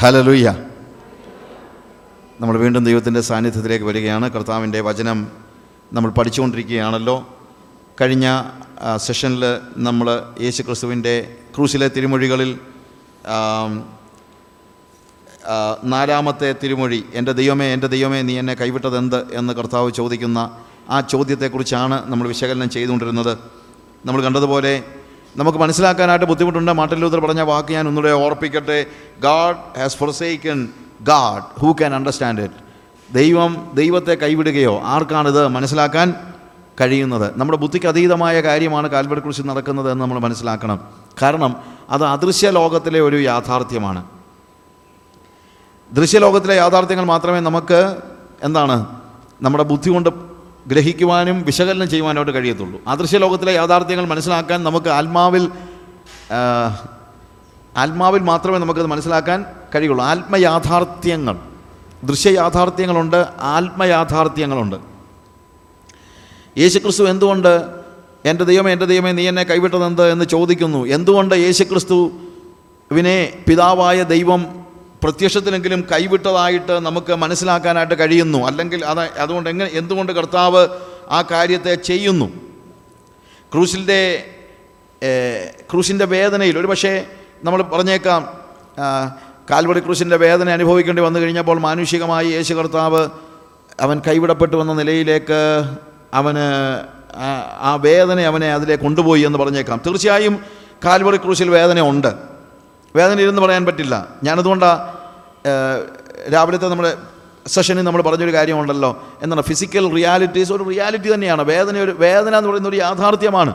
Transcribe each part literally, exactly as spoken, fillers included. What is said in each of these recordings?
Hallelujah. നമ്മൾ വീണ്ടും ദൈവത്തിൻ്റെ സാന്നിധ്യത്തിലേക്ക് വരികയാണ്. കർത്താവിൻ്റെ വചനം നമ്മൾ പഠിച്ചുകൊണ്ടിരിക്കുകയാണല്ലോ. കഴിഞ്ഞ സെഷനിൽ നമ്മൾ യേശു ക്രിസ്തുവിൻ്റെ ക്രൂശിലെ തിരുമൊഴികളിൽ നാലാമത്തെ തിരുമൊഴി, എൻ്റെ ദൈവമേ എൻ്റെ ദൈവമേ നീ എന്നെ കൈവിട്ടതെന്ത് എന്ന് കർത്താവ് ചോദിക്കുന്ന ആ ചോദ്യത്തെക്കുറിച്ചാണ് നമ്മൾ വിശകലനം ചെയ്തുകൊണ്ടിരുന്നത്. നമ്മൾ കണ്ടതുപോലെ നമുക്ക് മനസ്സിലാക്കാനായിട്ട് ബുദ്ധിമുട്ടുണ്ട്. മാർട്ടിൻ ലൂഥർ പറഞ്ഞ വാക്ക് ഞാൻ ഒന്നുകൂടെ ഓർപ്പിക്കട്ടെ. God has forsaken God who can understand it. ദൈവം ദൈവത്തെ കൈവിടുകയോ ആർക്കാണിത് മനസ്സിലാക്കാൻ കഴിയുന്നത്? നമ്മുടെ ബുദ്ധിക്ക് അതീതമായ കാര്യമാണ് കാൽവറി ക്രൂശിൽ നടക്കുന്നത് എന്ന് നമ്മൾ മനസ്സിലാക്കണം. കാരണം അത് അദൃശ്യ ലോകത്തിലെ ഒരു യാഥാർത്ഥ്യമാണ്. ദൃശ്യലോകത്തിലെ യാഥാർത്ഥ്യങ്ങൾ മാത്രമേ നമുക്ക് എന്താണ് നമ്മുടെ ബുദ്ധി കൊണ്ട് ഗ്രഹിക്കുവാനും വിശകലനം ചെയ്യുവാനായിട്ട് കഴിയത്തുള്ളൂ. അദൃശ്യലോകത്തിലെ യാഥാർത്ഥ്യങ്ങൾ മനസ്സിലാക്കാൻ നമുക്ക് ആത്മാവിൽ ആത്മാവിൽ മാത്രമേ നമുക്കത് മനസ്സിലാക്കാൻ കഴിയുള്ളൂ. ആത്മയാഥാർത്ഥ്യങ്ങൾ, ദൃശ്യയാഥാർത്ഥ്യങ്ങളുണ്ട്, ആത്മയാഥാർത്ഥ്യങ്ങളുണ്ട്. യേശുക്രിസ്തു എന്തുകൊണ്ട് എൻ്റെ ദൈവമേ എൻ്റെ ദൈവമേ നീ എന്നെ കൈവിട്ടതെന്ത് എന്ന് ചോദിക്കുന്നു? എന്തുകൊണ്ട് യേശുക്രിസ്തുവിനെ പിതാവായ ദൈവം പ്രത്യക്ഷത്തിലെങ്കിലും കൈവിട്ടതായിട്ട് നമുക്ക് മനസ്സിലാക്കാനായിട്ട് കഴിയുന്നു? അല്ലെങ്കിൽ അത് അതുകൊണ്ട് എങ്ങനെ എന്തുകൊണ്ട് കർത്താവ് ആ കാര്യത്തെ ചെയ്യുന്നു? ക്രൂശിൻ്റെ ക്രൂശിൻ്റെ വേദനയിൽ ഒരു പക്ഷേ നമ്മൾ പറഞ്ഞേക്കാം, കാൽവറി ക്രൂശിൻ്റെ വേദന അനുഭവിക്കേണ്ടി വന്നു കഴിഞ്ഞപ്പോൾ മാനുഷികമായി യേശു കർത്താവ് അവൻ കൈവിടപ്പെട്ടു എന്ന നിലയിലേക്ക് അവന് ആ വേദന അവനെ അതിലേക്ക് കൊണ്ടുപോയി എന്ന് പറഞ്ഞേക്കാം. തീർച്ചയായും കാൽവറി ക്രൂശിൽ വേദന ഉണ്ട്, വേദന ഇരുന്ന് പറയാൻ പറ്റില്ല. ഞാനതുകൊണ്ടാണ് രാവിലത്തെ നമ്മുടെ സെഷനിൽ നമ്മൾ പറഞ്ഞൊരു കാര്യമുണ്ടല്ലോ, എന്താണ് ഫിസിക്കൽ റിയാലിറ്റീസ് ഒരു റിയാലിറ്റി തന്നെയാണ്. വേദന ഒരു വേദന എന്ന് പറയുന്നൊരു യാഥാർത്ഥ്യമാണ്.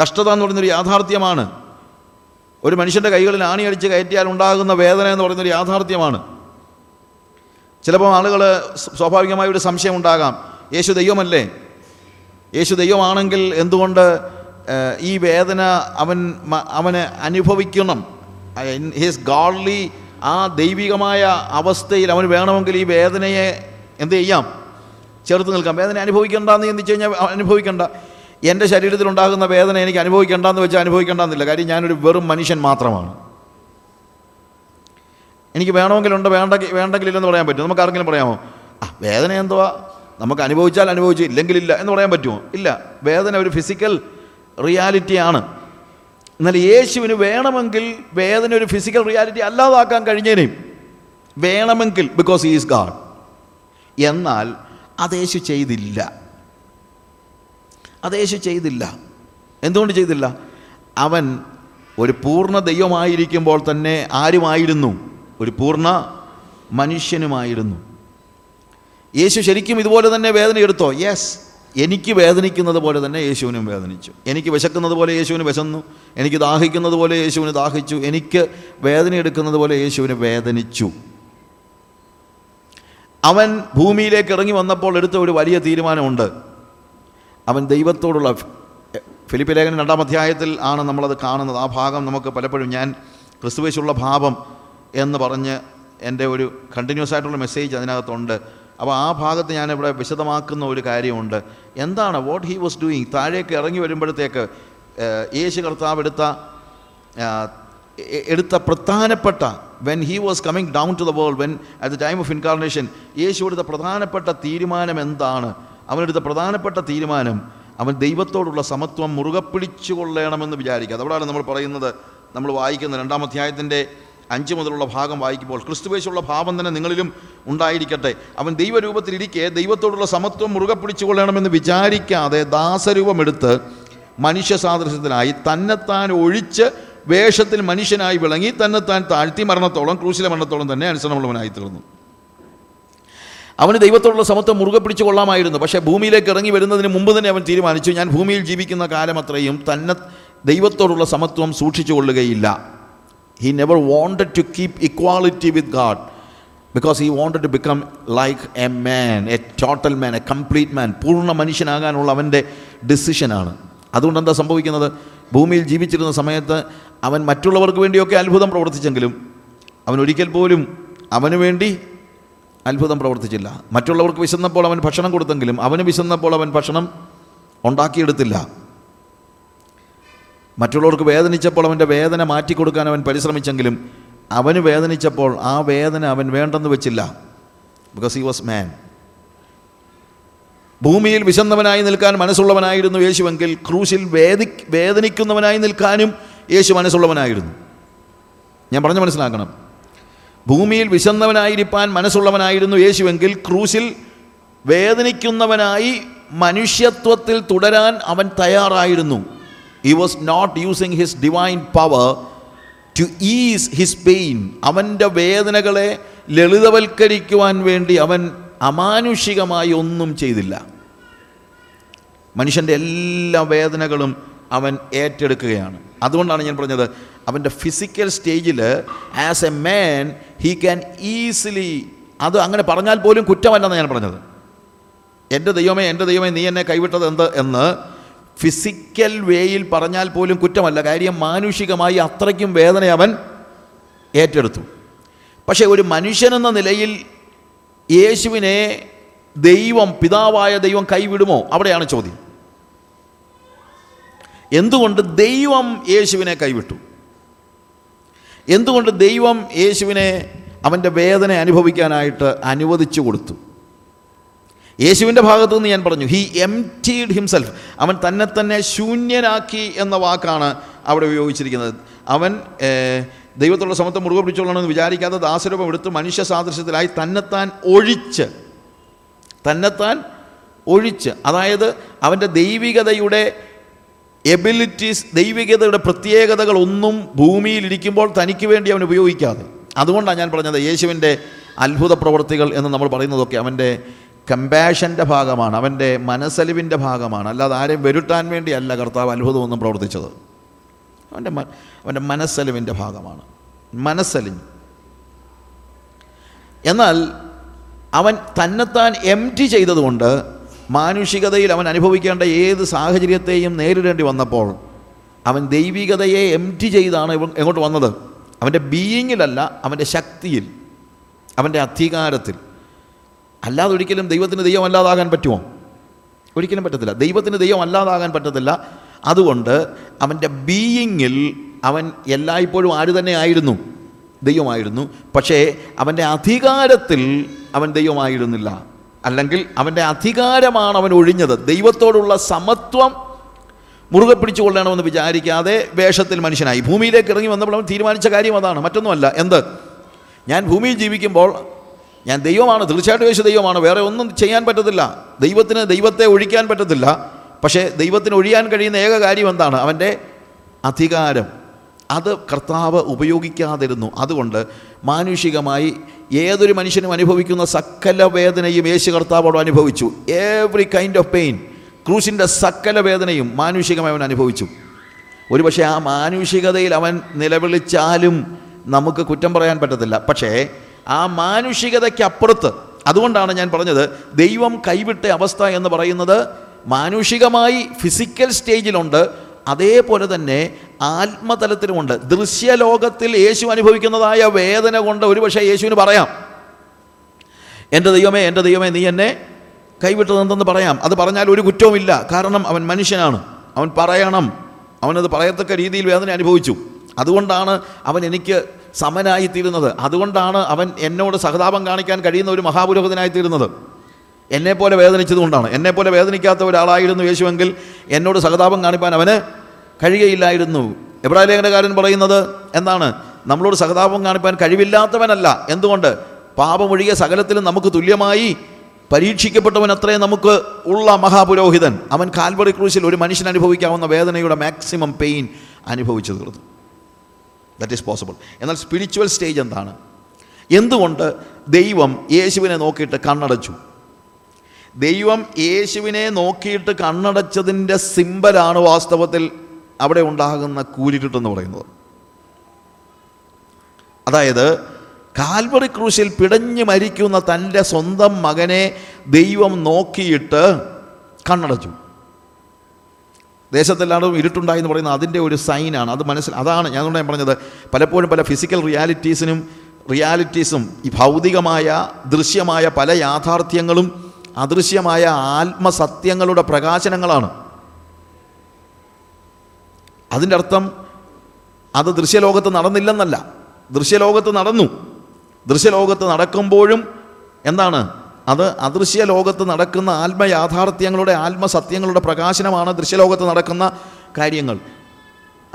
കഷ്ടത എന്ന് പറയുന്നൊരു യാഥാർത്ഥ്യമാണ്. ഒരു മനുഷ്യൻ്റെ കൈകളിൽ ആണി അടിച്ച് കയറ്റിയാൽ ഉണ്ടാകുന്ന വേദന എന്ന് പറയുന്നൊരു യാഥാർത്ഥ്യമാണ്. ചിലപ്പോൾ ആളുകൾ സ്വാഭാവികമായ ഒരു സംശയം ഉണ്ടാകാം, യേശു ദൈവമല്ലേ? യേശു ദൈവമാണെങ്കിൽ എന്തുകൊണ്ട് ഈ വേദന അവൻ അവന് അനുഭവിക്കണം? ഹിസ് ഗാഡ്ലി, ആ ദൈവികമായ അവസ്ഥയിൽ അവന് വേണമെങ്കിൽ ഈ വേദനയെ എന്ത് ചെയ്യാം? ചേർത്ത് നിൽക്കാം. വേദന അനുഭവിക്കേണ്ടെന്ന് ചിന്തിച്ചു കഴിഞ്ഞാൽ അനുഭവിക്കേണ്ട. എൻ്റെ ശരീരത്തിലുണ്ടാകുന്ന വേദന എനിക്ക് അനുഭവിക്കേണ്ടെന്ന് വെച്ചാൽ അനുഭവിക്കേണ്ടെന്നില്ല. കാര്യം ഞാനൊരു വെറും മനുഷ്യൻ മാത്രമാണ്. എനിക്ക് വേണമെങ്കിലുണ്ട്, വേണ്ട വേണ്ടെങ്കിലില്ലെന്ന് പറയാൻ പറ്റും. നമുക്ക് ആർക്കെങ്കിലും പറയാമോ ആ വേദന എന്തുവാ, നമുക്ക് അനുഭവിച്ചാൽ അനുഭവിച്ചു ഇല്ലെങ്കിലില്ല എന്ന് പറയാൻ പറ്റുമോ? ഇല്ല. വേദന ഒരു ഫിസിക്കൽ റിയാലിറ്റിയാണ്. എന്നാൽ യേശുവിന് വേണമെങ്കിൽ വേദന ഒരു ഫിസിക്കൽ റിയാലിറ്റി അല്ലാതാക്കാൻ കഴിഞ്ഞേനെയും, വേണമെങ്കിൽ, ബിക്കോസ് ഹി ഈസ് ഗാഡ്. എന്നാൽ അത് യേശു ചെയ്തില്ല. അത് യേശു ചെയ്തില്ല. എന്തുകൊണ്ട് ചെയ്തില്ല? അവൻ ഒരു പൂർണ്ണ ദൈവമായിരിക്കുമ്പോൾ തന്നെ ആരുമായിരുന്നു? ഒരു പൂർണ്ണ മനുഷ്യനുമായിരുന്നു. യേശു ശരിക്കും ഇതുപോലെ തന്നെ വേദനയെടുത്തോ? യെസ്. എനിക്ക് വേദനിക്കുന്നത് പോലെ തന്നെ യേശുവിനും വേദനിച്ചു. എനിക്ക് വിശക്കുന്നത് പോലെ യേശുവിന് വിശന്നു. എനിക്ക് ദാഹിക്കുന്നത് പോലെ യേശുവിന് ദാഹിച്ചു. എനിക്ക് വേദനയെടുക്കുന്നത് പോലെ യേശുവിന് വേദനിച്ചു. അവൻ ഭൂമിയിലേക്ക് ഇറങ്ങി വന്നപ്പോൾ എടുത്ത ഒരു വലിയ തീരുമാനമുണ്ട്. അവൻ ദൈവത്തോടുള്ള, ഫിലിപ്പി ലേഖനം രണ്ടാം അധ്യായത്തിൽ ആണ് നമ്മളത് കാണുന്നത്. ആ ഭാഗം നമുക്ക് പലപ്പോഴും ഞാൻ ക്രിസ്തുവേശുള്ള ഭാവം എന്ന് പറഞ്ഞ് എൻ്റെ ഒരു കണ്ടിന്യൂസ് ആയിട്ടുള്ള മെസ്സേജ് അതിനകത്തുണ്ട്. അപ്പോൾ ആ ഭാഗത്ത് ഞാനിവിടെ വിശദമാക്കുന്ന ഒരു കാര്യമുണ്ട്. എന്താണ് വാട്ട് ഹി വാസ് ഡൂയിങ്? താഴേക്ക് ഇറങ്ങി വരുമ്പോഴത്തേക്ക് യേശു കർത്താവ് എടുത്ത എടുത്ത പ്രധാനപ്പെട്ട, when he was coming down to the world, when at the time of incarnation, യേശു എടുത്ത പ്രധാനപ്പെട്ട തീരുമാനം എന്താണ്? അവനെടുത്ത പ്രധാനപ്പെട്ട തീരുമാനം അവൻ ദൈവത്തോടുള്ള സമത്വം മുറുകെ പിടിച്ചു കൊള്ളണമെന്ന് വിചാരിക്കുക. അതോടാണ് നമ്മൾ പറയുന്നത്, നമ്മൾ വായിക്കുന്ന രണ്ടാം അധ്യായത്തിൻ്റെ അഞ്ച് മുതലുള്ള ഭാഗം വായിക്കുമ്പോൾ, ക്രിസ്തുവേശുള്ള ഭാവം തന്നെ നിങ്ങളിലും ഉണ്ടായിരിക്കട്ടെ. അവൻ ദൈവരൂപത്തിലിരിക്കെ ദൈവത്തോടുള്ള സമത്വം മുറുകെ പിടിച്ചു കൊള്ളണമെന്ന് വിചാരിക്കാതെ ദാസരൂപമെടുത്ത് മനുഷ്യ സാദൃശ്യത്തിനായി തന്നെത്താൻ ഒഴിച്ച് വേഷത്തിൽ മനുഷ്യനായി വിളങ്ങി തന്നെത്താൻ താഴ്ത്തി മരണത്തോളം, ക്രൂശിലെ മരണത്തോളം തന്നെ അനുസരണമുള്ളവനായി തീർന്നു. അവന് ദൈവത്തോടുള്ള സമത്വം മുറുകെ പിടിച്ചു കൊള്ളാമായിരുന്നു. പക്ഷേ ഭൂമിയിലേക്ക് ഇറങ്ങി വരുന്നതിന് മുമ്പ് തന്നെ അവൻ തീരുമാനിച്ചു, ഞാൻ ഭൂമിയിൽ ജീവിക്കുന്ന കാലം അത്രയും തന്നെ ദൈവത്തോടുള്ള സമത്വം സൂക്ഷിച്ചു കൊള്ളുകയില്ല. He never wanted to keep equality with God because he wanted to become like a man, a total man, a complete man. പൂർണ്ണ മനുഷ്യനാകാനുള്ള അവൻ്റെ ഡിസിഷനാണ്. അതുകൊണ്ട് എന്താ സംഭവിക്കുന്നത്? ഭൂമിയിൽ ജീവിച്ചിരുന്ന സമയത്ത് അവൻ മറ്റുള്ളവർക്ക് വേണ്ടിയൊക്കെ അത്ഭുതം പ്രവർത്തിച്ചെങ്കിലും അവൻ ഒരിക്കൽ പോലും അവന് വേണ്ടി അത്ഭുതം പ്രവർത്തിച്ചില്ല. മറ്റുള്ളവർക്ക് വിശന്നപ്പോൾ അവൻ ഭക്ഷണം കൊടുത്തെങ്കിലും അവന് വിശന്നപ്പോൾ അവൻ ഭക്ഷണം ഉണ്ടാക്കിയെടുത്തില്ല. മറ്റുള്ളവർക്ക് വേദനിച്ചപ്പോൾ അവൻ്റെ വേദന മാറ്റിക്കൊടുക്കാൻ അവൻ പരിശ്രമിച്ചെങ്കിലും അവന് വേദനിച്ചപ്പോൾ ആ വേദന അവൻ വേണ്ടെന്ന് വെച്ചില്ല. Because he was man. ഭൂമിയിൽ വിശന്നവനായി നിൽക്കാൻ മനസ്സുള്ളവനായിരുന്നു യേശുവെങ്കിൽ ക്രൂശിൽ വേദി വേദനിക്കുന്നവനായി നിൽക്കാനും യേശു മനസ്സുള്ളവനായിരുന്നു. ഞാൻ പറഞ്ഞു മനസ്സിലാക്കണം. ഭൂമിയിൽ വിശന്നവനായിരിക്കാൻ മനസ്സുള്ളവനായിരുന്നു യേശുവെങ്കിൽ ക്രൂശിൽ വേദനിക്കുന്നവനായി മനുഷ്യത്വത്തിൽ തുടരാൻ അവൻ തയ്യാറായിരുന്നു. He was not using his divine power to ease his pain. അവൻ്റെ വേദനകളെ ലളിതവൽക്കരിക്കുവാൻ വേണ്ടി അവൻ അമാനുഷികമായി ഒന്നും ചെയ്തില്ല. മനുഷ്യൻ്റെ എല്ലാ വേദനകളും അവൻ ഏറ്റെടുക്കുകയാണ്. അതുകൊണ്ടാണ് ഞാൻ പറഞ്ഞത്, അവൻ്റെ ഫിസിക്കൽ സ്റ്റേജിൽ as a man he can easily, അത് അങ്ങനെ പറഞ്ഞാൽ പോലും കുറ്റമല്ലെന്ന് ഞാൻ പറഞ്ഞത്. എൻ്റെ ദൈവമേ എൻ്റെ ദൈവമേ നീ എന്നെ കൈവിട്ടത് എന്ത് എന്ന് ഫിസിക്കൽ വേയിൽ പറഞ്ഞാൽ പോലും കുറ്റമല്ല. കാര്യം മാനുഷികമായി അത്രയ്ക്കും വേദന അവൻ ഏറ്റെടുത്തു. പക്ഷേ ഒരു മനുഷ്യനെന്ന നിലയിൽ യേശുവിനെ ദൈവം, പിതാവായ ദൈവം കൈവിടുമോ? അവിടെയാണ് ചോദ്യം. എന്തുകൊണ്ട് ദൈവം യേശുവിനെ കൈവിട്ടു? എന്തുകൊണ്ട് ദൈവം യേശുവിനെ അവൻ്റെ വേദന അനുഭവിക്കാനായിട്ട് അനുവദിച്ചു കൊടുത്തു? യേശുവിൻ്റെ ഭാഗത്തു നിന്ന് ഞാൻ പറഞ്ഞു, ഹി എംപ്റ്റീഡ് ഹിംസെൽഫ്. അവൻ തന്നെ തന്നെ ശൂന്യനാക്കി എന്ന വാക്കാണ് അവിടെ ഉപയോഗിച്ചിരിക്കുന്നത്. അവൻ ദൈവത്തോടുള്ള സമത്വം മുറുകെ പിടിച്ചോളണമെന്ന് വിചാരിക്കാതെ ദാസരൂപം എടുത്ത് മനുഷ്യ സാദൃശ്യത്തിലായി തന്നെത്താൻ ഒഴിച്ച് തന്നെത്താൻ ഒഴിച്ച് അതായത് അവൻ്റെ ദൈവികതയുടെ എബിലിറ്റീസ്, ദൈവികതയുടെ പ്രത്യേകതകളൊന്നും ഭൂമിയിലിരിക്കുമ്പോൾ തനിക്ക് വേണ്ടി അവൻ ഉപയോഗിക്കാതെ. അതുകൊണ്ടാണ് ഞാൻ പറഞ്ഞത് യേശുവിൻ്റെ അത്ഭുത പ്രവൃത്തികൾ എന്ന് നമ്മൾ പറയുന്നതൊക്കെ അവൻ്റെ കമ്പാഷൻ്റെ ഭാഗമാണ്, അവൻ്റെ മനസ്സലിവിൻ്റെ ഭാഗമാണ്. അല്ലാതെ ആരെയും വരുത്താൻ വേണ്ടിയല്ല കർത്താവ് അത്ഭുതമൊന്നും പ്രവർത്തിച്ചത്. അവൻ്റെ അവൻ്റെ മനസ്സലിവിൻ്റെ ഭാഗമാണ്, മനസ്സലിഞ്ഞ്. എന്നാൽ അവൻ തന്നെത്താൻ എംപ്റ്റി ചെയ്തതുകൊണ്ട് മാനുഷികതയിൽ അവൻ അനുഭവിക്കേണ്ട ഏത് സാഹചര്യത്തെയും നേരിടേണ്ടി വന്നപ്പോൾ അവൻ ദൈവികതയെ എംപ്റ്റി ചെയ്താണ് എങ്ങോട്ട് വന്നത്. അവൻ്റെ ബീയിങ്ങിലല്ല, അവൻ്റെ ശക്തിയിൽ, അവൻ്റെ അധികാരത്തിൽ. അല്ലാതെ ഒരിക്കലും ദൈവത്തിന് ദൈവം അല്ലാതാകാൻ പറ്റുമോ? ഒരിക്കലും പറ്റത്തില്ല. ദൈവത്തിന് ദൈവം അല്ലാതാകാൻ പറ്റത്തില്ല. അതുകൊണ്ട് അവൻ്റെ ബീയിങ്ങിൽ അവൻ എല്ലായ്പ്പോഴും ആര് തന്നെ ആയിരുന്നു? ദൈവമായിരുന്നു. പക്ഷേ അവൻ്റെ അധികാരത്തിൽ അവൻ ദൈവമായിരുന്നില്ല. അല്ലെങ്കിൽ അവൻ്റെ അധികാരമാണ് അവൻ ഒഴിഞ്ഞത്. ദൈവത്തോടുള്ള സമത്വം മുറുകെ പിടിച്ചു കൊള്ളണമെന്ന് വിചാരിക്കാതെ വേഷത്തിൽ മനുഷ്യനായി ഭൂമിയിലേക്ക് ഇറങ്ങി വന്നപ്പോൾ അവൻ തീരുമാനിച്ച കാര്യം അതാണ്, മറ്റൊന്നുമല്ല. എന്ത്? ഞാൻ ഭൂമിയിൽ ജീവിക്കുമ്പോൾ ഞാൻ ദൈവമാണ്, തീർച്ചയായിട്ടും യേശു ദൈവമാണ്. വേറെ ഒന്നും ചെയ്യാൻ പറ്റത്തില്ല. ദൈവത്തിന് ദൈവത്തെ ഒഴിക്കാൻ പറ്റത്തില്ല. പക്ഷേ ദൈവത്തിന് ഒഴിയാൻ കഴിയുന്ന ഏക കാര്യം എന്താണ്? അവൻ്റെ അധികാരം. അത് കർത്താവ് ഉപയോഗിക്കാതിരുന്നു. അതുകൊണ്ട് മാനുഷികമായി ഏതൊരു മനുഷ്യനും അനുഭവിക്കുന്ന സകല വേദനയും യേശു കർത്താവോട് അനുഭവിച്ചു. എവ്രി കൈൻഡ് ഓഫ് പെയിൻ, ക്രൂശിൻ്റെ സകല വേദനയും മാനുഷികമായി അവൻ അനുഭവിച്ചു. ഒരുപക്ഷെ ആ മാനുഷികതയിൽ അവൻ നിലവിളിച്ചാലും നമുക്ക് കുറ്റം പറയാൻ പറ്റത്തില്ല. പക്ഷേ ആ മാനുഷികതയ്ക്കപ്പുറത്ത്, അതുകൊണ്ടാണ് ഞാൻ പറഞ്ഞത് ദൈവം കൈവിട്ട അവസ്ഥ എന്ന് പറയുന്നത് മാനുഷികമായി ഫിസിക്കൽ സ്റ്റേജിലുണ്ട്, അതേപോലെ തന്നെ ആത്മതലത്തിലുമുണ്ട്. ദൃശ്യലോകത്തിൽ യേശു അനുഭവിക്കുന്നതായ വേദന കൊണ്ട് ഒരുപക്ഷെ യേശുവിന് പറയാം, എൻ്റെ ദൈവമേ എൻ്റെ ദൈവമേ നീ എന്നെ കൈവിട്ടതെന്തെന്ന് പറയാം. അത് പറഞ്ഞാൽ ഒരു കുറ്റവുമില്ല. കാരണം അവൻ മനുഷ്യനാണ്, അവൻ പറയണം, അവനത് പറയത്തക്ക രീതിയിൽ വേദന അനുഭവിച്ചു. അതുകൊണ്ടാണ് അവൻ എനിക്ക് സമനായിത്തീരുന്നത്. അതുകൊണ്ടാണ് അവൻ എന്നോട് സഹതാപം കാണിക്കാൻ കഴിയുന്ന ഒരു മഹാപുരോഹിതനായിത്തീരുന്നത്. എന്നെപ്പോലെ വേദനിച്ചതുകൊണ്ടാണ്. എന്നെപ്പോലെ വേദനിക്കാത്ത ഒരാളായിരുന്നു യേശുവെങ്കിൽ എന്നോട് സഹതാപം കാണിക്കാൻ അവന് കഴിയുകയില്ലായിരുന്നു. എബ്രായ ലേഖനകാരൻ പറയുന്നത് എന്താണ്? നമ്മളോട് സഹതാപം കാണിക്കാൻ കഴിവില്ലാത്തവനല്ല. എന്തുകൊണ്ട്? പാപമൊഴികെ സകലത്തിലും നമുക്ക് തുല്യമായി പരീക്ഷിക്കപ്പെട്ടവൻ അത്രേ നമുക്ക് ഉള്ള മഹാപുരോഹിതൻ. അവൻ കാൽവറി ക്രൂശിൽ ഒരു മനുഷ്യൻ അനുഭവിക്കാവുന്ന വേദനയുടെ മാക്സിമം പെയിൻ അനുഭവിച്ചു തീർന്നു. That is possible. എന്നാൽ സ്പിരിച്വൽ സ്റ്റേജ് എന്താണ്? എന്തുകൊണ്ട് ദൈവം യേശുവിനെ നോക്കിയിട്ട് കണ്ണടച്ചു? ദൈവം യേശുവിനെ നോക്കിയിട്ട് കണ്ണടച്ചതിൻ്റെ സിമ്പലാണ് വാസ്തവത്തിൽ അവിടെ ഉണ്ടാകുന്ന കൂരിരുട്ടെന്ന് പറയുന്നത്. അതായത് കാൽവറി ക്രൂശിൽ പിടഞ്ഞു മരിക്കുന്ന തൻ്റെ സ്വന്തം മകനെ ദൈവം നോക്കിയിട്ട് കണ്ണടച്ചു. ദേശത്തെല്ലാവരും ഇരുട്ടുണ്ടായി എന്ന് പറയുന്നത് അതിൻ്റെ ഒരു സൈനാണ്. അത് മനസ്സിൽ, അതാണ് ഞാൻ ഞാൻ പറഞ്ഞത്. പലപ്പോഴും പല ഫിസിക്കൽ റിയാലിറ്റീസിനും റിയാലിറ്റീസും ഈ ഭൗതികമായ ദൃശ്യമായ പല യാഥാർത്ഥ്യങ്ങളും അദൃശ്യമായ ആത്മസത്യങ്ങളുടെ പ്രകാശനങ്ങളാണ്. അതിൻ്റെ അർത്ഥം അത് ദൃശ്യലോകത്ത് നടന്നില്ലെന്നല്ല, ദൃശ്യലോകത്ത് നടന്നു. ദൃശ്യലോകത്ത് നടക്കുമ്പോഴും എന്താണ് അത്? അദൃശ്യ ലോകത്ത് നടക്കുന്ന ആത്മയാഥാർത്ഥ്യങ്ങളുടെ ആത്മസത്യങ്ങളുടെ പ്രകാശനമാണ് ദൃശ്യലോകത്ത് നടക്കുന്ന കാര്യങ്ങൾ.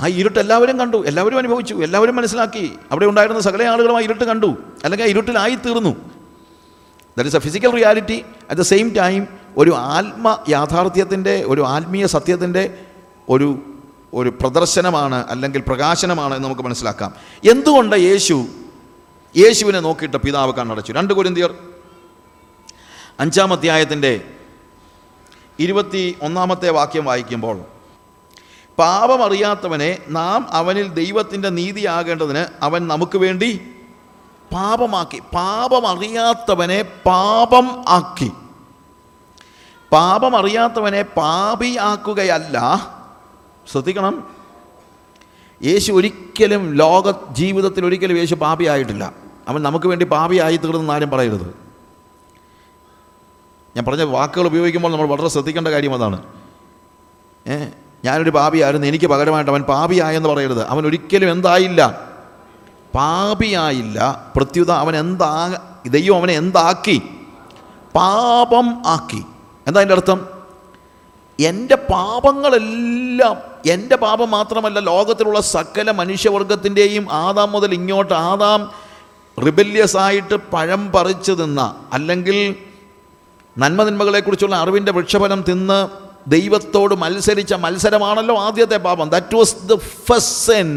ആ ഇരുട്ട് എല്ലാവരും കണ്ടു, എല്ലാവരും അനുഭവിച്ചു, എല്ലാവരും മനസ്സിലാക്കി. അവിടെ ഉണ്ടായിരുന്ന സകല ആളുകളും ആ ഇരുട്ട് കണ്ടു, അല്ലെങ്കിൽ ആ ഇരുട്ടിലായിത്തീർന്നു. That is a physical reality. At the same time ഒരു ആത്മ യാഥാർത്ഥ്യത്തിൻ്റെ, ഒരു ആത്മീയ സത്യത്തിൻ്റെ ഒരു ഒരു പ്രദർശനമാണ് അല്ലെങ്കിൽ പ്രകാശനമാണ് എന്ന് നമുക്ക് മനസ്സിലാക്കാം. എന്തുകൊണ്ട് യേശു യേശുവിനെ നോക്കിയിട്ട് പിതാവ് കണ്ണടച്ചു? രണ്ട് കൊരിന്ത്യർ അഞ്ചാം അധ്യായത്തിൻ്റെ ഇരുപത്തി ഒന്നാമത്തെ വാക്യം വായിക്കുമ്പോൾ, പാപമറിയാത്തവനെ നാം അവനിൽ ദൈവത്തിൻ്റെ നീതിയാകേണ്ടതിന് അവൻ നമുക്ക് വേണ്ടി പാപമാക്കി. പാപമറിയാത്തവനെ പാപം ആക്കി. പാപമറിയാത്തവനെ പാപിയാക്കുകയല്ല. ശ്രദ്ധിക്കണം, യേശു ഒരിക്കലും ലോക ജീവിതത്തിൽ ഒരിക്കലും യേശു പാപിയായിട്ടില്ല. അവൻ നമുക്ക് വേണ്ടി പാപിയായി തീർന്നെന്ന് ആരും പറയരുത്. ഞാൻ പറഞ്ഞ വാക്കുകൾ ഉപയോഗിക്കുമ്പോൾ നമ്മൾ വളരെ ശ്രദ്ധിക്കേണ്ട കാര്യം അതാണ്. ഏ ഞാനൊരു പാപിയായിരുന്നു, എനിക്ക് പകരമായിട്ട് അവൻ പാപിയായെന്ന് പറയരുത്. അവൻ ഒരിക്കലും എന്തായില്ല, പാപിയായില്ല. പ്രത്യുത അവൻ എന്താ, ദൈവം അവനെ എന്താക്കി? പാപം ആക്കി. എന്താ അതിൻ്റെ അർത്ഥം? എൻ്റെ പാപങ്ങളെല്ലാം, എൻ്റെ പാപം മാത്രമല്ല, ലോകത്തിലുള്ള സകല മനുഷ്യവർഗത്തിൻ്റെയും ആദാം മുതൽ ഇങ്ങോട്ട്, ആദാം റിബല്യസ് ആയിട്ട് പഴം പറിച്ചു തിന്ന, അല്ലെങ്കിൽ നന്മതിന്മകളെക്കുറിച്ചുള്ള അറിവിൻ്റെ വൃക്ഷഫലം തിന്ന് ദൈവത്തോട് മത്സരിച്ച മത്സരമാണല്ലോ ആദ്യത്തെ പാപം. That was the first sin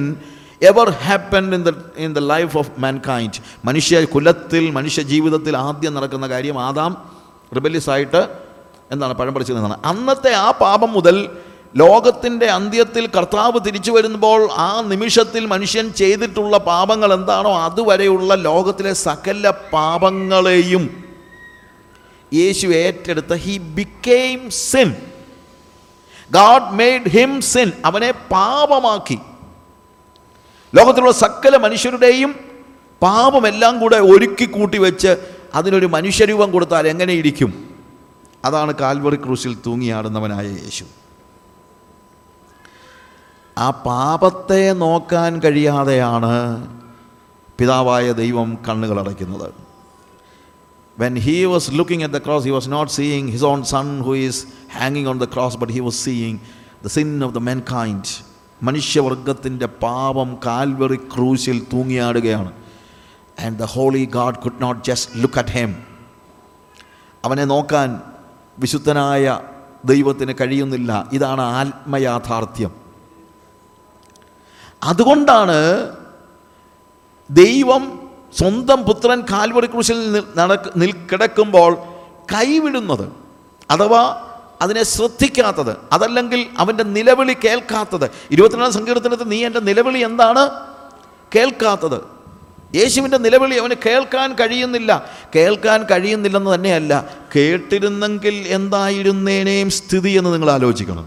ever happened in the in the life of mankind. മനുഷ്യ കുലത്തിൽ, മനുഷ്യ ജീവിതത്തിൽ ആദ്യം നടക്കുന്ന കാര്യം ആദാം റിബല്യസ് ആയിട്ട് എന്താണ്? പഴം പറിച്ചു നിന്നാണ്. അന്നത്തെ ആ പാപം മുതൽ ലോകത്തിൻ്റെ അന്ത്യത്തിൽ കർത്താവ് തിരിച്ചു വരുമ്പോൾ ആ നിമിഷത്തിൽ മനുഷ്യൻ ചെയ്തിട്ടുള്ള പാപങ്ങൾ എന്താണോ അതുവരെയുള്ള ലോകത്തിലെ സകല പാപങ്ങളെയും യേശു ഏറ്റെടുത്ത്, he became sin, God made him sin. അവനെ പാപമാക്കി. ലോകത്തിലുള്ള സകല മനുഷ്യരുടെയും പാപമെല്ലാം കൂടെ ഒരുക്കി കൂട്ടി വെച്ച് അതിനൊരു മനുഷ്യരൂപം കൊടുത്താൽ എങ്ങനെയിരിക്കും? അതാണ് കാൽവറി ക്രൂസിൽ തൂങ്ങിയാടുന്നവനായ യേശു. ആ പാപത്തെ നോക്കാൻ കഴിയാതെയാണ് പിതാവായ ദൈവം കണ്ണുകൾ അടയ്ക്കുന്നത്. When he was looking at the cross, he was not seeing his own son who is hanging on the cross, but he was seeing the sin of the mankind. മനുഷ്യവർഗത്തിൻ്റെ പാപം കാൽവറി ക്രൂസിൽ തൂങ്ങിയാടുകയാണ്. And the holy God could not just look at him. അവനെ നോക്കാൻ വിശുദ്ധനായ ദൈവത്തിന് കഴിയുന്നില്ല. ഇതാണ് ആത്മയാഥാർത്ഥ്യം. അതുകൊണ്ടാണ് ദൈവം സ്വന്തം പുത്രൻ കാൽവറി ക്രൂശിൽ നടക്ക കിടക്കുമ്പോൾ കൈവിടുന്നത്, അഥവാ അതിനെ ശ്രദ്ധിക്കാത്തത്, അതല്ലെങ്കിൽ അവൻ്റെ നിലവിളി കേൾക്കാത്തത്. ഇരുപത്തിരണ്ടാം സങ്കീർത്തനത്തിൽ നീ എൻ്റെ നിലവിളി എന്താണ് കേൾക്കാത്തത്? യേശുവിൻ്റെ നിലവിളി അവന് കേൾക്കാൻ കഴിയുന്നില്ല. കേൾക്കാൻ കഴിയുന്നില്ലെന്ന് തന്നെയല്ല, കേട്ടിരുന്നെങ്കിൽ എന്തായിരുന്നേനേയും സ്ഥിതി എന്ന് നിങ്ങൾ ആലോചിക്കണം.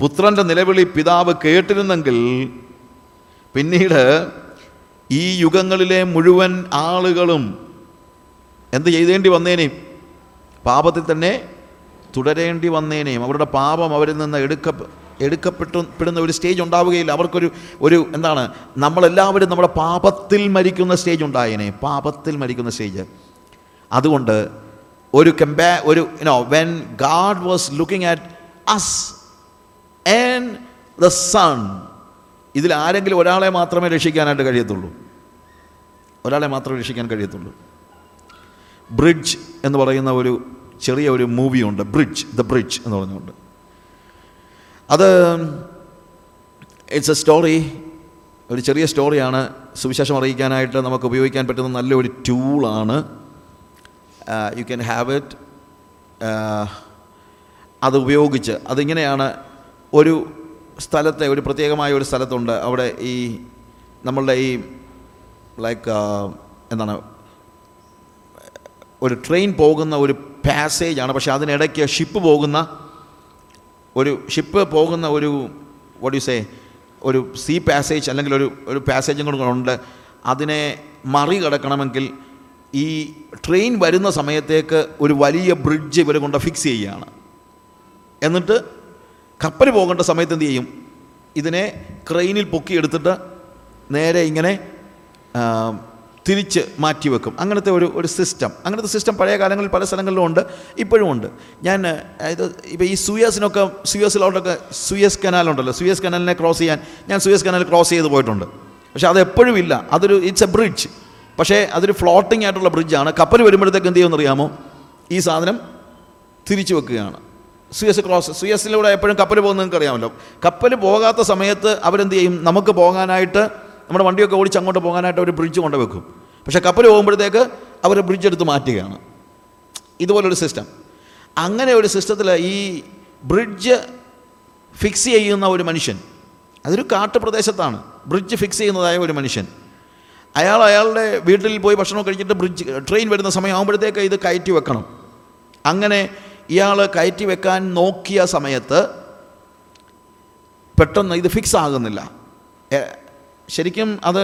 പുത്രൻ്റെ നിലവിളി പിതാവ് കേട്ടിരുന്നെങ്കിൽ പിന്നീട് ഈ യുഗങ്ങളിലെ മുഴുവൻ ആളുകളും എന്ത് ചെയ്യേണ്ടി വന്നേനേയും? പാപത്തിൽ തന്നെ തുടരേണ്ടി വന്നേനേയും. അവരുടെ പാപം അവരിൽ നിന്ന് എടുക്ക എടുക്കപ്പെട്ടപ്പെടുന്ന ഒരു സ്റ്റേജ് ഉണ്ടാവുകയില്ല. അവർക്കൊരു ഒരു എന്താണ്, നമ്മളെല്ലാവരും നമ്മുടെ പാപത്തിൽ മരിക്കുന്ന സ്റ്റേജ് ഉണ്ടായേനെ, പാപത്തിൽ മരിക്കുന്ന സ്റ്റേജ്. അതുകൊണ്ട് ഒരു കമ്പാ ഒരു you know when God was looking at us and the son, ഇതിൽ ആരെങ്കിലും ഒരാളെ മാത്രമേ രക്ഷിക്കാനായിട്ട് കഴിയത്തുള്ളൂ. ഒരാളെ മാത്രമേ രക്ഷിക്കാൻ കഴിയത്തുള്ളൂ. ബ്രിഡ്ജ് എന്ന് പറയുന്ന ഒരു ചെറിയ ഒരു മൂവിയുണ്ട്, ബ്രിഡ്ജ്, ദ ബ്രിഡ്ജ് എന്ന് പറഞ്ഞുകൊണ്ട്. അത് ഇറ്റ്സ് എ സ്റ്റോറി, ഒരു ചെറിയ സ്റ്റോറിയാണ്. സുവിശേഷം അറിയിക്കാനായിട്ട് നമുക്ക് ഉപയോഗിക്കാൻ പറ്റുന്ന നല്ലൊരു ടൂളാണ്. You can have it. അത് ഉപയോഗിച്ച് അതിങ്ങനെയാണ്, ഒരു സ്ഥലത്തെ, ഒരു പ്രത്യേകമായ ഒരു സ്ഥലത്തുണ്ട്, അവിടെ ഈ നമ്മളുടെ ഈ ലൈക്ക് എന്താണ് ഒരു ട്രെയിൻ പോകുന്ന ഒരു പാസേജാണ്. പക്ഷേ അതിനിടയ്ക്ക് ഷിപ്പ് പോകുന്ന ഒരു ഷിപ്പ് പോകുന്ന ഒരു വാട്ട് യു സേ ഒരു സീ പാസേജ്, അല്ലെങ്കിൽ ഒരു ഒരു പാസേജും കൂടെ ഉണ്ട്. അതിനെ മറികടക്കണമെങ്കിൽ ഈ ട്രെയിൻ വരുന്ന സമയത്തേക്ക് ഒരു വലിയ ബ്രിഡ്ജ് ഇവർ കൊണ്ട് ഫിക്സ് ചെയ്യുകയാണ്. എന്നിട്ട് കപ്പൽ പോകേണ്ട സമയത്ത് എന്ത് ചെയ്യും? ഇതിനെ ക്രെയിനിൽ പൊക്കിയെടുത്തിട്ട് നേരെ ഇങ്ങനെ തിരിച്ച് മാറ്റിവെക്കും. അങ്ങനത്തെ ഒരു ഒരു സിസ്റ്റം അങ്ങനത്തെ സിസ്റ്റം പഴയ കാലങ്ങളിൽ പല സ്ഥലങ്ങളിലും ഉണ്ട്, ഇപ്പോഴും ഉണ്ട്. ഞാൻ ഇത് ഇപ്പോൾ ഈ സൂയസിനൊക്കെ സൂയസിലോട്ടൊക്കെ സൂയസ് കനാലുണ്ടല്ലോ, സൂയസ് കനാലിനെ ക്രോസ് ചെയ്യാൻ ഞാൻ സൂയസ് കനാൽ ക്രോസ് ചെയ്ത് പോയിട്ടുണ്ട്. പക്ഷേ അതെപ്പോഴും ഇല്ല, അതൊരു ഇറ്റ്സ് എ ബ്രിഡ്ജ്, പക്ഷേ അതൊരു ഫ്ലോട്ടിംഗ് ആയിട്ടുള്ള ബ്രിഡ്ജാണ്. കപ്പൽ വരുമ്പോഴത്തേക്ക് എന്ത് ചെയ്യുമെന്നറിയാമോ, ഈ സാധനം തിരിച്ചു വെക്കുകയാണ്. സൂയസ് ക്രോസ് സൂയസിലൂടെ എപ്പോഴും കപ്പൽ പോകുന്നത് നിങ്ങൾക്ക് അറിയാമല്ലോ. കപ്പൽ പോകാത്ത സമയത്ത് അവരെന്ത് ചെയ്യും, നമുക്ക് പോകാനായിട്ട് നമ്മുടെ വണ്ടിയൊക്കെ ഓടിച്ച് അങ്ങോട്ട് പോകാനായിട്ട് ഒരു ബ്രിഡ്ജ് കൊണ്ട് വെക്കും. പക്ഷേ കപ്പൽ പോകുമ്പോഴത്തേക്ക് അവർ ബ്രിഡ്ജ് എടുത്ത് മാറ്റുകയാണ്. ഇതുപോലൊരു സിസ്റ്റം. അങ്ങനെ ഒരു സിസ്റ്റത്തിൽ ഈ ബ്രിഡ്ജ് ഫിക്സ് ചെയ്യുന്ന ഒരു മനുഷ്യൻ, അതൊരു കാട്ടുപ്രദേശത്താണ് ബ്രിഡ്ജ് ഫിക്സ് ചെയ്യുന്നതായ ഒരു മനുഷ്യൻ, അയാൾ അയാളുടെ വീട്ടിൽ പോയി ഭക്ഷണം കഴിച്ചിട്ട് ബ്രിഡ്ജ് ട്രെയിൻ വരുന്ന സമയം ആകുമ്പോഴത്തേക്ക് ഇത് കയറ്റി വെക്കണം. അങ്ങനെ ഇയാൾ കയറ്റി വെക്കാൻ നോക്കിയ സമയത്ത് പെട്ടെന്ന് ഇത് ഫിക്സ് ആകുന്നില്ല. ശരിക്കും അത്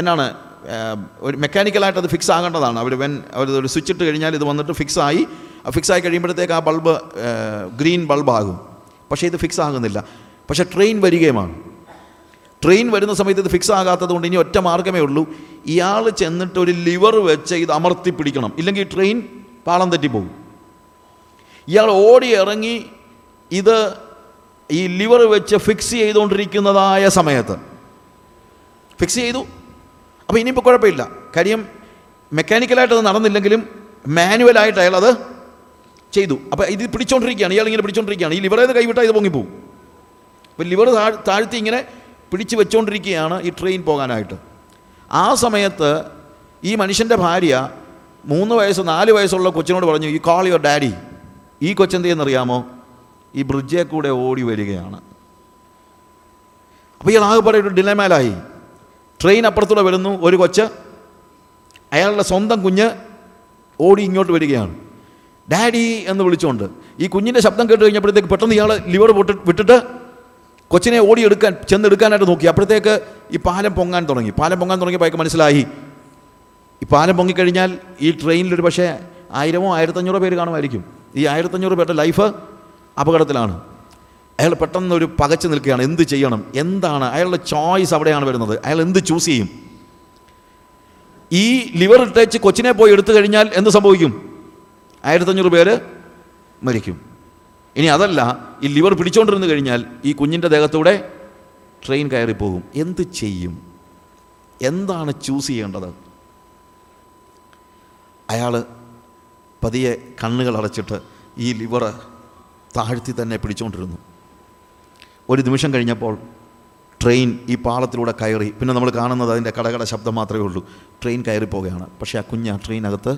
എന്നാണ് ഒരു മെക്കാനിക്കലായിട്ട് അത് ഫിക്സ് ആകേണ്ടതാണ്. അവർ വെൻ അവർ സ്വിച്ച് ഇട്ട് കഴിഞ്ഞാൽ ഇത് വന്നിട്ട് ഫിക്സായി ഫിക്സായി കഴിയുമ്പോഴത്തേക്ക് ആ ബൾബ് ഗ്രീൻ ബൾബാകും. പക്ഷേ ഇത് ഫിക്സ് ആകുന്നില്ല. പക്ഷേ ട്രെയിൻ വരികയുമാണ്. ട്രെയിൻ വരുന്ന സമയത്ത് ഇത് ഫിക്സ് ആകാത്തത് കൊണ്ട് ഇനി ഒറ്റ മാർഗ്ഗമേ ഉള്ളൂ, ഇയാൾ ചെന്നിട്ട് ഒരു ലിവർ വെച്ച് ഇത് അമർത്തി പിടിക്കണം, ഇല്ലെങ്കിൽ ട്രെയിൻ പാളം തെറ്റിപ്പോകും. ഇയാൾ ഓടി ഇറങ്ങി ഇത് ഈ ലിവർ വെച്ച് ഫിക്സ് ചെയ്തുകൊണ്ടിരിക്കുന്നതായ സമയത്ത് ഫിക്സ് ചെയ്തു. അപ്പോൾ ഇനിയിപ്പോൾ കുഴപ്പമില്ല, കാര്യം മെക്കാനിക്കലായിട്ടത് നടന്നില്ലെങ്കിലും മാനുവലായിട്ട് അയാളത് ചെയ്തു. അപ്പോൾ ഇത് പിടിച്ചുകൊണ്ടിരിക്കുകയാണ്, ഇയാൾ ഇങ്ങനെ പിടിച്ചുകൊണ്ടിരിക്കുകയാണ്. ഈ ലിവറേത് കൈവിട്ടാൽ ഇത് പൊങ്ങിപ്പോവും. അപ്പോൾ ലിവർ താഴ് താഴ്ത്തി ഇങ്ങനെ പിടിച്ചു വെച്ചുകൊണ്ടിരിക്കുകയാണ് ഈ ട്രെയിൻ പോകാനായിട്ട്. ആ സമയത്ത് ഈ മനുഷ്യൻ്റെ ഭാര്യ മൂന്ന് വയസ്സ് നാല് വയസ്സുള്ള കൊച്ചിനോട് പറഞ്ഞു, യു കാൾ യുവർ ഡാഡി. ഈ കൊച്ചെന്ത് ചെയ്യുന്നറിയാമോ, ഈ ബ്രിഡ്ജെ കൂടെ ഓടി വരികയാണ്. അപ്പോൾ ഇയാൾ ആകെ പറയൊരു ഡിലമേലായി. ട്രെയിൻ അപ്പുറത്തൂടെ വരുന്നു, ഒരു കൊച്ച്, അയാളുടെ സ്വന്തം കുഞ്ഞ് ഓടി ഇങ്ങോട്ട് വരികയാണ് ഡാഡി എന്ന് വിളിച്ചുകൊണ്ട്. ഈ കുഞ്ഞിൻ്റെ ശബ്ദം കേട്ട് കഴിഞ്ഞപ്പോഴത്തേക്ക് പെട്ടെന്ന് ഇയാൾ ലിവർ വിട്ട് വിട്ടിട്ട് കൊച്ചിനെ ഓടിയെടുക്കാൻ ചെന്നെടുക്കാനായിട്ട് നോക്കി. അപ്പോഴത്തേക്ക് ഈ പാലം പൊങ്ങാൻ തുടങ്ങി. പാലം പൊങ്ങാൻ തുടങ്ങിയപ്പോൾ അയാൾക്ക് മനസ്സിലായി, ഈ പാലം പൊങ്ങിക്കഴിഞ്ഞാൽ ഈ ട്രെയിനിലൊരു പക്ഷേ ആയിരമോ ആയിരത്തഞ്ഞൂറോ പേര് കാണുമായിരിക്കും. ഈ ആയിരത്തഞ്ഞൂറ് പേരുടെ ലൈഫ് അപകടത്തിലാണ്. അയാൾ പെട്ടെന്നൊരു പകച്ചു നിൽക്കുകയാണ്, എന്ത് ചെയ്യണം, എന്താണ് അയാളുടെ ചോയ്സ്. അവിടെയാണ് വരുന്നത്, അയാൾ എന്ത് ചൂസ് ചെയ്യും. ഈ ലിവർ ഇട്ടേച്ച് കൊച്ചിനെ പോയി എടുത്തു കഴിഞ്ഞാൽ എന്ത് സംഭവിക്കും, ആയിരത്തഞ്ഞൂറ് പേര് മരിക്കും. ഇനി അതല്ല, ഈ ലിവർ പിടിച്ചുകൊണ്ടിരുന്ന് കഴിഞ്ഞാൽ ഈ കുഞ്ഞിൻ്റെ ദേഹത്തൂടെ ട്രെയിൻ കയറിപ്പോകും. എന്ത് ചെയ്യും, എന്താണ് ചൂസ് ചെയ്യേണ്ടത്? അയാൾ പതിയെ കണ്ണുകൾ അടച്ചിട്ട് ഈ ലിവർ താഴ്ത്തി തന്നെ പിടിച്ചുകൊണ്ടിരുന്നു. ഒരു നിമിഷം കഴിഞ്ഞപ്പോൾ ട്രെയിൻ ഈ പാളത്തിലൂടെ കയറി. പിന്നെ നമ്മൾ കാണുന്നത് അതിൻ്റെ കടകട ശബ്ദം മാത്രമേ ഉള്ളൂ. ട്രെയിൻ കയറിപ്പോവുകയാണ്. പക്ഷേ ആ കുഞ്ഞ് ആ ട്രെയിനകത്ത്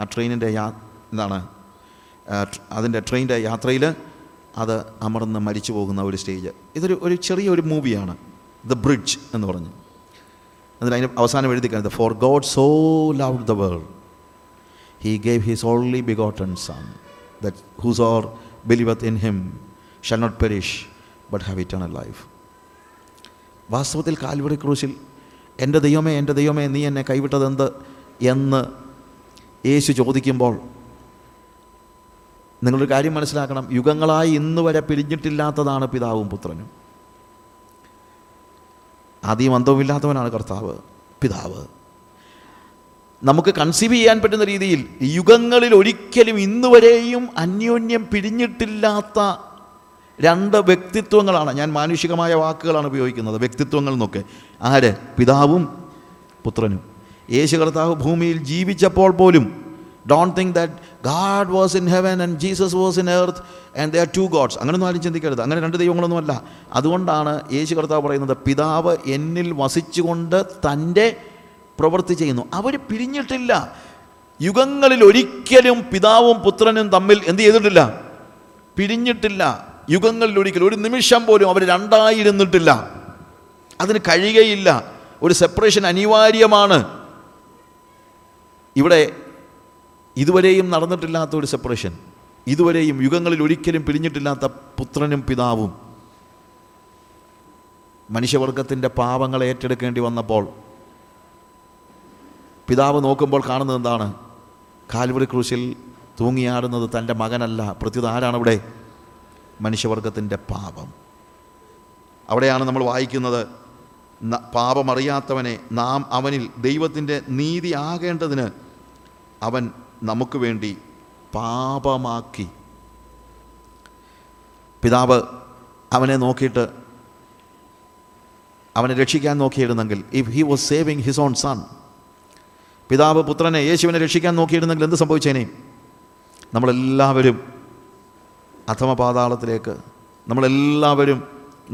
ആ ട്രെയിനിൻ്റെ യാ എന്താണ് അതിൻ്റെ ട്രെയിനിൻ്റെ യാത്രയിൽ അത് അമർന്ന് മരിച്ചു പോകുന്ന ഒരു സ്റ്റേജ്. ഇതൊരു ഒരു ചെറിയൊരു മൂവിയാണ്, ദ ബ്രിഡ്ജ് എന്ന് പറഞ്ഞ്. അതിന് അതിന് അവസാനം എഴുതി കഴിഞ്ഞത്, for God so loved the world he gave his only begotten son that whosoever believeth in him shall not perish but have eternal life. വാസ്തവത്തിൽ കാൽവറി ക്രൂശിൽ എൻ്റെ ദൈവമേ എൻ്റെ ദൈവമേ നീ എന്നെ കൈവിട്ടതെന്ത് എന്ന് യേശു ചോദിക്കുമ്പോൾ നിങ്ങളൊരു കാര്യം മനസ്സിലാക്കണം, യുഗങ്ങളായി ഇന്ന് വരെ പിരിഞ്ഞിട്ടില്ലാത്തതാണ് പിതാവും പുത്രനും. ആദ്യം അന്തവുമില്ലാത്തവനാണ് കർത്താവ് പിതാവ്. നമുക്ക് കൺസീവ് ചെയ്യാൻ പറ്റുന്ന രീതിയിൽ യുഗങ്ങളിൽ ഒരിക്കലും ഇന്നുവരെയും അന്യോന്യം പിരിഞ്ഞിട്ടില്ലാത്ത രണ്ട് വ്യക്തിത്വങ്ങളാണ്. ഞാൻ മാനുഷികമായ വാക്കുകളാണ് ഉപയോഗിക്കുന്നത്, വ്യക്തിത്വങ്ങൾ എന്നൊക്കെ. ആര്? പിതാവും പുത്രനും. യേശു കർത്താവ് ഭൂമിയിൽ ജീവിച്ചപ്പോൾ പോലും Don't think that God was in heaven and Jesus was in earth and there are two gods. അങ്ങനെയൊന്നും ആരും ചിന്തിക്കരുത്, അങ്ങനെ രണ്ട് ദൈവങ്ങളൊന്നുമല്ല. അതുകൊണ്ടാണ് യേശു കർത്താവ് പറയുന്നത്, പിതാവ് എന്നിൽ വസിച്ചുകൊണ്ട് തൻ്റെ പ്രവൃത്തി ചെയ്യുന്നു. അവർ പിരിഞ്ഞിട്ടില്ല, യുഗങ്ങളിൽ ഒരിക്കലും പിതാവും പുത്രനും തമ്മിൽ എന്ത് ചെയ്തിട്ടില്ല, പിരിഞ്ഞിട്ടില്ല. യുഗങ്ങളിൽ ഒരിക്കലും ഒരു നിമിഷം പോലും അവർ രണ്ടായിരുന്നിട്ടില്ല. അതിന് കഴിയുകയില്ല, ഒരു സെപ്പറേഷൻ അനിവാര്യമാണ്. ഇവിടെ ഇതുവരെയും നടന്നിട്ടില്ലാത്ത ഒരു സെപ്പറേഷൻ, ഇതുവരെയും യുഗങ്ങളിൽ ഒരിക്കലും പിരിഞ്ഞിട്ടില്ലാത്ത പുത്രനും പിതാവും. മനുഷ്യവർഗത്തിൻ്റെ പാപങ്ങൾ ഏറ്റെടുക്കേണ്ടി വന്നപ്പോൾ പിതാവ് നോക്കുമ്പോൾ കാണുന്നത് എന്താണ്? കാൽവറി ക്രൂശിൽ തൂങ്ങിയാടുന്നത് തൻ്റെ മകനല്ല, പ്രത്യുത ആരാണ് ഇവിടെ? മനുഷ്യവർഗത്തിൻ്റെ പാപം. അവിടെയാണ് നമ്മൾ വായിക്കുന്നത്, പാപമറിയാത്തവനെ നാം അവനിൽ ദൈവത്തിൻ്റെ നീതി ആകേണ്ടതിന് അവൻ നമുക്ക് വേണ്ടി പാപമാക്കി. പിതാവ് അവനെ നോക്കിയിട്ട് അവനെ രക്ഷിക്കാൻ നോക്കിയിരുന്നെങ്കിൽ, if he was saving his own son, പിതാവ് പുത്രനെ യേശുവിനെ രക്ഷിക്കാൻ നോക്കിയിരുന്നെങ്കിൽ എന്ത് സംഭവിച്ചേനെ? നമ്മളെല്ലാവരും അധമപാതാളത്തിലേക്ക്, നമ്മളെല്ലാവരും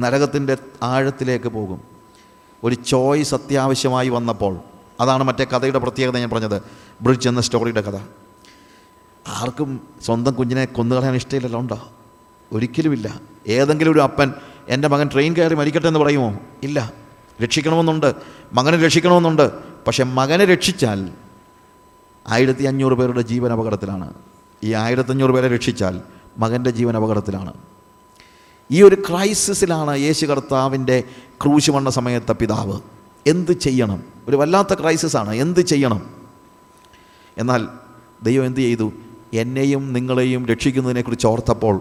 നരകത്തിൻ്റെ ആഴത്തിലേക്ക് പോകും. ഒരു ചോയ്സ് അത്യാവശ്യമായി വന്നപ്പോൾ, അതാണ് മറ്റേ കഥയുടെ പ്രത്യേകത. ഞാൻ പറഞ്ഞത് ബ്രിഡ്ജ് എന്ന സ്റ്റോറിയുടെ കഥ. ആർക്കും സ്വന്തം കുഞ്ഞിനെ കൊന്നുകളയാൻ ഇഷ്ടമില്ലല്ലോ, ഉണ്ടോ? ഒരിക്കലുമില്ല. ഏതെങ്കിലും ഒരു അപ്പൻ എൻ്റെ മകൻ ട്രെയിൻ കയറി മരിക്കട്ടെ എന്ന് പറയുമോ? ഇല്ല. രക്ഷിക്കണമെന്നുണ്ട്, മകനെ രക്ഷിക്കണമെന്നുണ്ട്. പക്ഷെ മകനെ രക്ഷിച്ചാൽ ആയിരത്തി അഞ്ഞൂറ് പേരുടെ ജീവൻ അപകടത്തിലാണ്. ഈ ആയിരത്തഞ്ഞൂറ് പേരെ രക്ഷിച്ചാൽ മകൻ്റെ ജീവൻ അപകടത്തിലാണ്. ഈ ഒരു ക്രൈസിസിലാണ് യേശു കർത്താവിൻ്റെ ക്രൂശ് വന്ന സമയത്തെ പിതാവ്. എന്ത് ചെയ്യണം? ഒരു വല്ലാത്ത ക്രൈസിസാണ്. എന്ത് ചെയ്യണം? എന്നാൽ ദൈവം എന്ത് ചെയ്തു? എന്നെയും നിങ്ങളെയും രക്ഷിക്കുന്നതിനെക്കുറിച്ച് ഓർത്തപ്പോൾ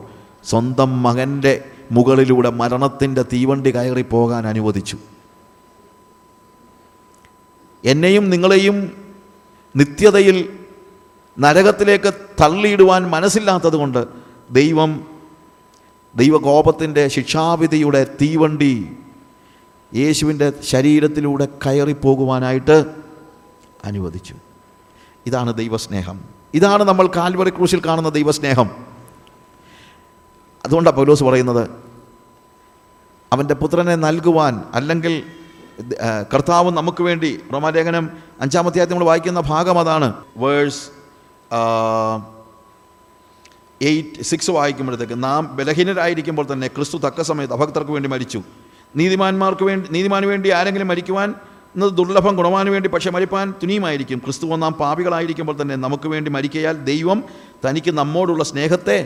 സ്വന്തം മകൻ്റെ മുകളിലൂടെ മരണത്തിൻ്റെ തീവണ്ടി കയറിപ്പോകാൻ അനുവദിച്ചു. എന്നെയും നിങ്ങളെയും നിത്യതയിൽ നരകത്തിലേക്ക് തള്ളിയിടുവാൻ മനസ്സില്ലാത്തതുകൊണ്ട് ദൈവം ദൈവകോപത്തിൻ്റെ ശിക്ഷാവിധിയുടെ തീവണ്ടി യേശുവിൻ്റെ ശരീരത്തിലൂടെ കയറിപ്പോകുവാനായിട്ട് അനുവദിച്ചു. ഇതാണ് ദൈവസ്നേഹം. ഇതാണ് നമ്മൾ കാൽവറി ക്രൂശിൽ കാണുന്ന ദൈവസ്നേഹം. അതുകൊണ്ടാണ് പൗലോസ് പറയുന്നത്, അവൻ്റെ പുത്രനെ നൽകുവാൻ, അല്ലെങ്കിൽ കർത്താവ് നമുക്ക് വേണ്ടി, റോമാലേഖനം അഞ്ചാമത്തെ അധ്യായത്തിൽ നമ്മൾ വായിക്കുന്ന ഭാഗം അതാണ്. വേഴ്സ് എയ്റ്റ് സിക്സ് വായിക്കുമ്പോഴത്തേക്ക്, നാം ബലഹീനരായിരിക്കുമ്പോൾ തന്നെ ക്രിസ്തു തക്ക സമയത്ത് അഭക്തർക്ക് വേണ്ടി മരിച്ചു. നീതിമാന്മാർക്ക് വേണ്ടി, നീതിമാന് വേണ്ടി ആരെങ്കിലും മരിക്കുവാൻ എന്നത് ദുർലഭം, ഗുണവാന് വേണ്ടി പക്ഷേ മരിപ്പാൻ തുനിയുമായിരിക്കും. ക്രിസ്തുവോ നാം പാപികളായിരിക്കുമ്പോൾ തന്നെ നമുക്ക് വേണ്ടി മരിക്കയാൽ ദൈവം തനിക്ക് നമ്മോടുള്ള സ്നേഹത്തെ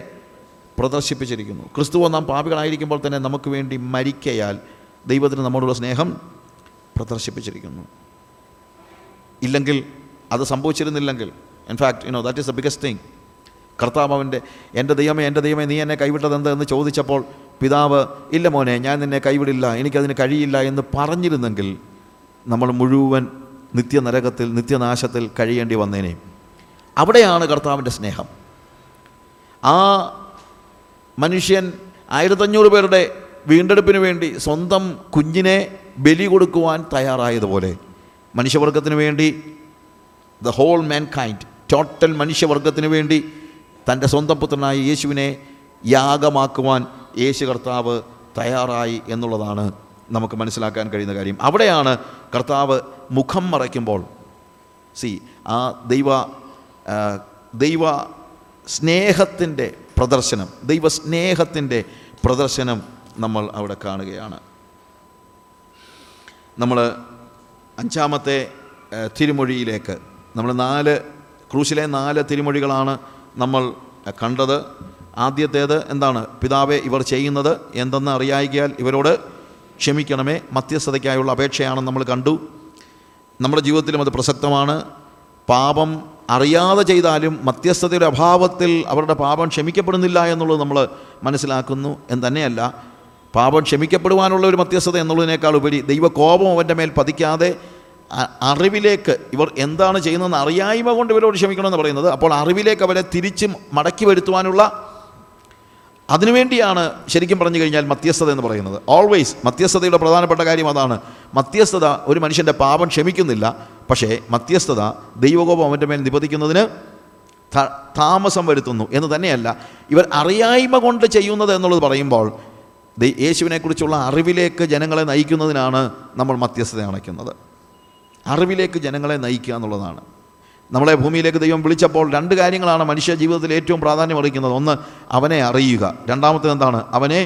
പ്രദർശിപ്പിച്ചിരിക്കുന്നു. ക്രിസ്തുവോ നാം പാപികളായിരിക്കുമ്പോൾ തന്നെ നമുക്ക് വേണ്ടി മരിക്കയാൽ ദൈവത്തിന് നമ്മോടുള്ള സ്നേഹം പ്രദർശിപ്പിച്ചിരിക്കുന്നു. ഇല്ലെങ്കിൽ, അത് സംഭവിച്ചിരുന്നില്ലെങ്കിൽ, in fact you know that is the biggest thing. കർത്താവ് അവൻ്റെ, എൻ്റെ ദൈവമേ എൻ്റെ ദൈവമേ നീ എന്നെ കൈവിട്ടതെന്ത് എന്ന് ചോദിച്ചപ്പോൾ പിതാവ്, ഇല്ല മോനെ, ഞാൻ നിന്നെ കൈവിടില്ല, എനിക്കതിന് കഴിയില്ല എന്ന് പറഞ്ഞിരുന്നെങ്കിൽ നമ്മൾ മുഴുവൻ നിത്യനരകത്തിൽ നിത്യനാശത്തിൽ കഴിയേണ്ടി വന്നേനെ. അവിടെയാണ് കർത്താവിൻ്റെ സ്നേഹം. ആ മനുഷ്യൻ ആയിരത്തഞ്ഞൂറ് പേരുടെ വീണ്ടെടുപ്പിന് വേണ്ടി സ്വന്തം കുഞ്ഞിനെ ബലി കൊടുക്കുവാൻ തയ്യാറായതുപോലെ മനുഷ്യവർഗത്തിന് വേണ്ടി, ദ ഹോൾ മാൻകൈൻഡ്, ടോട്ടൽ മനുഷ്യവർഗത്തിന് വേണ്ടി തൻ്റെ സ്വന്തം പുത്രനായ യേശുവിനെ യാഗമാക്കുവാൻ യേശു കർത്താവ് തയ്യാറായി എന്നുള്ളതാണ് നമുക്ക് മനസ്സിലാക്കാൻ കഴിയുന്ന കാര്യം. അവിടെയാണ് കർത്താവ് മുഖം മറയ്ക്കുമ്പോൾ, സി, ആ ദൈവ ദൈവ സ്നേഹത്തിൻ്റെ പ്രദർശനം, ദൈവസ്നേഹത്തിൻ്റെ പ്രദർശനം നമ്മൾ അവിടെ കാണുകയാണ്. നമ്മൾ അഞ്ചാമത്തെ തിരുമൊഴിയിലേക്ക്, നമ്മൾ നാല് ക്രൂശിലെ നാല് തിരുമൊഴികളാണ് നമ്മൾ കണ്ടത്. ആദ്യത്തേത് എന്താണ്? പിതാവേ, ഇവർ ചെയ്യുന്നത് എന്തെന്ന് അറിയായികയാൽ ഇവരോട് ക്ഷമിക്കണമേ, മധ്യസ്ഥതയ്ക്കായുള്ള അപേക്ഷയാണെന്ന് നമ്മൾ കണ്ടു. നമ്മുടെ ജീവിതത്തിലും അത് പ്രസക്തമാണ്. പാപം അറിയാതെ ചെയ്താലും മധ്യസ്ഥതയുടെ അഭാവത്തിൽ അവരുടെ പാപം ക്ഷമിക്കപ്പെടുന്നില്ല എന്നുള്ളത് നമ്മൾ മനസ്സിലാക്കുന്നു. എന്ന് തന്നെയല്ല, പാപം ക്ഷമിക്കപ്പെടുവാനുള്ള ഒരു മധ്യസ്ഥത എന്നുള്ളതിനേക്കാൾ ഉപരി ദൈവകോപം അവൻ്റെ മേൽ പതിക്കാതെ അറിവിലേക്ക്, ഇവർ എന്താണ് ചെയ്യുന്നതെന്ന് അറിയായ്മ കൊണ്ട് ഇവരോട് ക്ഷമിക്കണമെന്ന് പറയുന്നത്. അപ്പോൾ അറിവിലേക്ക് അവരെ തിരിച്ച് മടക്കി വരുത്തുവാനുള്ള, അതിനുവേണ്ടിയാണ് ശരിക്കും പറഞ്ഞു കഴിഞ്ഞാൽ മധ്യസ്ഥത എന്ന് പറയുന്നത്. ഓൾവേസ് മധ്യസ്ഥതയുടെ പ്രധാനപ്പെട്ട കാര്യം അതാണ്. മധ്യസ്ഥത ഒരു മനുഷ്യൻ്റെ പാപം ക്ഷമിക്കുന്നില്ല, പക്ഷേ മധ്യസ്ഥത ദൈവകോപം അവൻ്റെ മേൽ നിപതിക്കുന്നതിന് താമസം വരുത്തുന്നു എന്ന് തന്നെയല്ല, ഇവർ അറിയായ്മ കൊണ്ട് ചെയ്യുന്നത് എന്നുള്ളത് പറയുമ്പോൾ യേശുവിനെക്കുറിച്ചുള്ള അറിവിലേക്ക് ജനങ്ങളെ നയിക്കുന്നതിനാണ് നമ്മൾ മധ്യസ്ഥത അണയ്ക്കുന്നത്. അറിവിലേക്ക് ജനങ്ങളെ നയിക്കുക എന്നുള്ളതാണ്. നമ്മളെ ഭൂമിയിലേക്ക് ദൈവം വിളിച്ചപ്പോൾ രണ്ട് കാര്യങ്ങളാണ് മനുഷ്യ ജീവിതത്തിൽ ഏറ്റവും പ്രാധാന്യം അറിയിക്കുന്നത്. ഒന്ന്, അവനെ അറിയുക. രണ്ടാമത്തേത് എന്താണ്? അവനെ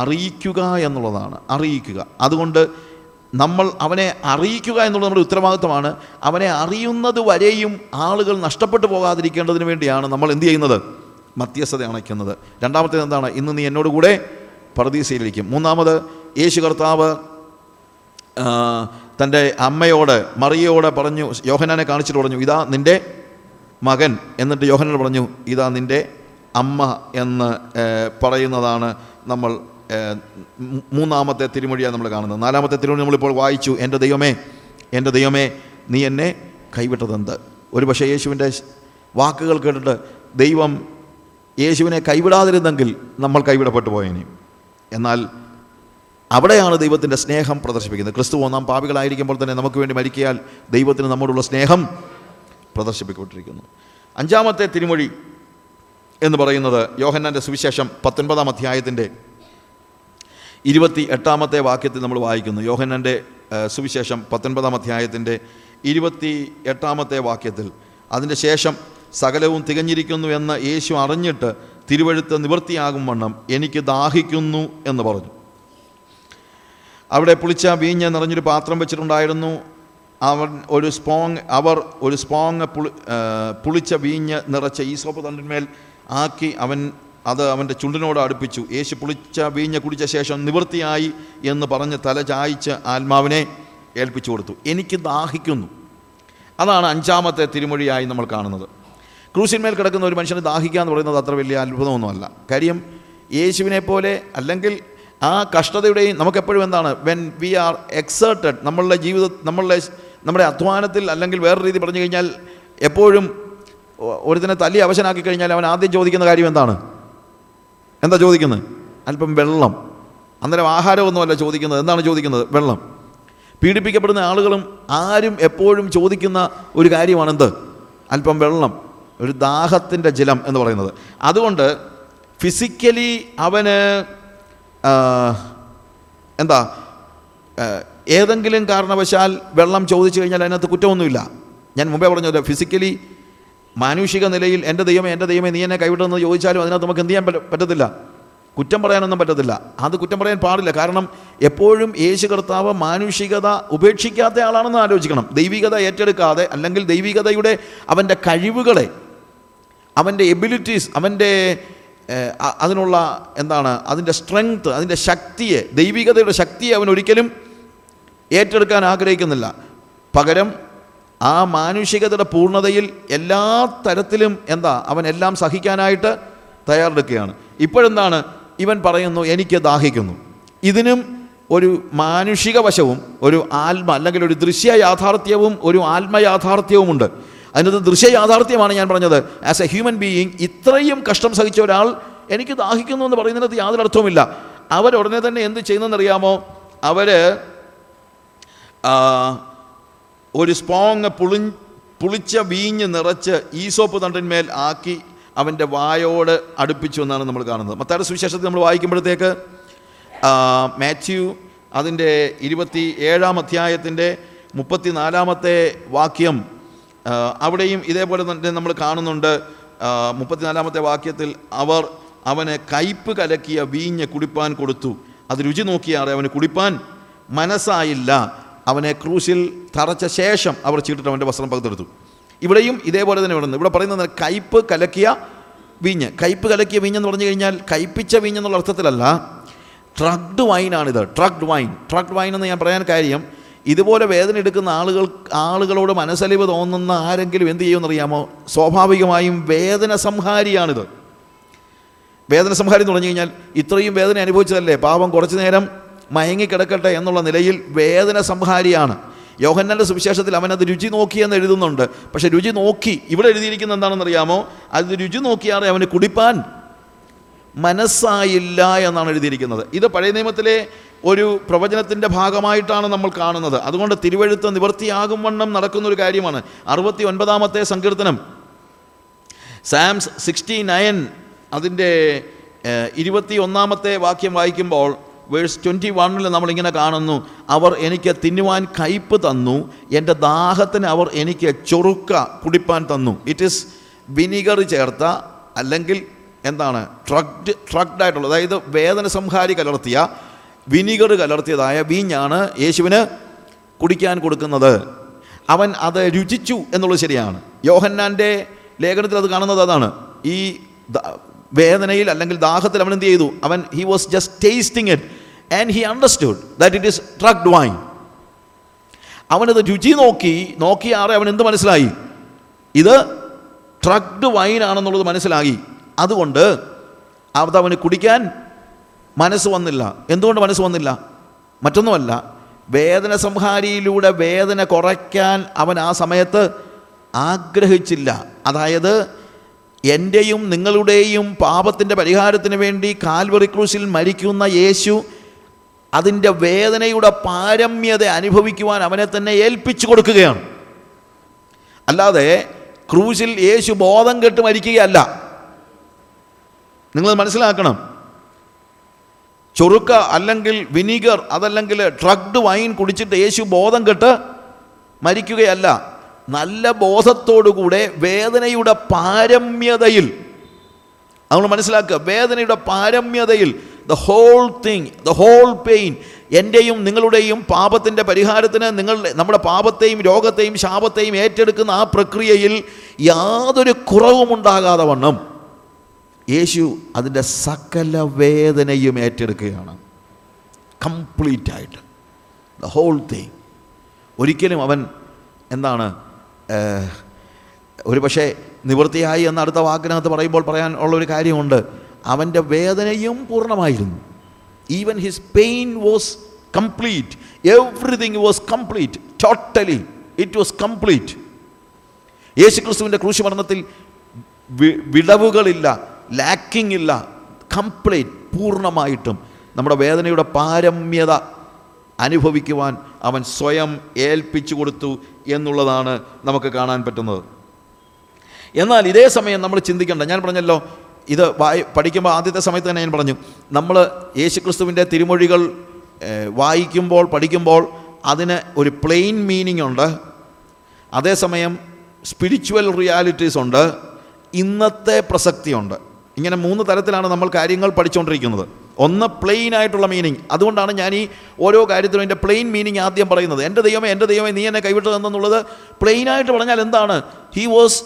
അറിയിക്കുക എന്നുള്ളതാണ്. അറിയിക്കുക. അതുകൊണ്ട് നമ്മൾ അവനെ അറിയിക്കുക എന്നുള്ളത് നമ്മുടെ ഉത്തരവാദിത്വമാണ്. അവനെ അറിയുന്നത് വരെയും ആളുകൾ നഷ്ടപ്പെട്ടു പോകാതിരിക്കേണ്ടതിന് വേണ്ടിയാണ് നമ്മൾ എന്ത് ചെയ്യുന്നത്? മധ്യസ്ഥത അണയ്ക്കുന്നത്. രണ്ടാമത്തേത് എന്താണ്? ഇന്ന് നീ എന്നോട് കൂടെ പറുദീസയിലിരിക്കും. മൂന്നാമത്, യേശു കർത്താവ് തൻ്റെ അമ്മയോട്, മറിയയോട് പറഞ്ഞു, യോഹനാനെ കാണിച്ചിട്ട് പറഞ്ഞു, ഇതാ നിൻ്റെ മകൻ. എന്നിട്ട് യോഹനാൻ പറഞ്ഞു, ഇതാ നിൻ്റെ അമ്മ എന്ന് പറയുന്നതാണ് നമ്മൾ മൂന്നാമത്തെ തിരുമൊഴിയാണ് നമ്മൾ കാണുന്നത്. നാലാമത്തെ തിരുമൊഴി നമ്മളിപ്പോൾ വായിച്ചു. എൻ്റെ ദൈവമേ, എൻ്റെ ദൈവമേ, നീ എന്നെ കൈവിട്ടതെന്ത്? ഒരു പക്ഷേ യേശുവിൻ്റെ വാക്കുകൾ കേട്ടിട്ട് ദൈവം യേശുവിനെ കൈവിടാതിരുന്നെങ്കിൽ നമ്മൾ കൈവിടപ്പെട്ടു പോയേനെ. എന്നാൽ അവിടെയാണ് ദൈവത്തിൻ്റെ സ്നേഹം പ്രദർശിപ്പിക്കുന്നത്. ക്രിസ്തുവോ നാം പാപികളായിരിക്കുമ്പോൾ തന്നെ നമുക്ക് വേണ്ടി മരിക്കയാൽ ദൈവത്തിന് നമ്മോടുള്ള സ്നേഹം പ്രദർശിപ്പിക്കപ്പെട്ടിരിക്കുന്നു. അഞ്ചാമത്തെ തിരുമൊഴി എന്ന് പറയുന്നത് യോഹന്നാൻ്റെ സുവിശേഷം പത്തൊൻപതാം അധ്യായത്തിൻ്റെ ഇരുപത്തി എട്ടാമത്തെ വാക്യത്തിൽ നമ്മൾ വായിക്കുന്നു. യോഹന്നാൻ്റെ സുവിശേഷം പത്തൊൻപതാം അധ്യായത്തിൻ്റെ ഇരുപത്തി എട്ടാമത്തെ വാക്യത്തിൽ, അതിൻ്റെ ശേഷം സകലവും തികഞ്ഞിരിക്കുന്നു എന്ന് യേശു അറിഞ്ഞിട്ട് തിരുവഴുത്ത് നിവൃത്തിയാകും വണ്ണം എനിക്ക് ദാഹിക്കുന്നു എന്ന് പറഞ്ഞു. അവിടെ പുളിച്ച വീഞ്ഞ് നിറഞ്ഞൊരു പാത്രം വെച്ചിട്ടുണ്ടായിരുന്നു. അവൻ ഒരു സ്പോങ് അവർ ഒരു സ്പോങ് പുളി പുളിച്ച വീഞ്ഞ് നിറച്ച ഈസോപ്പ് തണ്ടിന്മേൽ ആക്കി അവൻ അത് അവൻ്റെ ചുണ്ടിനോട് അടുപ്പിച്ചു. യേശു പുളിച്ച വീഞ്ഞ് കുടിച്ച ശേഷം നിവൃത്തിയായി എന്ന് പറഞ്ഞ് തല ചായ്ച്ച് ആത്മാവിനെ ഏൽപ്പിച്ചു കൊടുത്തു. എനിക്ക് ദാഹിക്കുന്നു, അതാണ് അഞ്ചാമത്തെ തിരുമൊഴിയായി നമ്മൾ കാണുന്നത്. ക്രൂശിന്മേൽ കിടക്കുന്ന ഒരു മനുഷ്യന് ദാഹിക്കുക എന്ന് പറയുന്നത് അത്ര വലിയ അത്ഭുതമൊന്നുമല്ല. കാര്യം യേശുവിനെ പോലെ അല്ലെങ്കിൽ ആ കഷ്ടതയുടെയും നമുക്കെപ്പോഴും എന്താണ്, വെൻ വി ആർ എക്സേർട്ടഡ്, നമ്മളുടെ ജീവിത നമ്മളുടെ നമ്മുടെ അധ്വാനത്തിൽ അല്ലെങ്കിൽ വേറെ രീതി പറഞ്ഞു കഴിഞ്ഞാൽ എപ്പോഴും ഒരുതിനെ തല്ലി അവശനാക്കി കഴിഞ്ഞാൽ അവൻ ആദ്യം ചോദിക്കുന്ന കാര്യം എന്താണ്? എന്താ ചോദിക്കുന്നത്? അല്പം വെള്ളം. അന്നേരം ആഹാരമൊന്നുമല്ല ചോദിക്കുന്നത്. എന്താണ് ചോദിക്കുന്നത്? വെള്ളം. പീഡിപ്പിക്കപ്പെടുന്ന ആളുകളും ആരും എപ്പോഴും ചോദിക്കുന്ന ഒരു കാര്യമാണെന്ത്? അല്പം വെള്ളം, ഒരു ദാഹത്തിൻ്റെ ജലം എന്ന് പറയുന്നത്. അതുകൊണ്ട് ഫിസിക്കലി അവന് എന്താ ഏതെങ്കിലും കാരണവശാൽ വെള്ളം ചോദിച്ചു കഴിഞ്ഞാൽ അതിനകത്ത് കുറ്റമൊന്നുമില്ല. ഞാൻ മുമ്പേ പറഞ്ഞല്ലോ, ഫിസിക്കലി മാനുഷിക നിലയിൽ എൻ്റെ ദൈവമേ, എൻ്റെ ദൈവമേ, നീ എന്നെ കൈവിട്ടെന്ന് ചോദിച്ചാലും അതിനകത്ത് നമുക്ക് എന്ത് ചെയ്യാൻ പറ്റത്തില്ല, കുറ്റം പറയാനൊന്നും പറ്റത്തില്ല. അത് കുറ്റം പറയാൻ പാടില്ല. കാരണം എപ്പോഴും യേശു കർത്താവ് മാനുഷികത ഉപേക്ഷിക്കാത്ത ആളാണെന്ന് ആലോചിക്കണം. ദൈവികത ഏറ്റെടുക്കാതെ അല്ലെങ്കിൽ ദൈവികതയുടെ അവൻ്റെ കഴിവുകളെ, അവൻ്റെ എബിലിറ്റീസ്, അവൻ്റെ അതിനുള്ള എന്താണ് അതിൻ്റെ സ്ട്രെങ്ത്, അതിൻ്റെ ശക്തിയെ, ദൈവികതയുടെ ശക്തിയെ അവൻ ഒരിക്കലും ഏറ്റെടുക്കാൻ ആഗ്രഹിക്കുന്നില്ല. പകരം ആ മാനുഷികതയുടെ പൂർണ്ണതയിൽ എല്ലാ തരത്തിലും എന്താ അവൻ എല്ലാം സഹിക്കാനായിട്ട് തയ്യാറെടുക്കുകയാണ്. ഇപ്പോഴെന്താണ് ഇവൻ പറയുന്നു? എനിക്ക് ദാഹിക്കുന്നു. ഇതിനും ഒരു മാനുഷിക വശവും ഒരു ആത്മ അല്ലെങ്കിൽ ഒരു ദൃശ്യ യാഥാർത്ഥ്യവും ഒരു ആത്മയാഥാർത്ഥ്യവുമുണ്ട്. അതിനകത്ത് ദൃശ്യ യാഥാർത്ഥ്യമാണ് ഞാൻ പറഞ്ഞത്. ആസ് എ ഹ്യൂമൻ ബീയിങ് ഇത്രയും കഷ്ടം സഹിച്ച ഒരാൾ എനിക്ക് ദാഹിക്കുന്നു എന്ന് പറയുന്നതിനകത്ത് യാതൊരു അർത്ഥവുമില്ല. അവരുടനെ തന്നെ എന്ത് ചെയ്യുന്നതെന്നറിയാമോ? അവർ ഒരു സ്പോങ് പുളി പുളിച്ച വീഞ്ഞ് നിറച്ച് ഈസോപ്പ് തണ്ടിന്മേൽ ആക്കി അവൻ്റെ വായോട് അടുപ്പിച്ചു എന്നാണ് നമ്മൾ കാണുന്നത്. മത്തായിയുടെ സുവിശേഷത്തിൽ നമ്മൾ വായിക്കുമ്പോഴത്തേക്ക് മാത്യു അതിൻ്റെ ഇരുപത്തി ഏഴാം അധ്യായത്തിൻ്റെ മുപ്പത്തി നാലാമത്തെ വാക്യം അവിടെയും ഇതേപോലെ തന്നെ നമ്മൾ കാണുന്നുണ്ട്. മുപ്പത്തിനാലാമത്തെ വാക്യത്തിൽ അവർ അവന് കയ്പ് കലക്കിയ വീഞ്ഞ് കുടിപ്പാൻ കൊടുത്തു. അത് രുചി നോക്കിയാറെ അവന് കുടിപ്പാൻ മനസ്സായില്ല. അവനെ ക്രൂശിൽ തറച്ച ശേഷം അവർ ചീട്ടിട്ട് അവൻ്റെ വസ്ത്രം പകുത്തെടുത്തു. ഇവിടെയും ഇതേപോലെ തന്നെ വരുന്നത്. ഇവിടെ പറയുന്നത് കയ്പ് കലക്കിയ വീഞ്ഞ്. കയ്പ് കലക്കിയ വീഞ്ഞെന്ന് പറഞ്ഞു കഴിഞ്ഞാൽ കയ്പിച്ച വീഞ്ഞെന്നുള്ള അർത്ഥത്തിലല്ല, ട്രഗ്ഡ് വൈനാണിത്. ട്രഗ്ഡ് വൈൻ ട്രഗ്ഡ് വൈൻ എന്ന് ഞാൻ പറയാൻ കാര്യം, ഇതുപോലെ വേദന എടുക്കുന്ന ആളുകൾ ആളുകളോട് മനസ്സലിവ് തോന്നുന്ന ആരെങ്കിലും എന്ത് ചെയ്യുമെന്നറിയാമോ? സ്വാഭാവികമായും വേദന സംഹാരിയാണിത്. വേദന സംഹാരി എന്ന് പറഞ്ഞു കഴിഞ്ഞാൽ ഇത്രയും വേദന അനുഭവിച്ചതല്ലേ, പാപം കുറച്ചു നേരം മയങ്ങിക്കിടക്കട്ടെ എന്നുള്ള നിലയിൽ വേദന സംഹാരിയാണ്. യോഹന്നാന്റെ സുവിശേഷത്തിൽ അവനത് രുചി നോക്കിയെന്ന് എഴുതുന്നുണ്ട്. പക്ഷേ രുചി നോക്കി ഇവിടെ എഴുതിയിരിക്കുന്നത് എന്താണെന്നറിയാമോ? അത് രുചി നോക്കിയാറേ അവന് കുടിപ്പാൻ മനസ്സായില്ല എന്നാണ് എഴുതിയിരിക്കുന്നത്. ഇത് പഴയ നിയമത്തിലെ ഒരു പ്രവചനത്തിൻ്റെ ഭാഗമായിട്ടാണ് നമ്മൾ കാണുന്നത്. അതുകൊണ്ട് തിരുവഴുത്ത് നിവൃത്തിയാകും വണ്ണം നടക്കുന്നൊരു കാര്യമാണ്. അറുപത്തി ഒൻപതാമത്തെ സങ്കീർത്തനം, സാംസ് സിക്സ്റ്റി നയൻ അതിൻ്റെ ഇരുപത്തി ഒന്നാമത്തെ വാക്യം വായിക്കുമ്പോൾ വേഴ്സ് ട്വൻറ്റി വണ്ണിൽ നമ്മളിങ്ങനെ കാണുന്നു, അവർ എനിക്ക് തിന്നുവാൻ കയ്പ് തന്നു, എൻ്റെ ദാഹത്തിന് അവർ എനിക്ക് ചൊറുക്ക കുടിപ്പാൻ തന്നു. ഇറ്റ് ഈസ് വിനിഗർ ചേർത്ത അല്ലെങ്കിൽ എന്താണ് ട്രഗ്ഡ് ട്രഗ്ഡ് ആയിട്ടുള്ള, അതായത് വേദന സംഹാരി കലർത്തിയ, വിനിഗർ കലർത്തിയതായ വീഞ്ഞാണ് യേശുവിന് കുടിക്കാൻ കൊടുക്കുന്നത്. അവൻ അത് രുചിച്ചു എന്നുള്ളത് ശരിയാണ്. യോഹന്നാൻ്റെ ലേഖനത്തിൽ അത് കാണുന്നത് അതാണ്. ഈ വേദനയിൽ അല്ലെങ്കിൽ ദാഹത്തിൽ അവൻ എന്ത് ചെയ്തു? അവൻ he was just tasting it and he understood that it is drugged wine. അവനത് രുചി നോക്കി നോക്കിയാറെ അവൻ എന്ത് മനസ്സിലായി? ഇത് ട്രഗ്ഡ് വൈൻ ആണെന്നുള്ളത് മനസ്സിലായി. അതുകൊണ്ട് അതവന് കുടിക്കാൻ മനസ്സ് വന്നില്ല. എന്തുകൊണ്ട് മനസ്സ് വന്നില്ല? മറ്റൊന്നുമല്ല, വേദന സംഹാരിയിലൂടെ വേദന കുറയ്ക്കാൻ അവൻ ആ സമയത്ത് ആഗ്രഹിച്ചില്ല. അതായത് എൻ്റെയും നിങ്ങളുടെയും പാപത്തിൻ്റെ പരിഹാരത്തിന് വേണ്ടി കാൽവറി ക്രൂശിൽ മരിക്കുന്ന യേശു അതിൻ്റെ വേദനയുടെ പാരമ്യത അനുഭവിക്കുവാൻ അവനെ തന്നെ ഏൽപ്പിച്ചു കൊടുക്കുകയാണ്. അല്ലാതെ ക്രൂശിൽ യേശു ബോധം കെട്ട് മരിക്കുകയല്ല. നിങ്ങൾ മനസ്സിലാക്കണം. ചൊറുക്ക അല്ലെങ്കിൽ വിനീഗർ അതല്ലെങ്കിൽ ഡ്രഗ്ഡ് വൈൻ കുടിച്ചിട്ട് യേശു ബോധം കെട്ട് മരിക്കുകയല്ല. നല്ല ബോധത്തോടുകൂടെ വേദനയുടെ പാരമ്യതയിൽ, നമ്മൾ മനസ്സിലാക്കുക, വേദനയുടെ പാരമ്യതയിൽ the whole thing, the whole pain, എൻ്റെയും നിങ്ങളുടെയും പാപത്തിൻ്റെ പരിഹാരത്തിന് നിങ്ങൾ നമ്മുടെ പാപത്തെയും രോഗത്തെയും ശാപത്തെയും ഏറ്റെടുക്കുന്ന ആ പ്രക്രിയയിൽ യാതൊരു കുറവുമുണ്ടാകാതെ വണ്ണം യേശു അതിൻ്റെ സകല വേദനയും ഏറ്റെടുക്കുകയാണ്, കംപ്ലീറ്റായിട്ട്, ദ ഹോൾ തിങ്. ഒരിക്കലും അവൻ എന്താണ് ഒരു പക്ഷേ നിവൃത്തിയായി എന്ന അടുത്ത വാക്കിനകത്ത് പറയുമ്പോൾ പറയാൻ ഉള്ളൊരു കാര്യമുണ്ട്. അവൻ്റെ വേദനയും പൂർണ്ണമായിരുന്നു. Even his pain was complete. Everything was complete, totally it was complete. യേശു ക്രിസ്തുവിൻ്റെ ക്രൂശ് മരണത്തിൽ വിടവുകളില്ല, ലാക്കിംഗ് ഇല്ല, കംപ്ലീറ്റ്, പൂർണ്ണമായിട്ടും നമ്മുടെ വേദനയുടെ പാരമ്യത അനുഭവിക്കുവാൻ അവൻ സ്വയം ഏൽപ്പിച്ചു കൊടുത്തു എന്നുള്ളതാണ് നമുക്ക് കാണാൻ പറ്റുന്നത്. എന്നാൽ ഇതേ സമയം നമ്മൾ ചിന്തിക്കേണ്ട, ഞാൻ പറഞ്ഞല്ലോ ഇത് വായി പഠിക്കുമ്പോൾ ആദ്യത്തെ സമയത്ത് തന്നെ ഞാൻ പറഞ്ഞു, നമ്മൾ യേശുക്രിസ്തുവിൻ്റെ തിരുമൊഴികൾ വായിക്കുമ്പോൾ പഠിക്കുമ്പോൾ അതിന് ഒരു പ്ലെയിൻ മീനിങ് ഉണ്ട്, അതേസമയം സ്പിരിച്വൽ റിയാലിറ്റീസ് ഉണ്ട്, ഇന്നത്തെ പ്രസക്തിയുണ്ട്. ഇങ്ങനെ മൂന്ന് തരത്തിലാണ് നമ്മൾ കാര്യങ്ങൾ പഠിച്ചുകൊണ്ടിരിക്കുന്നത്. ഒന്ന് പ്ലെയിൻ ആയിട്ടുള്ള മീനിങ്. അതുകൊണ്ടാണ് ഞാൻ ഈ ഓരോ കാര്യത്തിലും എൻ്റെ പ്ലെയിൻ മീനിങ് ആദ്യം പറയുന്നത്. എൻ്റെ ദൈവമേ, എൻ്റെ ദൈവമേ, നീ എന്നെ കൈവിട്ടു എന്നുള്ളത് പ്ലെയിനായിട്ട് പറഞ്ഞാൽ എന്താണ്? He was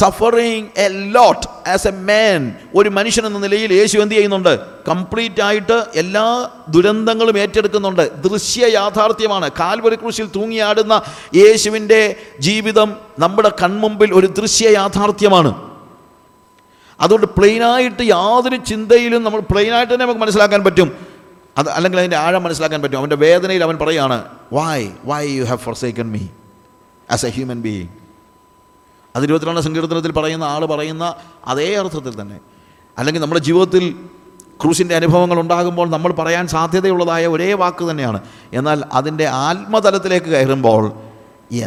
suffering a lot as a man. ഒരു മനുഷ്യൻ എന്ന നിലയിൽ യേശു എന്ത് ചെയ്യുന്നുണ്ട്? കംപ്ലീറ്റ് ആയിട്ട് എല്ലാ ദുരന്തങ്ങളും ഏറ്റെടുക്കുന്നുണ്ട്. ദൃശ്യ യാഥാർത്ഥ്യമാണ്. കാൽവറി ക്രൂശിൽ തൂങ്ങിയാടുന്ന യേശുവിൻ്റെ ജീവിതം നമ്മുടെ കൺമുമ്പിൽ ഒരു ദൃശ്യ യാഥാർത്ഥ്യമാണ്. അതുകൊണ്ട് പ്ലെയിനായിട്ട് യാതൊരു ചിന്തയിലും നമ്മൾ പ്ലെയിനായിട്ട് തന്നെ നമുക്ക് മനസ്സിലാക്കാൻ പറ്റും, അത് അല്ലെങ്കിൽ അതിൻ്റെ ആഴം മനസ്സിലാക്കാൻ പറ്റും. അവൻ്റെ വേദനയിൽ അവൻ പറയുകയാണ്, why why you have forsaken me as a human being. അത് ഇരുപത്തിരണ്ടാം സങ്കീർത്തനത്തിൽ പറയുന്ന ആൾ പറയുന്ന അതേ അർത്ഥത്തിൽ തന്നെ. അല്ലെങ്കിൽ നമ്മുടെ ജീവിതത്തിൽ ക്രൂശിൻ്റെ അനുഭവങ്ങൾ ഉണ്ടാകുമ്പോൾ നമ്മൾ പറയാൻ സാധ്യതയുള്ളതായ ഒരേ വാക്ക് തന്നെയാണ്. എന്നാൽ അതിൻ്റെ ആത്മതലത്തിലേക്ക് കയറുമ്പോൾ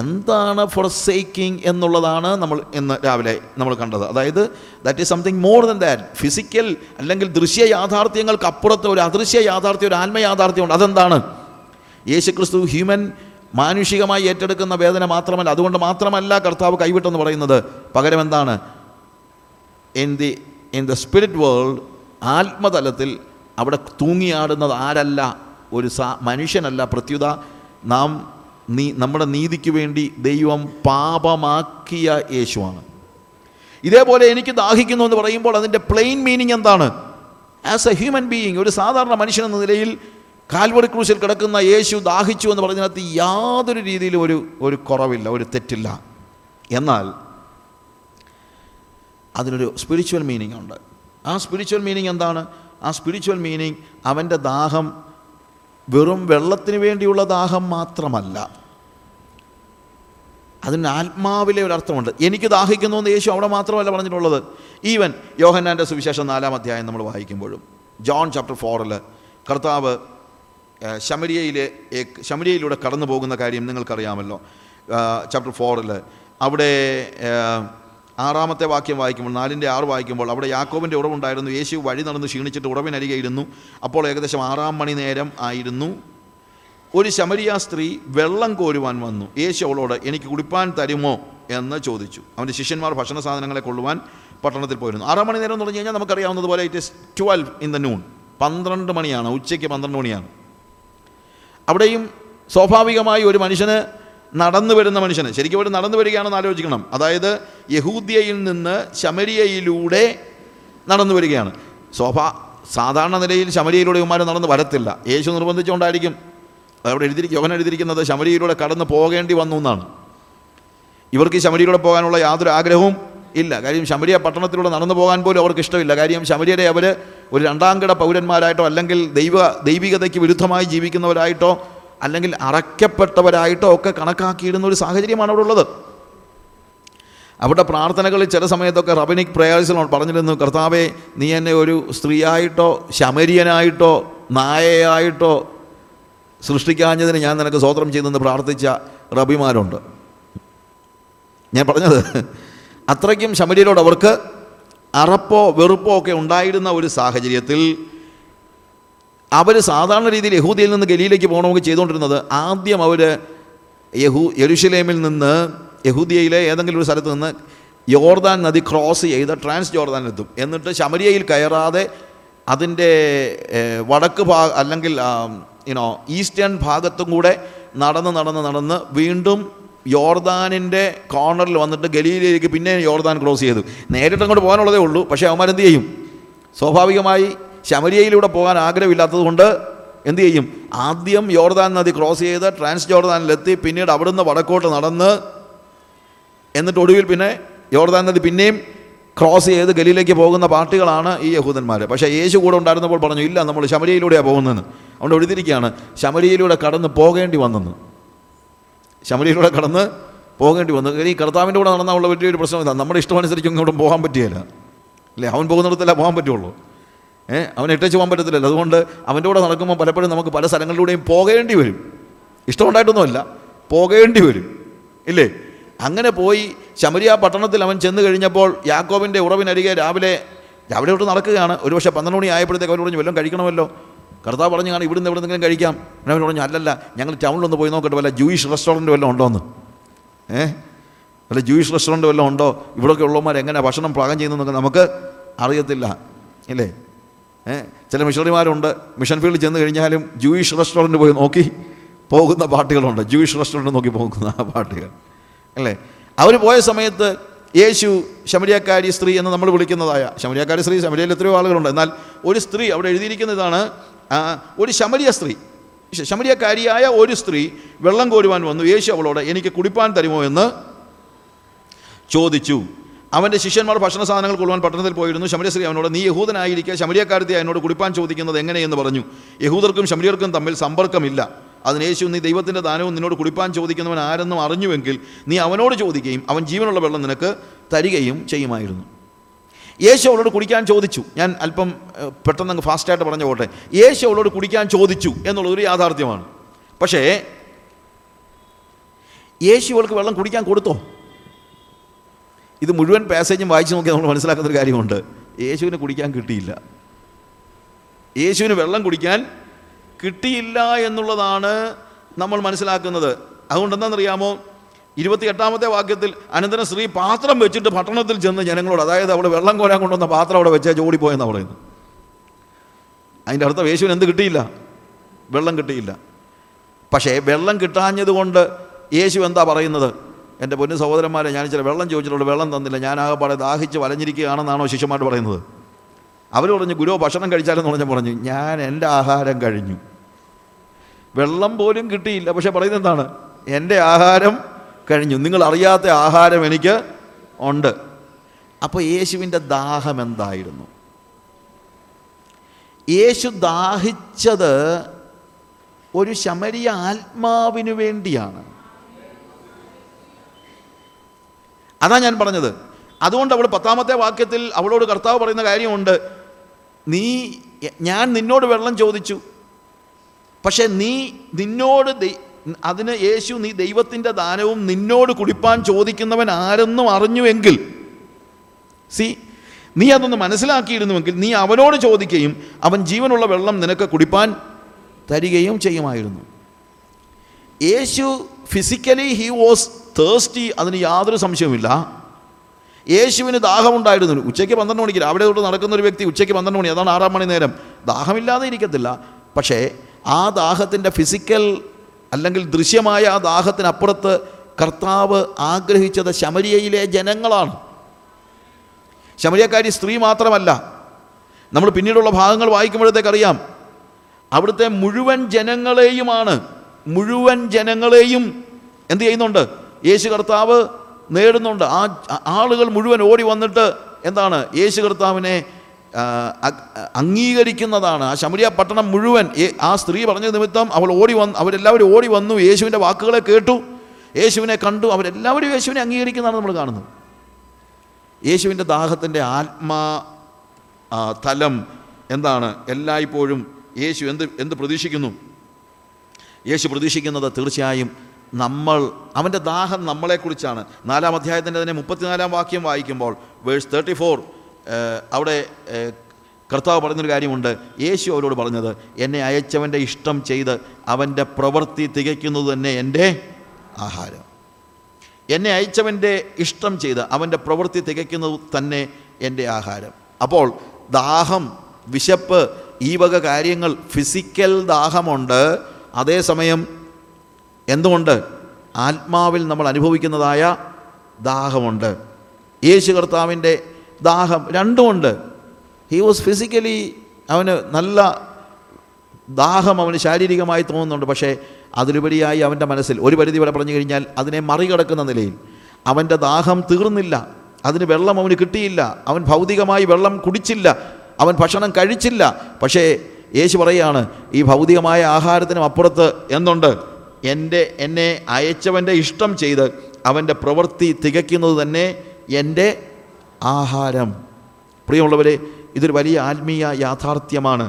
എന്താണ് ഫോർസേക്കിങ് എന്നുള്ളതാണ് നമ്മൾ ഇന്ന് രാവിലെ നമ്മൾ കണ്ടത്. അതായത് that is something more than that. Physical അല്ലെങ്കിൽ ദൃശ്യ യാഥാർത്ഥ്യങ്ങൾക്ക് അപ്പുറത്ത് ഒരു അദൃശ്യ യാഥാർത്ഥ്യം, ഒരു ആത്മയാഥാർത്ഥ്യമുണ്ട്. അതെന്താണ്? യേശുക്രിസ്തു ഹ്യൂമൻ മാനുഷികമായി ഏറ്റെടുക്കുന്ന വേദന മാത്രമല്ല, അതുകൊണ്ട് മാത്രമല്ല കർത്താവ് കൈവിട്ടെന്ന് പറയുന്നത്. പകരം എന്താണ്? In the in the spirit world, ആത്മതലത്തിൽ അവിടെ തൂങ്ങിയാടുന്നത് ആരല്ല? ഒരു സാ മനുഷ്യനല്ല. പ്രത്യുത നാം നീ നമ്മുടെ നീതിക്ക് വേണ്ടി ദൈവം പാപമാക്കിയ യേശുവാണ്. ഇതേപോലെ എനിക്ക് ദാഹിക്കുന്നു എന്ന് പറയുമ്പോൾ അതിൻ്റെ പ്ലെയിൻ മീനിങ് എന്താണ്? ആസ് എ ഹ്യൂമൻ ബീയിങ്, ഒരു സാധാരണ മനുഷ്യൻ എന്ന നിലയിൽ കാൽവറി ക്രൂശിൽ കിടക്കുന്ന യേശു ദാഹിച്ചു എന്ന് പറഞ്ഞതിനകത്ത് യാതൊരു രീതിയിലും ഒരു ഒരു കുറവില്ല, ഒരു തെറ്റില്ല. എന്നാൽ അതിനൊരു സ്പിരിച്വൽ മീനിങ് ഉണ്ട്. ആ സ്പിരിച്വൽ മീനിങ് എന്താണ്? ആ സ്പിരിച്വൽ മീനിങ്, അവൻ്റെ ദാഹം വെറും വെള്ളത്തിന് വേണ്ടിയുള്ള ദാഹം മാത്രമല്ല, അതിന് ആത്മാവിലെ ഒരർത്ഥമുണ്ട്. എനിക്ക് ദാഹിക്കുന്നു എന്ന് യേശു അവിടെ മാത്രമല്ല പറഞ്ഞിട്ടുള്ളത്. ഈവൻ യോഹന്നാൻ്റെ സുവിശേഷം നാലാം അധ്യായം നമ്മൾ വായിക്കുമ്പോഴും ജോൺ ചാപ്റ്റർ ഫോറിൽ കർത്താവ് ശമരിയയിലെ ശമരിയയിലൂടെ കടന്നു പോകുന്ന കാര്യം നിങ്ങൾക്കറിയാമല്ലോ. ചാപ്റ്റർ ഫോറിൽ അവിടെ ആറാമത്തെ വാക്യം വായിക്കുമ്പോൾ, നാലിൻ്റെ ആറ് വായിക്കുമ്പോൾ, അവിടെ യാക്കോബിൻ്റെ ഉറവുണ്ടായിരുന്നു. യേശു വഴി നടന്ന് ക്ഷീണിച്ചിട്ട് ഉറവിനരികെ ഇരുന്നു. അപ്പോൾ ഏകദേശം ആറാം മണി നേരം ആയിരുന്നു. ഒരു ശമരിയ സ്ത്രീ വെള്ളം കോരുവാൻ വന്നു. യേശു അവളോട് എനിക്ക് കുടിപ്പാൻ തരുമോ എന്ന് ചോദിച്ചു. അവൻ്റെ ശിഷ്യന്മാർ ഭക്ഷണ സാധനങ്ങളെ കൊള്ളുവാൻ പട്ടണത്തിൽ പോയിരുന്നു. ആറാം മണി നേരം എന്ന് പറഞ്ഞു കഴിഞ്ഞാൽ നമുക്കറിയാവുന്നതുപോലെ it is twelve in the noon, പന്ത്രണ്ട് മണിയാണ്, ഉച്ചയ്ക്ക് പന്ത്രണ്ട് മണിയാണ്. അവിടെയും സ്വാഭാവികമായി ഒരു മനുഷ്യന്, നടന്നു വരുന്ന മനുഷ്യന്, ശരിക്കും ഇവിടെ നടന്നു വരികയാണെന്ന് ആലോചിക്കണം. അതായത് യഹൂദിയയിൽ നിന്ന് ശമരിയയിലൂടെ നടന്നു വരികയാണ്. സ്വാഭാ സാധാരണ നിലയിൽ ശമരിയയിലൂടെ ഇവന്മാർ നടന്ന് വരത്തില്ല. യേശു നിർബന്ധിച്ചുകൊണ്ടായിരിക്കും. അവിടെ എഴുതിയിരിക്കും, യോഹന്നാൻ എഴുതിയിരിക്കുന്നത് ശമരിയയിലൂടെ കടന്ന് പോകേണ്ടി വന്നു എന്നാണ്. ഇവർക്ക് ശമരിയയിലൂടെ പോകാനുള്ള യാതൊരു ആഗ്രഹവും ഇല്ല. കാര്യം ശമരിയ പട്ടണത്തിലൂടെ നടന്നു പോകാൻ പോലും അവർക്ക് ഇഷ്ടമില്ല. കാര്യം ശമരിയരെ അവർ ഒരു രണ്ടാം കിട പൗരന്മാരായിട്ടോ അല്ലെങ്കിൽ ദൈവ ദൈവികതയ്ക്ക് വിരുദ്ധമായി ജീവിക്കുന്നവരായിട്ടോ അല്ലെങ്കിൽ അറയ്ക്കപ്പെട്ടവരായിട്ടോ ഒക്കെ കണക്കാക്കിയിടുന്ന ഒരു സാഹചര്യമാണ് അവിടെ ഉള്ളത്. അവരുടെ പ്രാർത്ഥനകളിൽ ചില സമയത്തൊക്കെ റബനിക് പ്രേയേഴ്സിലാണ് പറഞ്ഞിരുന്നു, കർത്താവേ നീ എന്നെ ഒരു സ്ത്രീയായിട്ടോ ശമരിയനായിട്ടോ നായയായിട്ടോ സൃഷ്ടിക്കാഞ്ഞതിന് ഞാൻ നിനക്ക് സ്തോത്രം ചെയ്യുന്നെന്ന് പ്രാർത്ഥിച്ച റബിമാരുണ്ട്. ഞാൻ പറഞ്ഞത് അത്രയ്ക്കും ശമരിയരോട് അവർക്ക് അറപ്പോ വെറുപ്പോ ഒക്കെ ഉണ്ടായിരുന്ന ഒരു സാഹചര്യത്തിൽ അവർ സാധാരണ രീതിയിൽ യഹൂദിയിൽ നിന്ന് ഗലീലയ്ക്ക് പോകണമെങ്കിൽ ചെയ്തുകൊണ്ടിരുന്നത്, ആദ്യം അവർ യഹൂ യെരുശലേമിൽ നിന്ന് യഹൂദിയയിലെ ഏതെങ്കിലും ഒരു സ്ഥലത്ത് നിന്ന് യോർദാൻ നദി ക്രോസ് ചെയ്ത് ട്രാൻസ് ജോർദാനിലെത്തും. എന്നിട്ട് ശമരിയയിൽ കയറാതെ അതിൻ്റെ വടക്ക് ഭാഗ അല്ലെങ്കിൽ യുനോ ഈസ്റ്റേൺ ഭാഗത്തും കൂടെ നടന്ന് നടന്ന് നടന്ന് വീണ്ടും യോർദാനിൻ്റെ കോർണറിൽ വന്നിട്ട് ഗലീലയിലേക്ക് പിന്നെ യോർദാൻ ക്രോസ് ചെയ്തു. നേരിട്ട് അങ്ങോട്ട് പോകാനുള്ളതേ ഉള്ളൂ. പക്ഷേ അവന്മാരെന്ത് ചെയ്യും? സ്വാഭാവികമായി ശമരിയയിലൂടെ പോകാൻ ആഗ്രഹമില്ലാത്തത് കൊണ്ട് എന്തു ചെയ്യും? ആദ്യം യോർദാൻ നദി ക്രോസ് ചെയ്ത് ട്രാൻസ് ജോർദാനിലെത്തി പിന്നീട് അവിടുന്ന് വടക്കോട്ട് നടന്ന് എന്നിട്ട് ഒടുവിൽ പിന്നെ യോർദാൻ നദി പിന്നെയും ക്രോസ് ചെയ്ത് ഗലീലയിലേക്ക് പോകുന്ന പാർട്ടികളാണ് ഈ യഹൂദന്മാർ. പക്ഷേ യേശു കൂടെ ഉണ്ടായിരുന്നപ്പോൾ പറഞ്ഞു, ഇല്ല, നമ്മൾ ശമരിയയിലൂടെയാണ് പോകുന്നതെന്ന്. അതുകൊണ്ട് എഴുതിയിരിക്കുകയാണ് ശമരിയയിലൂടെ കടന്ന് പോകേണ്ടി വന്നെന്ന്. ശമരിയിലൂടെ കടന്ന് പോകേണ്ടി വന്നു. ഈ കർത്താവിൻ്റെ കൂടെ നടന്നുള്ള വലിയൊരു പ്രശ്നം ഇതാണ്, നമ്മുടെ ഇഷ്ടമനുസരിച്ച് ഇങ്ങോട്ടും പോകാൻ പറ്റുകയില്ല അല്ലേ. അവൻ പോകുന്നിടത്തല്ലേ പോകാൻ പറ്റുള്ളൂ. ഏഹ് അവൻ ഇട്ടേച്ച് പോകാൻ പറ്റത്തില്ലല്ലോ. അതുകൊണ്ട് അവൻ്റെ കൂടെ നടക്കുമ്പോൾ പലപ്പോഴും നമുക്ക് പല സ്ഥലങ്ങളിലൂടെയും പോകേണ്ടി വരും. ഇഷ്ടമുണ്ടായിട്ടൊന്നുമല്ല, പോകേണ്ടി വരും ഇല്ലേ. അങ്ങനെ പോയി ശമരിയ പട്ടണത്തിൽ അവൻ ചെന്ന് കഴിഞ്ഞപ്പോൾ യാക്കോബിൻ്റെ ഉറവിനരികെ രാവിലെ രാവിലെ തൊട്ട് നടക്കുകയാണ്. ഒരു പക്ഷേ പന്ത്രണ്ട് മണി ആയപ്പോഴത്തേക്ക് അവർ പറഞ്ഞു, വല്ലതും കഴിക്കണമല്ലോ. കർത്താവ് പറഞ്ഞു, കാണും ഇവിടുന്ന് ഇവിടെ എന്തെങ്കിലും കഴിക്കാം. അവൻ പറഞ്ഞു, അല്ലല്ല, ഞങ്ങൾ ടൗണിലൊന്ന് പോയി നോക്കട്ടെ, വല്ല ജൂയിഷ് റെസ്റ്റോറൻറ്റ് വല്ലതും ഉണ്ടോ എന്ന്. ഏഹ് വല്ല ജൂയിഷ് റെസ്റ്റോറൻറ്റ് വല്ലതും ഉണ്ടോ? ഇവിടെയൊക്കെ ഉള്ളവന്മാർ എങ്ങനെയാണ് ഭക്ഷണം പാകം ചെയ്യുന്നതെന്നൊക്കെ നമുക്ക് അറിയത്തില്ല ഇല്ലേ. ഏഹ് ചില മിഷണറിമാരുണ്ട്, മിഷൻ ഫീൽഡിൽ ചെന്ന് കഴിഞ്ഞാലും ജൂയിഷ് റെസ്റ്റോറൻറ്റ് പോയി നോക്കി പോകുന്ന പാർട്ടികളുണ്ട്. ജൂയിഷ് റെസ്റ്റോറൻറ്റ് നോക്കി പോകുന്ന പാർട്ടികൾ അല്ലേ. അവർ പോയ സമയത്ത് യേശു ശമരിയാക്കാരി സ്ത്രീ എന്ന് നമ്മൾ വിളിക്കുന്നതായ ശമരിയാക്കാരി സ്ത്രീ, ശമരിയയിൽ എത്രയോ ആളുകളുണ്ട്, എന്നാൽ ഒരു സ്ത്രീ അവിടെ എഴുതിയിരിക്കുന്നതാണ്, ഒരു ശമരിയ സ്ത്രീ, ശമരിയക്കാരിയായ ഒരു സ്ത്രീ വെള്ളം കോരുവാൻ വന്നു. യേശു അവളോട് എനിക്ക് കുടിപ്പാൻ തരുമോ എന്ന് ചോദിച്ചു. അവൻ്റെ ശിഷ്യന്മാർ ഭക്ഷണ സാധനങ്ങൾ കൊള്ളുവാൻ പട്ടണത്തിൽ പോയിരുന്നു. ശമരിയസ്ത്രീ അവനോട്, നീ യഹൂദനായിരിക്കുക ശമരിയക്കാരത്തെ എന്നോട് കുടിപ്പാൻ ചോദിക്കുന്നത് എങ്ങനെയെന്ന് പറഞ്ഞു. യഹൂദർക്കും ശമരിയർക്കും തമ്മിൽ സമ്പർക്കമില്ല. അതിന് യേശു, നീ ദൈവത്തിൻ്റെ ദാനവും നിന്നോട് കുടിപ്പാൻ ചോദിക്കുന്നവൻ ആരെന്നും അറിഞ്ഞുവെങ്കിൽ നീ അവനോട് ചോദിക്കുകയും അവൻ ജീവനുള്ള വെള്ളം നിനക്ക് തരികയും ചെയ്യുമായിരുന്നു. യേശു അവളോട് കുടിക്കാൻ ചോദിച്ചു. ഞാൻ അല്പം പെട്ടെന്ന് ഫാസ്റ്റായിട്ട് പറഞ്ഞു പോട്ടെ. യേശു അവളോട് കുടിക്കാൻ ചോദിച്ചു എന്നുള്ളതൊരു യാഥാർത്ഥ്യമാണ്. പക്ഷേ യേശു അവൾക്ക് വെള്ളം കുടിക്കാൻ കൊടുത്തോ? ഇത് മുഴുവൻ പാസേജും വായിച്ച് നോക്കി നമ്മൾ മനസ്സിലാക്കുന്നൊരു കാര്യമുണ്ട്, യേശുവിന് കുടിക്കാൻ കിട്ടിയില്ല. യേശുവിന് വെള്ളം കുടിക്കാൻ കിട്ടിയില്ല എന്നുള്ളതാണ് നമ്മൾ മനസ്സിലാക്കുന്നത്. അതുകൊണ്ടെന്താണെന്നറിയാമോ, ഇരുപത്തി എട്ടാമത്തെ വാക്യത്തിൽ, അനന്തരം സ്ത്രീ പാത്രം വെച്ചിട്ട് പട്ടണത്തിൽ ചെന്ന് ജനങ്ങളോട്, അതായത് അവിടെ വെള്ളം കോരാൻ കൊണ്ടുവന്ന പാത്രം അവിടെ വെച്ചാൽ ഓടിപ്പോയെന്നാണ് പറയുന്നത്. അതിൻ്റെ അർത്ഥം യേശുവിന് എന്ത് കിട്ടിയില്ല? വെള്ളം കിട്ടിയില്ല. പക്ഷേ വെള്ളം കിട്ടാഞ്ഞതുകൊണ്ട് യേശു എന്താ പറയുന്നത്? എൻ്റെ പൊന്നു സഹോദരന്മാരെ, ഞാൻ ചില വെള്ളം ചോദിച്ചിട്ടുള്ള വെള്ളം തന്നില്ല, ഞാൻ ആകെപ്പാടെ ദാഹിച്ച് വലഞ്ഞിരിക്കുകയാണെന്നാണോ ശിഷ്യന്മാർ പറയുന്നത്? അവർ പറഞ്ഞു, ഗുരുവോ ഭക്ഷണം കഴിച്ചാലെന്ന് പറഞ്ഞാൽ പറഞ്ഞു, ഞാൻ എൻ്റെ ആഹാരം കഴിഞ്ഞു, വെള്ളം പോലും കിട്ടിയില്ല. പക്ഷേ പറയുന്നത് എന്താണ്? എൻ്റെ ആഹാരം കഴിഞ്ഞു, നിങ്ങൾ അറിയാത്ത ആഹാരം എനിക്ക് ഉണ്ട്. അപ്പോൾ യേശുവിൻ്റെ ദാഹം എന്തായിരുന്നു? യേശു ദാഹിച്ചത് ഒരു ശമരിയ ആത്മാവിനു വേണ്ടിയാണ്. അതാ ഞാൻ പറഞ്ഞത്. അതുകൊണ്ട് അവൾ പത്താമത്തെ വാക്യത്തിൽ അവളോട് കർത്താവ് പറയുന്ന കാര്യമുണ്ട്, നീ ഞാൻ നിന്നോട് വെള്ളം ചോദിച്ചു, പക്ഷേ നീ നിന്നോട് അതിന് യേശു നീ ദൈവത്തിൻ്റെ ദാനവും നിന്നോട് കുടിപ്പാൻ ചോദിക്കുന്നവൻ ആരെന്നും അറിഞ്ഞുവെങ്കിൽ, സി നീ അതൊന്ന് മനസ്സിലാക്കിയിരുന്നുവെങ്കിൽ നീ അവനോട് ചോദിക്കുകയും അവൻ ജീവനുള്ള വെള്ളം നിനക്ക് കുടിപ്പാൻ തരികയും ചെയ്യുമായിരുന്നു. യേശു ഫിസിക്കലി ഹി വാസ് തേഴ്സ്റ്റി, അതിന് യാതൊരു സംശയവുമില്ല. യേശുവിന് ദാഹമുണ്ടായിരുന്നു. ഉച്ചയ്ക്ക് പന്ത്രണ്ട് മണിക്ക് രാവിലെ തൊട്ട് നടക്കുന്നൊരു വ്യക്തി ഉച്ചയ്ക്ക് പന്ത്രണ്ട് മണി, അതാണ് ആറാം മണി നേരം, ദാഹമില്ലാതെ ഇരിക്കത്തില്ല. പക്ഷേ ആ ദാഹത്തിൻ്റെ ഫിസിക്കൽ അല്ലെങ്കിൽ ദൃശ്യമായ ആ ദാഹത്തിനപ്പുറത്ത് കർത്താവ് ആഗ്രഹിച്ചത് ശമരിയയിലെ ജനങ്ങളാണ്. ശമരിയക്കാരി സ്ത്രീ മാത്രമല്ല, നമ്മൾ പിന്നീടുള്ള ഭാഗങ്ങൾ വായിക്കുമ്പോഴത്തേക്കറിയാം അവിടുത്തെ മുഴുവൻ ജനങ്ങളെയുമാണ്, മുഴുവൻ ജനങ്ങളെയും എന്ത് ചെയ്യുന്നുണ്ട് യേശു കർത്താവ് നേടുന്നുണ്ട്. ആ ആളുകൾ മുഴുവൻ ഓടി വന്നിട്ട് എന്താണ് യേശു കർത്താവിനെ അംഗീകരിക്കുന്നതാണ്. ആ ശമരിയ പട്ടണം മുഴുവൻ ആ സ്ത്രീ പറഞ്ഞ നിമിത്തം അവൾ ഓടി വന്നു, അവരെല്ലാവരും ഓടി വന്നു, യേശുവിൻ്റെ വാക്കുകളെ കേട്ടു, യേശുവിനെ കണ്ടു, അവരെല്ലാവരും യേശുവിനെ അംഗീകരിക്കുന്നതാണ് നമ്മൾ കാണുന്നത്. യേശുവിൻ്റെ ദാഹത്തിൻ്റെ ആത്മാ തലം എന്താണ്? എല്ലായ്പ്പോഴും യേശു എന്ത് എന്ത് പ്രതീക്ഷിക്കുന്നു? യേശു പ്രതീക്ഷിക്കുന്നത് തീർച്ചയായും നമ്മൾ, അവൻ്റെ ദാഹം നമ്മളെക്കുറിച്ചാണ്. നാലാം അധ്യായത്തിൻ്റെ തന്നെ മുപ്പത്തിനാലാം വാക്യം വായിക്കുമ്പോൾ വേഴ്സ് തേർട്ടി ഫോർ അവിടെ കർത്താവ് പറഞ്ഞൊരു കാര്യമുണ്ട്. യേശു അവരോട് പറഞ്ഞത്, എന്നെ അയച്ചവൻ്റെ ഇഷ്ടം ചെയ്ത് അവൻ്റെ പ്രവൃത്തി തികയ്ക്കുന്നത് തന്നെ എൻ്റെ ആഹാരം. എന്നെ അയച്ചവൻ്റെ ഇഷ്ടം ചെയ്ത് അവൻ്റെ പ്രവൃത്തി തികയ്ക്കുന്നത് തന്നെ എൻ്റെ ആഹാരം. അപ്പോൾ ദാഹം, വിശപ്പ്, ഈ വക കാര്യങ്ങൾ, ഫിസിക്കൽ ദാഹമുണ്ട്. അതേസമയം എന്തുകൊണ്ട്? ആത്മാവിൽ നമ്മൾ അനുഭവിക്കുന്നതായ ദാഹമുണ്ട്. യേശു കർത്താവിൻ്റെ ദാഹം രണ്ടുമുണ്ട്. ഹി വാസ് ഫിസിക്കലി, അവന് നല്ല ദാഹം അവന് ശാരീരികമായി തോന്നുന്നുണ്ട്. പക്ഷേ അതിലുപരിയായി അവൻ്റെ മനസ്സിൽ ഒരു പരിധി വരെ പറഞ്ഞു കഴിഞ്ഞാൽ അതിനെ മറികടക്കുന്ന നിലയിൽ അവൻ്റെ ദാഹം തീർന്നില്ല, അതിന് വെള്ളം അവന് കിട്ടിയില്ല, അവൻ ഭൗതികമായി വെള്ളം കുടിച്ചില്ല, അവൻ ഭക്ഷണം കഴിച്ചില്ല. പക്ഷേ യേശു പറയുകയാണ്, ഈ ഭൗതികമായ ആഹാരത്തിനും അപ്പുറത്ത് എന്തുണ്ട്? എൻ്റെ എന്നെ അയച്ചവൻ്റെ ഇഷ്ടം ചെയ്ത് അവൻ്റെ പ്രവൃത്തി തികയ്ക്കുന്നത് തന്നെ എൻ്റെ ആഹാരം. പ്രിയമുള്ളവരെ, ഇതൊരു വലിയ ആത്മീയ യാഥാർത്ഥ്യമാണ്,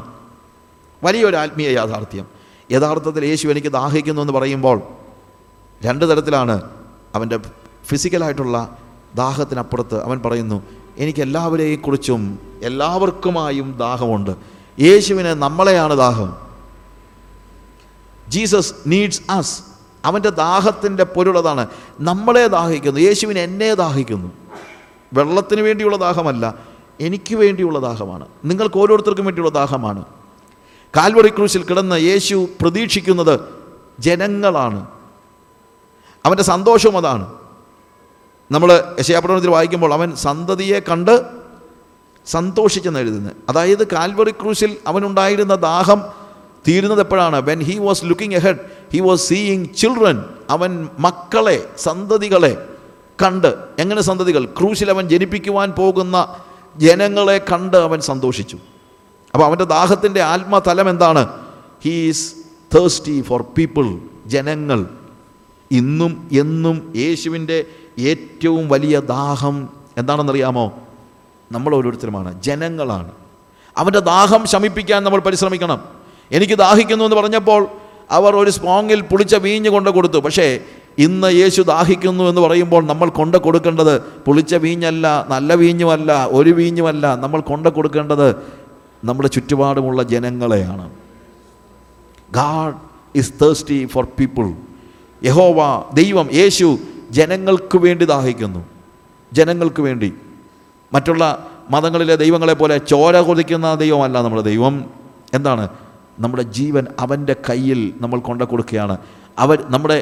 വലിയൊരു ആത്മീയ യാഥാർത്ഥ്യം. യഥാർത്ഥത്തിൽ യേശു എനിക്ക് ദാഹിക്കുന്നു എന്ന് പറയുമ്പോൾ രണ്ട് തരത്തിലാണ്. അവൻ്റെ ഫിസിക്കലായിട്ടുള്ള ദാഹത്തിനപ്പുറത്ത് അവൻ പറയുന്നു, എനിക്ക് എല്ലാവരെക്കുറിച്ചും എല്ലാവർക്കുമായും ദാഹമുണ്ട്. യേശുവിന് നമ്മളെയാണ് ദാഹം. Jesus needs us. അവൻ്റെ ദാഹത്തിൻ്റെ പൊരുളതാണ്, നമ്മളെ ദാഹിക്കുന്നു. യേശുവിന് എന്നെ ദാഹിക്കുന്നു. വെള്ളത്തിന് വേണ്ടിയുള്ള ദാഹമല്ല, എനിക്ക് വേണ്ടിയുള്ള ദാഹമാണ്, നിങ്ങൾക്ക് ഓരോരുത്തർക്കും വേണ്ടിയുള്ള ദാഹമാണ്. കാൽവറി ക്രൂശിൽ കിടന്ന് യേശു പ്രതീക്ഷിക്കുന്നത് ജനങ്ങളാണ്. അവൻ്റെ സന്തോഷവും അതാണ്. നമ്മൾ യെശയ്യാപ്രവചനത്തിൽ വായിക്കുമ്പോൾ അവൻ സന്തതിയെ കണ്ട് സന്തോഷിച്ചെന്ന് എഴുതുന്നത്. അതായത് കാൽവറി ക്രൂശിൽ അവനുണ്ടായിരുന്ന ദാഹം തീരുന്നത് എപ്പോഴാണ്? When he was looking ahead he was seeing children. അവൻ മക്കളെ, സന്തതികളെ കണ്ട്, എങ്ങനെ സന്തതികൾ? ക്രൂശിൽ അവൻ ജനിപ്പിക്കുവാൻ പോകുന്ന ജനങ്ങളെ കണ്ട് അവൻ സന്തോഷിച്ചു. അപ്പോൾ അവൻ്റെ ദാഹത്തിൻ്റെ ആത്മതലം എന്താണ്? He is thirsty for people, ജനങ്ങൾ. ഇന്നും എന്നും യേശുവിൻ്റെ ഏറ്റവും വലിയ ദാഹം എന്താണെന്നറിയാമോ? നമ്മൾ ഓരോരുത്തരുമാണ്, ജനങ്ങളാണ്. അവൻ്റെ ദാഹം ശമിപ്പിക്കാൻ നമ്മൾ പരിശ്രമിക്കണം. എനിക്ക് ദാഹിക്കുന്നു എന്ന് പറഞ്ഞപ്പോൾ അവർ ഒരു സ്പോങ്ങിൽ പുളിച്ച വീഞ്ഞ് കൊണ്ട് കൊടുത്തു. പക്ഷേ ഇന്ന് യേശു ദാഹിക്കുന്നു എന്ന് പറയുമ്പോൾ നമ്മൾ കൊണ്ട കൊടുക്കേണ്ടത് പുളിച്ച വീഞ്ഞല്ല, നല്ല വീഞ്ഞുമല്ല, ഒരു വീഞ്ഞുമല്ല. നമ്മൾ കൊണ്ട കൊടുക്കേണ്ടത് നമ്മുടെ ചുറ്റുപാടുമുള്ള ജനങ്ങളെയാണ്. God is thirsty for people. യഹോവ ദൈവം, യേശു ജനങ്ങൾക്ക് വേണ്ടി ദാഹിക്കുന്നു, ജനങ്ങൾക്ക് വേണ്ടി. മറ്റുള്ള മതങ്ങളിലെ ദൈവങ്ങളെ പോലെ ചോര കൊതിക്കുന്ന ദൈവമല്ല നമ്മുടെ ദൈവം. എന്താണ്? നമ്മുടെ ജീവൻ അവൻ്റെ കയ്യിൽ നമ്മൾ കൊണ്ട കൊടുക്കുകയാണ്. അവൻ നമ്മുടെ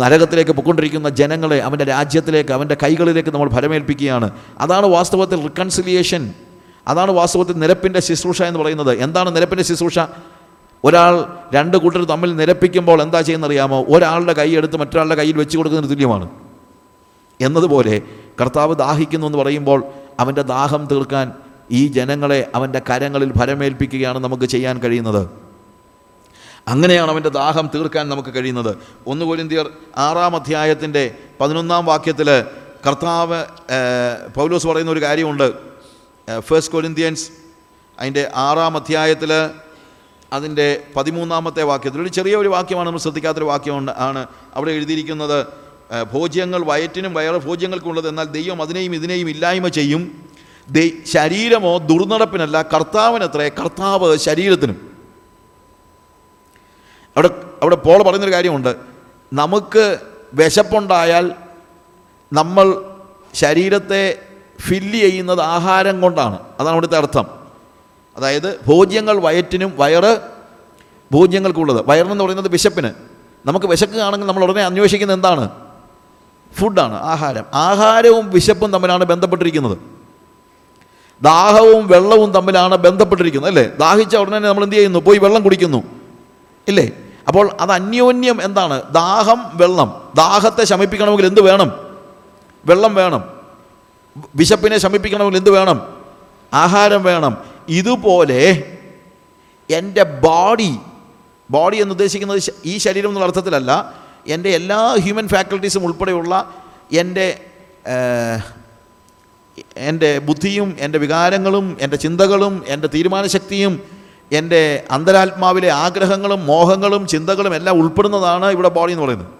നരകത്തിലേക്ക് പൊക്കൊണ്ടിരിക്കുന്ന ജനങ്ങളെ അവൻ്റെ രാജ്യത്തിലേക്ക്, അവൻ്റെ കൈകളിലേക്ക് നമ്മൾ ഫലമേൽപ്പിക്കുകയാണ്. അതാണ് വാസ്തവത്തിൽ റിക്കൺസിലിയേഷൻ. അതാണ് വാസ്തവത്തിൽ നിരപ്പിൻ്റെ ശുശ്രൂഷ എന്ന് പറയുന്നത്. എന്താണ് നിരപ്പിൻ്റെ ശുശ്രൂഷ? ഒരാൾ രണ്ട് കൂട്ടർ തമ്മിൽ നിരപ്പിക്കുമ്പോൾ എന്താ ചെയ്യുന്നറിയാമോ? ഒരാളുടെ കൈ എടുത്ത് മറ്റൊരാളുടെ കയ്യിൽ വെച്ച് കൊടുക്കുന്നതിന് തുല്യമാണ്. എന്നതുപോലെ കർത്താവ് ദാഹിക്കുന്നു എന്ന് പറയുമ്പോൾ അവൻ്റെ ദാഹം തീർക്കാൻ ഈ ജനങ്ങളെ അവൻ്റെ കരങ്ങളിൽ ഫലമേൽപ്പിക്കുകയാണ് നമുക്ക് ചെയ്യാൻ കഴിയുന്നത്. അങ്ങനെയാണ് അവൻ്റെ ദാഹം തീർക്കാൻ നമുക്ക് കഴിയുന്നത്. ഒന്ന് കൊരിന്ത്യർ ആറാം അധ്യായത്തിൻ്റെ പതിനൊന്നാം വാക്യത്തിൽ കർത്താവ് പൗലോസ് പറയുന്ന ഒരു കാര്യമുണ്ട്. ഫസ്റ്റ് കൊരിന്ത്യൻസ് അതിൻ്റെ ആറാം അധ്യായത്തിൽ അതിൻ്റെ പതിമൂന്നാമത്തെ വാക്യത്തിൽ ഒരു ചെറിയ ഒരു വാക്യമാണ്, നമ്മൾ ശ്രദ്ധിക്കാത്തൊരു വാക്യമുണ്ട് ആണ് അവിടെ എഴുതിയിരിക്കുന്നത്. ഭോജ്യങ്ങൾ വയറ്റിനും വയറ് ഭോജ്യങ്ങൾക്കുള്ളത്, എന്നാൽ ദൈവം അതിനെയും ഇതിനെയും ഇല്ലായ്മ ചെയ്യും. ദൈ ശരീരമോ ദുർനടപ്പിനല്ല, കർത്താവിനത്രേ കർത്താവ് ശരീരത്തിനും. അവിടെ അവിടെ പോൾ പറയുന്നൊരു കാര്യമുണ്ട്. നമുക്ക് വിശപ്പുണ്ടായാൽ നമ്മൾ ശരീരത്തെ ഫില്ല് ചെയ്യുന്നത് ആഹാരം കൊണ്ടാണ്. അതാണ് അവിടുത്തെ അർത്ഥം. അതായത് ഭോജ്യങ്ങൾ വയറ്റിനും വയറ് ഭോജ്യങ്ങൾക്കുള്ളത്. വയറെന്ന് പറയുന്നത് വിശപ്പിന്. നമുക്ക് വിശക്കുകയാണെങ്കിൽ നമ്മൾ ഉടനെ അന്വേഷിക്കുന്നത് എന്താണ്? ഫുഡാണ്, ആഹാരം. ആഹാരവും വിശപ്പും തമ്മിലാണ് ബന്ധപ്പെട്ടിരിക്കുന്നത്. ദാഹവും വെള്ളവും തമ്മിലാണ് ബന്ധപ്പെട്ടിരിക്കുന്നത്, അല്ലേ? ദാഹിച്ച ഉടനെ നമ്മൾ എന്ത് ചെയ്യുന്നു? പോയി വെള്ളം കുടിക്കുന്നു, ഇല്ലേ? അപ്പോൾ അത് അന്യോന്യം എന്താണ്? ദാഹം, വെള്ളം. ദാഹത്തെ ശമിപ്പിക്കണമെങ്കിൽ എന്ത് വേണം? വെള്ളം വേണം. വിശപ്പിനെ ശമിപ്പിക്കണമെങ്കിൽ എന്ത് വേണം? ആഹാരം വേണം. ഇതുപോലെ എൻ്റെ ബോഡി, ബോഡി എന്ന് ഉദ്ദേശിക്കുന്നത് ഈ ശരീരം എന്നുള്ള അർത്ഥത്തിലല്ല, എൻ്റെ എല്ലാ ഹ്യൂമൻ ഫാക്കൽറ്റീസും ഉൾപ്പെടെയുള്ള എൻ്റെ എൻ്റെ ബുദ്ധിയും എൻ്റെ വികാരങ്ങളും എൻ്റെ ചിന്തകളും എൻ്റെ തീരുമാനശക്തിയും എൻ്റെ അന്തരാത്മാവിലെ ആഗ്രഹങ്ങളും മോഹങ്ങളും ചിന്തകളും എല്ലാം ഉൾപ്പെടുന്നതാണ് ഇവിടെ ബോഡി എന്ന് പറയുന്നത്.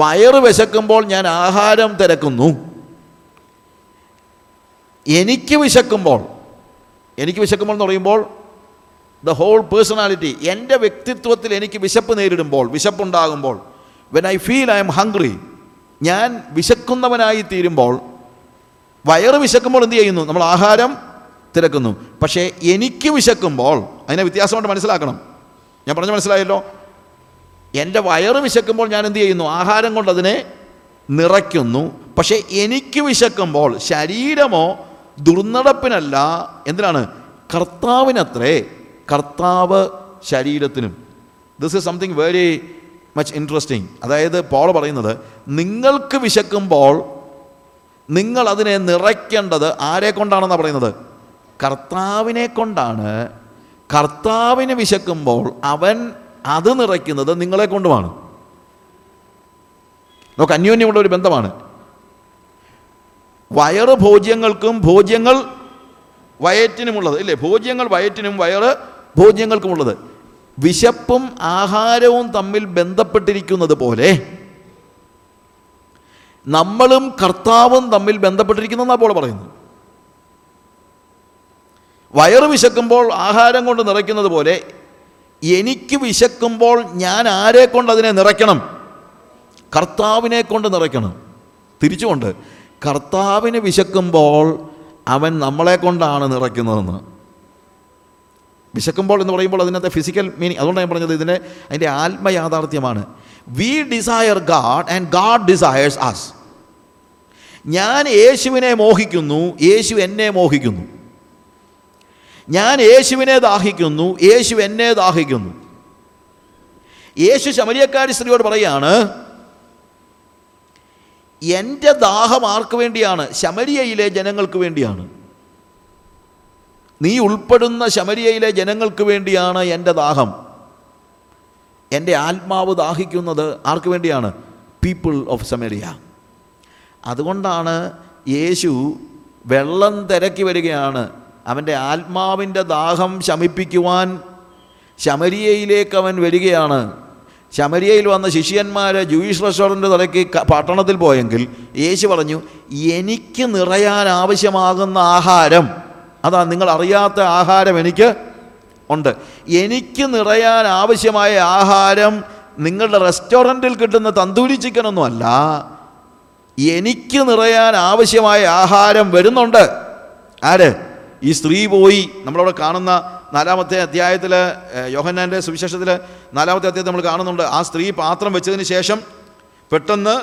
വയറ് വിശക്കുമ്പോൾ ഞാൻ ആഹാരം തിരക്കുന്നു. എനിക്ക് വിശക്കുമ്പോൾ എനിക്ക് വിശക്കുമ്പോൾ എന്ന് പറയുമ്പോൾ ദ ഹോൾ പേഴ്സണാലിറ്റി, എൻ്റെ വ്യക്തിത്വത്തിൽ എനിക്ക് വിശപ്പ് നേരിടുമ്പോൾ, വിശപ്പുണ്ടാകുമ്പോൾ, when I feel I am hungry, ഞാൻ വിശക്കുന്നവനായി തീരുമ്പോൾ, വയറ് വിശക്കുമ്പോൾ എന്ത് ചെയ്യുന്നു? നമ്മൾ ആഹാരം തിരക്കുന്നു. പക്ഷേ എനിക്ക് വിശക്കുമ്പോൾ അതിനെ വ്യത്യാസമായിട്ട് മനസ്സിലാക്കണം. ഞാൻ പറഞ്ഞു മനസ്സിലായല്ലോ? എൻ്റെ വയറ് വിശക്കുമ്പോൾ ഞാൻ എന്ത് ചെയ്യുന്നു? ആഹാരം കൊണ്ട് അതിനെ നിറയ്ക്കുന്നു. പക്ഷേ എനിക്ക് വിശക്കുമ്പോൾ ശരീരമോ ദുർനടപ്പിനല്ല, എന്തിനാണ്? കർത്താവിനത്രേ, കർത്താവ് ശരീരത്തിനും. This is something very much interesting. അതായത് പോൾ പറയുന്നത്, നിങ്ങൾക്ക് വിശക്കുമ്പോൾ നിങ്ങൾ അതിനെ നിറയ്ക്കേണ്ടത് ആരെ കൊണ്ടാണെന്നാണ് പറയുന്നത്? കർത്താവിനെ കൊണ്ടാണ്. കർത്താവിന് വിശക്കുമ്പോൾ അവൻ അത് നിറയ്ക്കുന്നത് നിങ്ങളെ കൊണ്ടുമാണ്. നമുക്ക് അന്യോന്യമുള്ള ഒരു ബന്ധമാണ്. വയറ് ഭോജ്യങ്ങൾക്കും ഭോജ്യങ്ങൾ വയറ്റിനുമുള്ളത്, ഇല്ലേ? ഭോജ്യങ്ങൾ വയറ്റിനും വയറ് ഭോജ്യങ്ങൾക്കുമുള്ളത്. വിശപ്പും ആഹാരവും തമ്മിൽ ബന്ധപ്പെട്ടിരിക്കുന്നത് പോലെ നമ്മളും കർത്താവും തമ്മിൽ ബന്ധപ്പെട്ടിരിക്കുന്നതെന്നാണ് പോൾ പറയുന്നത്. വയറ് വിശക്കുമ്പോൾ ആഹാരം കൊണ്ട് നിറയ്ക്കുന്നത് പോലെ എനിക്ക് വിശക്കുമ്പോൾ ഞാൻ ആരെ കൊണ്ട് അതിനെ നിറയ്ക്കണം? കർത്താവിനെ കൊണ്ട് നിറയ്ക്കണം. തിരിച്ചുകൊണ്ട് കർത്താവിന് വിശക്കുമ്പോൾ അവൻ നമ്മളെ കൊണ്ടാണ് നിറയ്ക്കുന്നതെന്ന്. വിശക്കുമ്പോൾ എന്ന് പറയുമ്പോൾ അതിനകത്ത് ഫിസിക്കൽ മീനിങ്, അതുകൊണ്ടാണ് ഞാൻ പറഞ്ഞത് ഇതിൻ്റെ അതിൻ്റെ ആത്മയാഥാർത്ഥ്യമാണ്. We desire God and God desires us. ഞാൻ യേശുവിനെ മോഹിക്കുന്നു, യേശു എന്നെ മോഹിക്കുന്നു. ഞാൻ യേശുവിനെ ദാഹിക്കുന്നു, യേശു എന്നെ ദാഹിക്കുന്നു. യേശു ശമരിയക്കാരി സ്ത്രീയോട് പറയാണ്, എൻ്റെ ദാഹം ആർക്ക് വേണ്ടിയാണ്? ശമരിയയിലെ ജനങ്ങൾക്ക് വേണ്ടിയാണ്. നീ ഉൾപ്പെടുന്ന ശമരിയയിലെ ജനങ്ങൾക്ക് വേണ്ടിയാണ് എൻ്റെ ദാഹം. എൻ്റെ ആത്മാവ് ദാഹിക്കുന്നത് ആർക്ക് വേണ്ടിയാണ്? People of Samaria. അതുകൊണ്ടാണ് യേശു വെള്ളം തിരക്കി വരികയാണ്. അവൻ്റെ ആത്മാവിൻ്റെ ദാഹം ശമിപ്പിക്കുവാൻ ശമരിയയിലേക്ക് അവൻ വരികയാണ്. ശമരിയയിൽ വന്ന ശിഷ്യന്മാർ ജൂയിഷ് റെസ്റ്റോറൻറ്റ് നിറയ്ക്ക് പട്ടണത്തിൽ പോയെങ്കിൽ യേശു പറഞ്ഞു, എനിക്ക് നിറയാൻ ആവശ്യമാകുന്ന ആഹാരം അതാ, നിങ്ങൾ അറിയാത്ത ആഹാരം എനിക്ക് ഉണ്ട്. എനിക്ക് നിറയാൻ ആവശ്യമായ ആഹാരം നിങ്ങളുടെ റെസ്റ്റോറൻറ്റിൽ കിട്ടുന്ന തന്തൂരി ചിക്കനൊന്നുമല്ല. എനിക്ക് നിറയാൻ ആവശ്യമായ ആഹാരം വരുന്നുണ്ട്. ആര്? ഈ സ്ത്രീ പോയി, നമ്മളവിടെ കാണുന്ന നാലാമത്തെ അധ്യായത്തിൽ, യോഹന്നാൻ്റെ സുവിശേഷത്തിൽ നാലാമത്തെ അധ്യായത്തിൽ നമ്മൾ കാണുന്നുണ്ട്, ആ സ്ത്രീ പാത്രം വെച്ചതിന് ശേഷം പെട്ടെന്ന്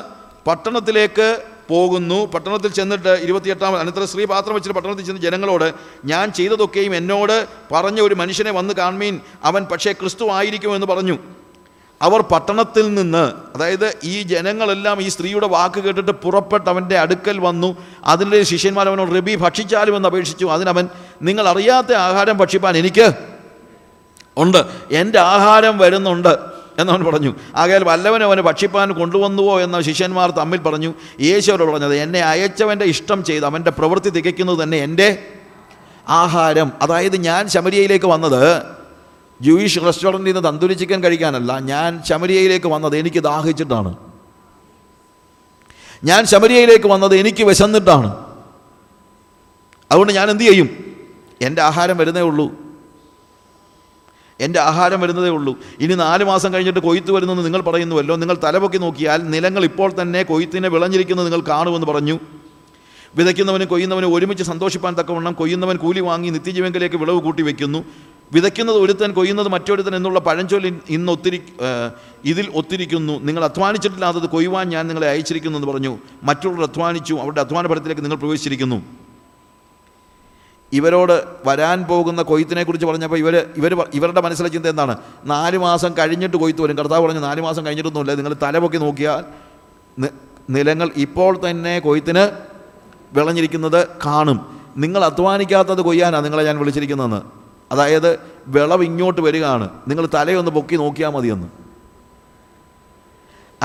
പട്ടണത്തിലേക്ക് പോകുന്നു. പട്ടണത്തിൽ ചെന്നിട്ട് ഇരുപത്തിയെട്ടാമത് അനന്തര സ്ത്രീ പാത്രം വെച്ചിട്ട് പട്ടണത്തിൽ ചെന്ന് ജനങ്ങളോട്, ഞാൻ ചെയ്തതൊക്കെയും എന്നോട് പറഞ്ഞ ഒരു മനുഷ്യനെ വന്ന് കാണുമീൻ, അവൻ പക്ഷേ ക്രിസ്തു ആയിരിക്കുമെന്ന് പറഞ്ഞു. അവർ പട്ടണത്തിൽ നിന്ന്, അതായത് ഈ ജനങ്ങളെല്ലാം ഈ സ്ത്രീയുടെ വാക്ക് കേട്ടിട്ട് പുറപ്പെട്ട് അവൻ്റെ അടുക്കൽ വന്നു. അതിൻ്റെ ശിഷ്യന്മാർ അവനോട്, റബി, ഭക്ഷിച്ചാലുമെന്ന് അപേക്ഷിച്ചു. അതിനവൻ, നിങ്ങൾ അറിയാത്ത ആഹാരം ഭക്ഷിപ്പാൻ എനിക്ക് ഉണ്ട്, എൻ്റെ ആഹാരം വരുന്നുണ്ട് എന്നവൻ പറഞ്ഞു. ആകയാൽ വല്ലവനും അവന് ഭക്ഷിപ്പാൻ കൊണ്ടുവന്നുവോ എന്ന ശിഷ്യന്മാർ തമ്മിൽ പറഞ്ഞു. യേശു അവരോട് പറഞ്ഞത്, എന്നെ അയച്ചവൻ്റെ ഇഷ്ടം ചെയ്ത് അവൻ്റെ പ്രവൃത്തി തികയ്ക്കുന്നത് തന്നെ എൻ്റെ ആഹാരം. അതായത് ഞാൻ ശമരിയയിലേക്ക് വന്നത് ജൂയിഷ് റെസ്റ്റോറൻറ്റിൽ നിന്ന് തന്തൂരി ചിക്കൻ കഴിക്കാനല്ല. ഞാൻ ശമരിയയിലേക്ക് വന്നത് എനിക്ക് ദാഹിച്ചിട്ടാണ്. ഞാൻ ശമരിയയിലേക്ക് വന്നത് എനിക്ക് വിശന്നിട്ടാണ്. അതുകൊണ്ട് ഞാൻ എന്തു ചെയ്യും? എൻ്റെ ആഹാരം വരുന്നേ ഉള്ളൂ, എൻ്റെ ആഹാരം വരുന്നതേ ഉള്ളൂ. ഇനി നാല് മാസം കഴിഞ്ഞിട്ട് കൊയ്ത്ത് വരുന്നെന്ന് നിങ്ങൾ പറയുന്നുവല്ലോ. നിങ്ങൾ തലപൊക്കി നോക്കിയാൽ നിലങ്ങൾ ഇപ്പോൾ തന്നെ കൊയ്ത്തിനെ വിളഞ്ഞിരിക്കുന്നത് നിങ്ങൾ കാണുമെന്ന് പറഞ്ഞു. വിതയ്ക്കുന്നവനും കൊയ്യുന്നവനും ഒരുമിച്ച് സന്തോഷിപ്പാൻ തക്കവണ്ണം കൊയ്യുന്നവൻ കൂലി വാങ്ങി നിത്യജീവങ്കിലേക്ക് വിളവ് കൂട്ടി വയ്ക്കുന്നു. വിതയ്ക്കുന്നത് ഒരുത്തൻ കൊയ്യുന്നത് മറ്റൊരുത്തൻ എന്നുള്ള പഴഞ്ചൊല്ലി ഇന്നൊത്തിരി ഇതിൽ ഒത്തിരിക്കുന്നു. നിങ്ങൾ അധ്വാനിച്ചിട്ടില്ലാത്തത് കൊയ്യുവാൻ ഞാൻ നിങ്ങളെ അയച്ചിരിക്കുന്നു എന്ന് പറഞ്ഞു. മറ്റുള്ളവർ അധ്വാനിച്ചു, അവരുടെ അധ്വാന ഫലത്തിലേക്ക് നിങ്ങൾ പ്രവേശിച്ചിരിക്കുന്നു. ഇവരോട് വരാൻ പോകുന്ന കൊയ്ത്തിനെക്കുറിച്ച് പറഞ്ഞപ്പോൾ ഇവർ ഇവർ ഇവരുടെ മനസ്സിലെ ചിന്ത എന്താണ്? നാല് മാസം കഴിഞ്ഞിട്ട് കൊയ്ത്ത് വരും. കർത്താവ് പറഞ്ഞു, നാല് മാസം കഴിഞ്ഞിട്ടൊന്നുമില്ല. നിങ്ങൾ തലപൊക്കി നോക്കിയാൽ നിലങ്ങൾ ഇപ്പോൾ തന്നെ കൊയ്ത്തിന് വിളഞ്ഞിരിക്കുന്നത് കാണും. നിങ്ങൾ അധ്വാനിക്കാത്തത് കൊയ്യാനാണ് നിങ്ങളെ ഞാൻ വിളിച്ചിരിക്കുന്നതെന്ന്. അതായത് വിളവ് ഇങ്ങോട്ട് വരികയാണ്, നിങ്ങൾ തലയൊന്ന് പൊക്കി നോക്കിയാൽ മതിയെന്ന്.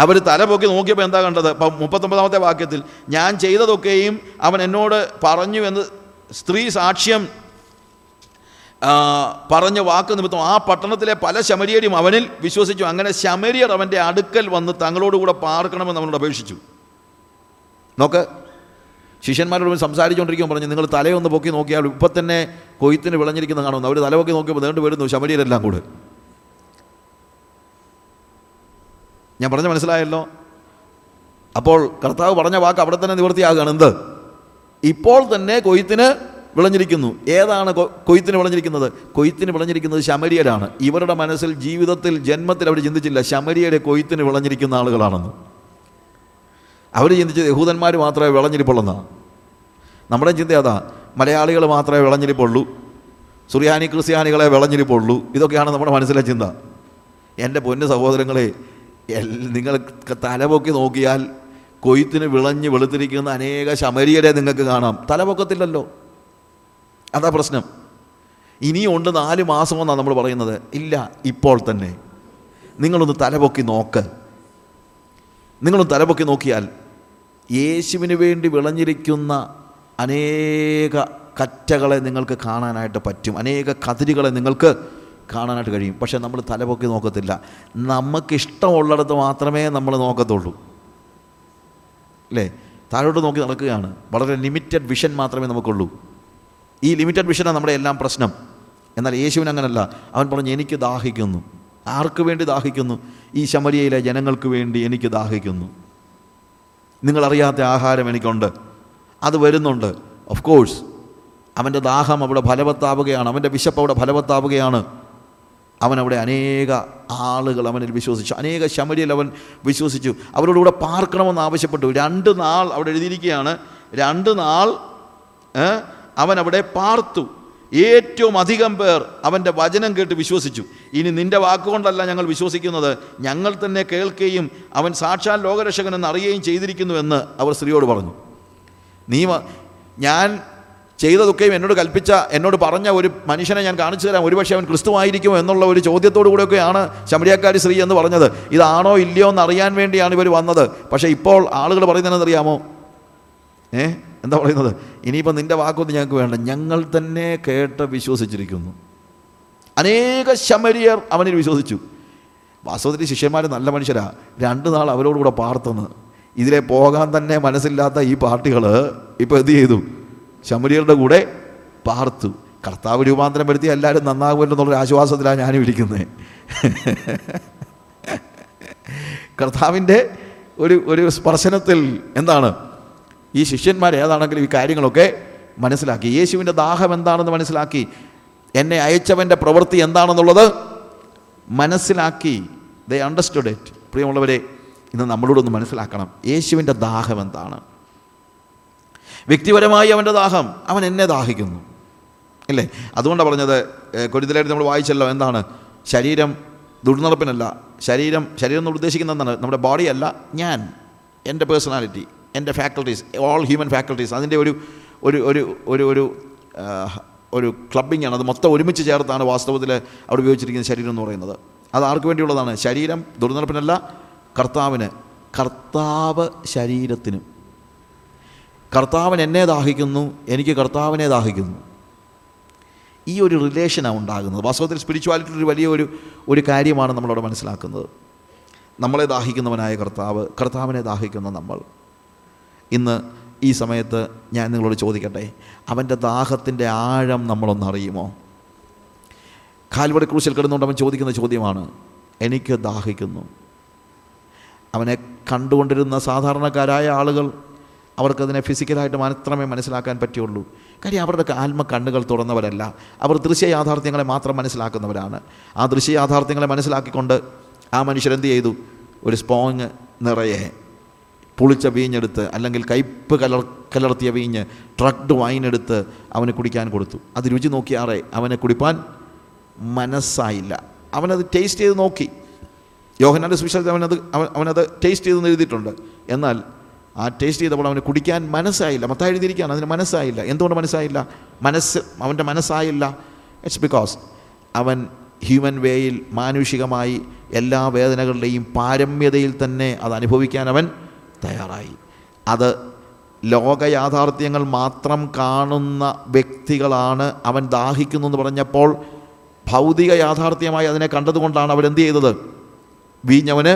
അവർ തല പൊക്കി നോക്കിയപ്പോൾ എന്താ കണ്ടത്? ഇപ്പം മുപ്പത്തൊമ്പതാമത്തെ വാക്യത്തിൽ, ഞാൻ ചെയ്തതൊക്കെയും അവൻ എന്നോട് പറഞ്ഞു എന്ന് സ്ത്രീ സാക്ഷ്യം പറഞ്ഞ വാക്ക് നിമിത്തം ആ പട്ടണത്തിലെ പല ശമരിയരും അവനിൽ വിശ്വസിച്ചു. അങ്ങനെ ശമരിയർ അവൻ്റെ അടുക്കൽ വന്ന് തങ്ങളോടുകൂടെ പാർക്കണമെന്ന് അവനോട് അപേക്ഷിച്ചു. നോക്ക്, ശിഷ്യന്മാരോട് സംസാരിച്ചുകൊണ്ടിരിക്കുമ്പോൾ പറഞ്ഞു, നിങ്ങൾ തലയൊന്ന് പൊക്കി നോക്കിയാൽ ഇപ്പം തന്നെ കൊയ്ത്തിന് വിളഞ്ഞിരിക്കുന്നത് കാണുമെന്ന്. അവർ തല പൊക്കി നോക്കിയപ്പോൾ നീണ്ടു വരുന്നു ശമരിയരെല്ലാം കൂടെ. ഞാൻ പറഞ്ഞ മനസ്സിലായല്ലോ? അപ്പോൾ കർത്താവ് പറഞ്ഞ വാക്ക് അവിടെ തന്നെ നിവൃത്തിയാകുകയാണ്. എന്ത്? ഇപ്പോൾ തന്നെ കൊയ്ത്തിന് വിളഞ്ഞിരിക്കുന്നു. ഏതാണ് കൊയ്ത്തിന് വിളഞ്ഞിരിക്കുന്നത്? കൊയ്ത്തിന് വിളഞ്ഞിരിക്കുന്നത് ശമരിയരാണ്. ഇവരുടെ മനസ്സിൽ ജീവിതത്തിൽ ജന്മത്തിൽ അവർ ചിന്തിച്ചില്ല ശമരിയരെ കൊയ്ത്തിന് വിളഞ്ഞിരിക്കുന്ന ആളുകളാണെന്ന്. അവർ ചിന്തിച്ചത് യഹൂദന്മാർ മാത്രമേ വിളഞ്ഞിരിപ്പുള്ളെന്നാണ്. നമ്മുടെ ചിന്ത അതാ, മലയാളികൾ മാത്രമേ വിളഞ്ഞിരിപ്പുള്ളൂ, സുറിയാനി ക്രിസ്ത്യാനികളെ വിളഞ്ഞിരിപ്പുള്ളൂ, ഇതൊക്കെയാണ് നമ്മുടെ മനസ്സിലെ ചിന്ത. എൻ്റെ പൊന്നു സഹോദരങ്ങളെ, നിങ്ങൾ തലപൊക്കി നോക്കിയാൽ കൊയ്ത്തിന് വിളഞ്ഞ് വെളുത്തിരിക്കുന്ന അനേക ശമരിയരെ നിങ്ങൾക്ക് കാണാം. തലപൊക്കത്തില്ലല്ലോ, അതാ പ്രശ്നം. ഇനിയുണ്ട് നാല് മാസമെന്നാണ് നമ്മൾ പറയുന്നത്. ഇല്ല, ഇപ്പോൾ തന്നെ നിങ്ങളൊന്ന് തലപൊക്കി നോക്ക്. നിങ്ങളൊന്ന് തലപൊക്കി നോക്കിയാൽ യേശുവിന് വേണ്ടി വിളഞ്ഞിരിക്കുന്ന അനേക കറ്റകളെ നിങ്ങൾക്ക് കാണാനായിട്ട് പറ്റും, അനേക കതിരുകളെ നിങ്ങൾക്ക് കാണാനായിട്ട് കഴിയും. പക്ഷേ നമ്മൾ തലപൊക്കി നോക്കത്തില്ല. നമുക്കിഷ്ടമുള്ളിടത്ത് മാത്രമേ നമ്മൾ നോക്കത്തുള്ളൂ, അല്ലേ? താഴോട്ട് നോക്കി നടക്കുകയാണ്. വളരെ ലിമിറ്റഡ് വിഷൻ മാത്രമേ നമുക്കുള്ളൂ. ഈ ലിമിറ്റഡ് വിഷനാണ് നമ്മുടെ എല്ലാം പ്രശ്നം. എന്നാൽ യേശുവിന് അങ്ങനല്ല. അവൻ പറഞ്ഞു, എനിക്ക് ദാഹിക്കുന്നു. ആർക്ക് വേണ്ടി ദാഹിക്കുന്നു? ഈ ശമരിയയിലെ ജനങ്ങൾക്ക് വേണ്ടി എനിക്ക് ദാഹിക്കുന്നു. നിങ്ങളറിയാത്ത ആഹാരം എനിക്കുണ്ട്, അത് വരുന്നുണ്ട്. ഓഫ് കോഴ്സ് അവൻ്റെ ദാഹം അവിടെ ഫലവത്താവുകയാണ്, അവൻ്റെ വിശപ്പ് അവിടെ ഫലവത്താവുകയാണ്. അവനവിടെ അനേക ആളുകൾ അവനിൽ വിശ്വസിച്ചു, അനേക ശമരിയൽ അവൻ വിശ്വസിച്ചു. അവരോടുകൂടെ പാർക്കണമെന്ന് ആവശ്യപ്പെട്ടു. രണ്ട് നാൾ അവിടെ എഴുതിയിരിക്കുകയാണ്, രണ്ട് നാൾ അവനവിടെ പാർത്തു. ഏറ്റവും അധികം പേർ അവൻ്റെ വചനം കേട്ട് വിശ്വസിച്ചു. ഇനി നിൻ്റെ വാക്കുകൊണ്ടല്ല ഞങ്ങൾ വിശ്വസിക്കുന്നത്, ഞങ്ങൾ തന്നെ കേൾക്കുകയും അവൻ സാക്ഷാൽ ലോകരക്ഷകനെന്ന് അറിയുകയും ചെയ്തിരിക്കുന്നുവെന്ന് അവർ സ്ത്രീയോട് പറഞ്ഞു. നീ ഞാൻ ചെയ്തതൊക്കെയും എന്നോട് കൽപ്പിച്ച, എന്നോട് പറഞ്ഞ ഒരു മനുഷ്യനെ ഞാൻ കാണിച്ചു തരാം, ഒരുപക്ഷെ അവൻ ക്രിസ്തുവായിരിക്കുമോ എന്നുള്ള ഒരു ചോദ്യത്തോടു കൂടെയൊക്കെയാണ് ശമരിയാക്കാരി സ്ത്രീ എന്ന് പറഞ്ഞത്. ഇതാണോ ഇല്ലയോ എന്ന് അറിയാൻ വേണ്ടിയാണ് ഇവർ വന്നത്. പക്ഷേ ഇപ്പോൾ ആളുകൾ പറയുന്നതെന്നറിയാമോ? ഏ എന്താ പറയുന്നത്? ഇനിയിപ്പോൾ നിൻ്റെ വാക്കൊന്നും ഞങ്ങൾക്ക് വേണ്ട, ഞങ്ങൾ തന്നെ കേട്ട് വിശ്വസിച്ചിരിക്കുന്നു. അനേക ശമരിയർ അവനിൽ വിശ്വസിച്ചു. വാസ്തവത്തിൽ ശിഷ്യന്മാർ നല്ല മനുഷ്യരാണ്. രണ്ടു നാൾ അവരോടുകൂടെ പാർത്തെന്ന്. ഇതിലെ പോകാൻ തന്നെ മനസ്സില്ലാത്ത ഈ പാർട്ടികൾ ഇപ്പോൾ എന്ത് ചെയ്തു? ശമരിയരുടെ കൂടെ പാർത്തു. കർത്താവ് രൂപാന്തരം വരുത്തി എല്ലാവരും നന്നാകുമല്ലെന്നുള്ളൊരു ആശ്വാസത്തിലാണ് ഞാനും ഇരിക്കുന്നത്. കർത്താവിൻ്റെ ഒരു ഒരു സ്പർശനത്തിൽ എന്താണ് ഈ ശിഷ്യന്മാർ ഏതാണെങ്കിലും ഈ കാര്യങ്ങളൊക്കെ മനസ്സിലാക്കി. യേശുവിൻ്റെ ദാഹം എന്താണെന്ന് മനസ്സിലാക്കി, എന്നെ അയച്ചവൻ്റെ പ്രവൃത്തി എന്താണെന്നുള്ളത് മനസ്സിലാക്കി. They understood it. പ്രിയമുള്ളവരെ, ഇന്ന് നമ്മളോടൊന്ന് മനസ്സിലാക്കണം, യേശുവിൻ്റെ ദാഹം എന്താണ്. വ്യക്തിപരമായി അവൻ്റെ ദാഹം, അവൻ എന്നെ ദാഹിക്കുന്നു, അല്ലേ? അതുകൊണ്ടാണ് പറഞ്ഞത്, കൊരിന്ത്യർക്ക് നമ്മൾ വായിച്ചല്ലോ, എന്താണ് ശരീരം ദുർനടപ്പിനല്ല. ശരീരം ശരീരം എന്ന് ഉദ്ദേശിക്കുന്നത് എന്താണ്? നമ്മുടെ ബോഡിയല്ല, ഞാൻ, എൻ്റെ പേഴ്സണാലിറ്റി, എൻ്റെ ഫാക്കൽറ്റീസ്, ഓൾ ഹ്യൂമൻ ഫാക്കൽറ്റീസ്. അതിൻ്റെ ഒരു ഒരു ഒരു ഒരു ഒരു ഒരു ക്ലബിംഗ് ആണ്. അത് മൊത്തം ഒരുമിച്ച് ചേർത്താണ് വാസ്തവത്തിൽ അവിടെ ഉപയോഗിച്ചിരിക്കുന്ന ശരീരം എന്ന് പറയുന്നത്. അത് ആർക്ക് വേണ്ടിയുള്ളതാണ്? ശരീരം ദുർനടപ്പിനല്ല, കർത്താവിന്, കർത്താവ് ശരീരത്തിനും. കർത്താവൻ എന്നെ ദാഹിക്കുന്നു, എനിക്ക് കർത്താവിനെ ദാഹിക്കുന്നു. ഈ ഒരു റിലേഷനാണ് ഉണ്ടാകുന്നത്. വാസ്തവത്തിൽ സ്പിരിച്വാലിറ്റി ഒരു വലിയ ഒരു ഒരു കാര്യമാണ് നമ്മളവിടെ മനസ്സിലാക്കുന്നത്. നമ്മളെ ദാഹിക്കുന്നവനായ കർത്താവ്, കർത്താവിനെ ദാഹിക്കുന്ന നമ്മൾ. ഇന്ന് ഈ സമയത്ത് ഞാൻ നിങ്ങളോട് ചോദിക്കട്ടെ, അവൻ്റെ ദാഹത്തിൻ്റെ ആഴം നമ്മളൊന്നറിയുമോ? കാൽവറി ക്രൂശിൽ കിടന്നുകൊണ്ട് അവൻ ചോദിക്കുന്ന ചോദ്യമാണ്, എനിക്ക് ദാഹിക്കുന്നു. അവനെ കണ്ടുകൊണ്ടിരുന്ന സാധാരണക്കാരായ ആളുകൾ, അവർക്കതിനെ ഫിസിക്കലായിട്ട് മാത്രമേ മനസ്സിലാക്കാൻ പറ്റുള്ളൂ. കാര്യം അവരുടെ ആത്മ കണ്ണുകൾ തുറന്നവരല്ല. അവർ ദൃശ്യ യാഥാർത്ഥ്യങ്ങളെ മാത്രം മനസ്സിലാക്കുന്നവരാണ്. ആ ദൃശ്യ യാഥാർത്ഥ്യങ്ങളെ മനസ്സിലാക്കിക്കൊണ്ട് ആ മനുഷ്യരെന്ത് ചെയ്തു? ഒരു സ്പോങ് നിറയെ പുളിച്ച വീഞ്ഞെടുത്ത്, അല്ലെങ്കിൽ കയ്പ്പ് കലർ കലർത്തിയ വീഞ്ഞ്, ട്രക്ഡ് വൈനെടുത്ത് അവന് കുടിക്കാൻ കൊടുത്തു. അത് രുചി നോക്കിയാറേ അവനെ കുടിപ്പാൻ മനസ്സായില്ല. അവനത് ടേസ്റ്റ് ചെയ്ത് നോക്കി. യോഹന്നാന്റെ സുവിശേഷത്തിൽ അവനത് അവനത് ടേസ്റ്റ് ചെയ്തെന്ന് എഴുതിയിട്ടുണ്ട്. എന്നാൽ ആ ടേസ്റ്റ് ചെയ്തപ്പോൾ അവന് കുടിക്കാൻ മനസ്സായില്ല. മത്തായി എഴുതിയിരിക്കുകയാണ്, അതിന് മനസ്സായില്ല. എന്തുകൊണ്ട് മനസ്സായില്ല? മനസ്സ് അവൻ്റെ മനസ്സായില്ല. ഇറ്റ്സ് ബിക്കോസ് അവൻ ഹ്യൂമൻ വേയിൽ മാനുഷികമായി എല്ലാ വേദനകളുടെയും പാരമ്യതയിൽ തന്നെ അത് അനുഭവിക്കാൻ അവൻ തയ്യാറായി. അത് ലോകയാഥാർത്ഥ്യങ്ങൾ മാത്രം കാണുന്ന വ്യക്തികളാണ് അവൻ ദാഹിക്കുന്നു എന്ന് പറഞ്ഞപ്പോൾ ഭൗതിക യാഥാർത്ഥ്യമായി അതിനെ കണ്ടതുകൊണ്ടാണ് അവരെന്ത് ചെയ്തത്? വീഞ്ഞവന്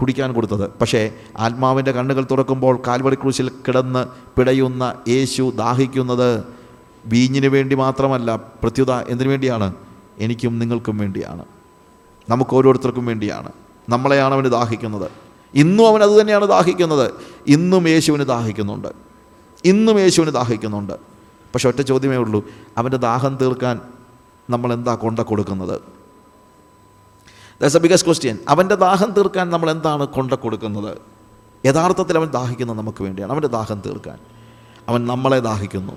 കുടിക്കാൻ കൊടുത്തത്. പക്ഷേ ആത്മാവിൻ്റെ കണ്ണുകൾ തുറക്കുമ്പോൾ കാൽവറി ക്രൂശിൽ കിടന്ന് പിടയുന്ന യേശു ദാഹിക്കുന്നത് വീഞ്ഞിന് വേണ്ടി മാത്രമല്ല. പ്രത്യുത എന്തിനു വേണ്ടിയാണ്? എനിക്കും നിങ്ങൾക്കും വേണ്ടിയാണ്, നമുക്ക് ഓരോരുത്തർക്കും വേണ്ടിയാണ്. നമ്മളെയാണ് അവന് ദാഹിക്കുന്നത്. ഇന്നും അവൻ അതുതന്നെയാണ് ദാഹിക്കുന്നത്. ഇന്നും യേശുവിന് ദാഹിക്കുന്നുണ്ട്, ഇന്നും യേശുവിന് ദാഹിക്കുന്നുണ്ട്. പക്ഷെ ഒറ്റ ചോദ്യമേ ഉള്ളൂ, അവൻ്റെ ദാഹം തീർക്കാൻ നമ്മളെന്താ കൊണ്ട കൊടുക്കുന്നത്? That's a biggest question. അവൻ്റെ ദാഹം തീർക്കാൻ നമ്മൾ എന്താണ് കൊണ്ട കൊടുക്കുന്നത്? യഥാർത്ഥത്തിൽ അവൻ ദാഹിക്കുന്നത് നമുക്ക് വേണ്ടിയാണ്. അവൻ്റെ ദാഹം തീർക്കാൻ അവൻ നമ്മളെ ദാഹിക്കുന്നു.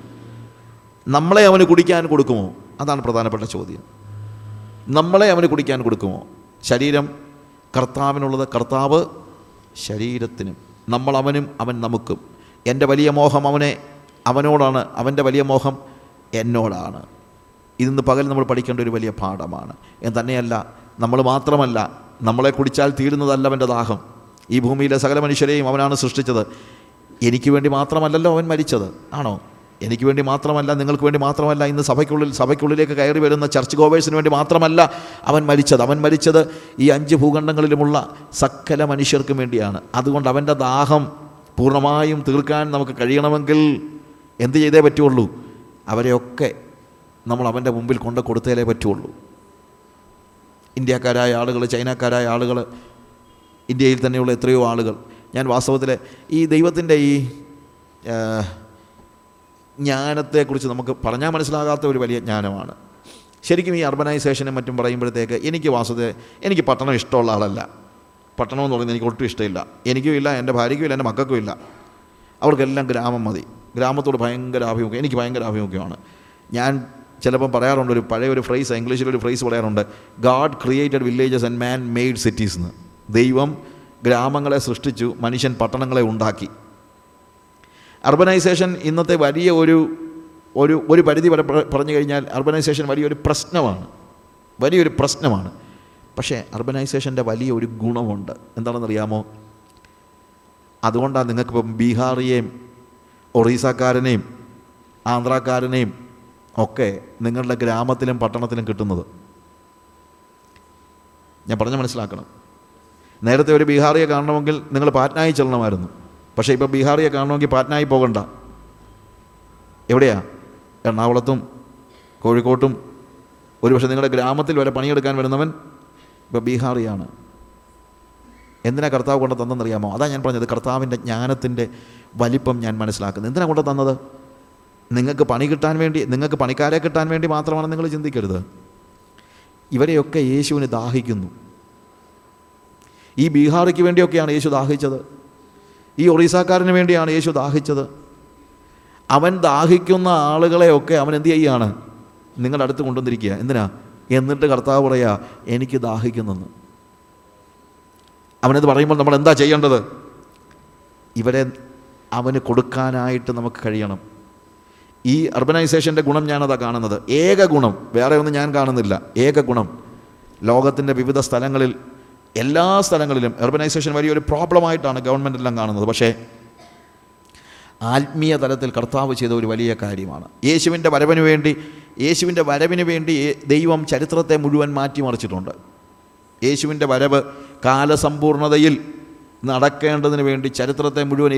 നമ്മളെ അവന് കുടിക്കാൻ കൊടുക്കുമോ? അതാണ് പ്രധാനപ്പെട്ട ചോദ്യം. നമ്മളെ അവന് കുടിക്കാൻ കൊടുക്കുമോ? ശരീരം കർത്താവിനുള്ളത്, കർത്താവ് ശരീരത്തിനും, നമ്മൾ അവനും അവൻ നമുക്കും. എൻ്റെ വലിയ മോഹം അവനെ അവനോടാണ്, അവൻ്റെ വലിയ മോഹം എന്നോടാണ്. ഇന്ന് പകൽ നമ്മൾ പഠിക്കേണ്ട ഒരു വലിയ പാഠമാണ്. എന്ന് തന്നെയല്ല, നമ്മൾ മാത്രമല്ല, നമ്മളെ കുടിച്ചാൽ തീരുന്നതല്ല അവൻ്റെ ദാഹം. ഈ ഭൂമിയിലെ സകല മനുഷ്യരെയും അവനാണ് സൃഷ്ടിച്ചത്. എനിക്ക് വേണ്ടി മാത്രമല്ലല്ലോ അവൻ മരിച്ചത്, ആണോ? എനിക്ക് വേണ്ടി മാത്രമല്ല, നിങ്ങൾക്ക് വേണ്ടി മാത്രമല്ല, ഇന്ന് സഭയ്ക്കുള്ളിൽ സഭയ്ക്കുള്ളിലേക്ക് കയറി വരുന്ന ചർച്ച് ഗോവേഴ്സിന് വേണ്ടി മാത്രമല്ല അവൻ മരിച്ചത്. അവൻ മരിച്ചത് ഈ അഞ്ച് ഭൂഖണ്ഡങ്ങളിലുമുള്ള സകല മനുഷ്യർക്കും വേണ്ടിയാണ്. അതുകൊണ്ട് അവൻ്റെ ദാഹം പൂർണ്ണമായും തീർക്കാൻ നമുക്ക് കഴിയണമെങ്കിൽ എന്ത് ചെയ്തേ പറ്റുള്ളൂ? അവരെയൊക്കെ നമ്മൾ അവൻ്റെ മുമ്പിൽ കൊണ്ട് കൊടുത്തേലേ പറ്റുള്ളൂ. ഇന്ത്യക്കാരായ ആളുകൾ, ചൈനക്കാരായ ആളുകൾ, ഇന്ത്യയിൽ തന്നെയുള്ള എത്രയോ ആളുകൾ. ഞാൻ വാസ്തവത്തിൽ ഈ ദൈവത്തിൻ്റെ ഈ ജ്ഞാനത്തെക്കുറിച്ച് നമുക്ക് പറഞ്ഞാൽ മനസ്സിലാകാത്ത ഒരു വലിയ ജ്ഞാനമാണ് ശരിക്കും. ഈ അർബനൈസേഷനും മറ്റും പറയുമ്പോഴത്തേക്ക് എനിക്ക് വാസ്തവത്തിൽ എനിക്ക് പട്ടണം ഇഷ്ടമുള്ള ആളല്ല. പട്ടണം എന്ന് പറയുന്നത് എനിക്ക് ഒട്ടും ഇഷ്ടമില്ല. എനിക്കും ഇല്ല, എൻ്റെ ഭാര്യയ്ക്കും ഇല്ല, എൻ്റെ മക്കൾക്കും ഇല്ല. അവർക്കെല്ലാം ഗ്രാമം മതി. ഗ്രാമത്തോട് ഭയങ്കര ആഭിമുഖ്യം, എനിക്ക് ഭയങ്കര ആഭിമുഖ്യമാണ്. ഞാൻ ചിലപ്പം പറയാറുണ്ട്, ഒരു പഴയ ഒരു ഫ്രേസ്, ഇംഗ്ലീഷിലൊരു ഫ്രേസ് പറയാറുണ്ട്, God created villages and man made cities എന്ന്. ദൈവം ഗ്രാമങ്ങളെ സൃഷ്ടിച്ചു, മനുഷ്യൻ പട്ടണങ്ങളെ ഉണ്ടാക്കി. അർബനൈസേഷൻ ഇന്നത്തെ വലിയ ഒരു ഒരു ഒരു പരിധി വരെ പറഞ്ഞു കഴിഞ്ഞാൽ അർബനൈസേഷൻ വലിയൊരു പ്രശ്നമാണ്, വലിയൊരു പ്രശ്നമാണ്. പക്ഷേ അർബനൈസേഷൻ്റെ വലിയ ഒരു ഗുണമുണ്ട്, എന്താണെന്നറിയാമോ? അതുകൊണ്ടാണ് നിങ്ങൾക്കിപ്പം ബീഹാറിയെയും ഒറീസക്കാരനെയും ആന്ധ്രാക്കാരനെയും ഒക്കെ നിങ്ങളുടെ ഗ്രാമത്തിലും പട്ടണത്തിലും കിട്ടുന്നത്. ഞാൻ പറഞ്ഞ് മനസ്സിലാക്കണം. നേരത്തെ ഒരു ബീഹാറിയെ കാണണമെങ്കിൽ നിങ്ങൾ പാറ്റ്നയിൽ ചെല്ലണമായിരുന്നു. പക്ഷേ ഇപ്പോൾ ബീഹാറിയെ കാണണമെങ്കിൽ പാറ്റ്നയിൽ പോകണ്ട. എവിടെയാണ്? എറണാകുളത്തും കോഴിക്കോട്ടും, ഒരുപക്ഷെ നിങ്ങളുടെ ഗ്രാമത്തിൽ വരെ പണിയെടുക്കാൻ വരുന്നവൻ ഇപ്പോൾ ബീഹാറിയാണ്. എന്തിനാ കർത്താവ് കൊണ്ട് തന്നെന്നറിയാമോ? അതാ ഞാൻ പറഞ്ഞത്, കർത്താവിൻ്റെ ജ്ഞാനത്തിൻ്റെ വലിപ്പം ഞാൻ മനസ്സിലാക്കുന്നത്. എന്തിനാണ് കൊണ്ട് തന്നത്? നിങ്ങൾക്ക് പണി കിട്ടാൻ വേണ്ടി, നിങ്ങൾക്ക് പണിക്കാരെ കിട്ടാൻ വേണ്ടി മാത്രമാണ് നിങ്ങൾ ചിന്തിക്കരുത്. ഇവരെയൊക്കെ യേശുവിന് ദാഹിക്കുന്നു. ഈ ബീഹാറിക്ക് വേണ്ടിയൊക്കെയാണ് യേശു ദാഹിച്ചത്. ഈ ഒറീസക്കാരന് വേണ്ടിയാണ് യേശു ദാഹിച്ചത്. അവൻ ദാഹിക്കുന്ന ആളുകളെയൊക്കെ അവൻ എന്ത് ചെയ്യുകയാണ്? നിങ്ങളുടെ അടുത്ത് കൊണ്ടുവന്നിരിക്കുക. എന്തിനാ? എന്നിട്ട് കർത്താവ് പറയുക, എനിക്ക് ദാഹിക്കുന്നെന്ന്. അവനത് പറയുമ്പോൾ നമ്മൾ എന്താ ചെയ്യേണ്ടത്? ഇവരെ അവന് കൊടുക്കാനായിട്ട് നമുക്ക് കഴിയണം. ഈ അർബനൈസേഷൻ്റെ ഗുണം ഞാനതാ കാണുന്നത്. ഏക ഗുണം, വേറെ ഒന്നും ഞാൻ കാണുന്നില്ല. ഏക ഗുണം ലോകത്തിൻ്റെ വിവിധ സ്ഥലങ്ങളിൽ, എല്ലാ സ്ഥലങ്ങളിലും അർബനൈസേഷൻ വലിയൊരു പ്രോബ്ലമായിട്ടാണ് ഗവൺമെൻറ് എല്ലാം കാണുന്നത്. പക്ഷേ ആത്മീയ തലത്തിൽ കർത്താവ് ചെയ്ത ഒരു വലിയ കാര്യമാണ്. യേശുവിൻ്റെ വരവിന് വേണ്ടി യേശുവിൻ്റെ വരവിന് വേണ്ടി ദൈവം ചരിത്രത്തെ മുഴുവൻ മാറ്റിമറിച്ചിട്ടുണ്ട്. യേശുവിൻ്റെ വരവ് കാലസമ്പൂർണതയിൽ നടക്കേണ്ടതിന് വേണ്ടി ചരിത്രത്തെ മുഴുവൻ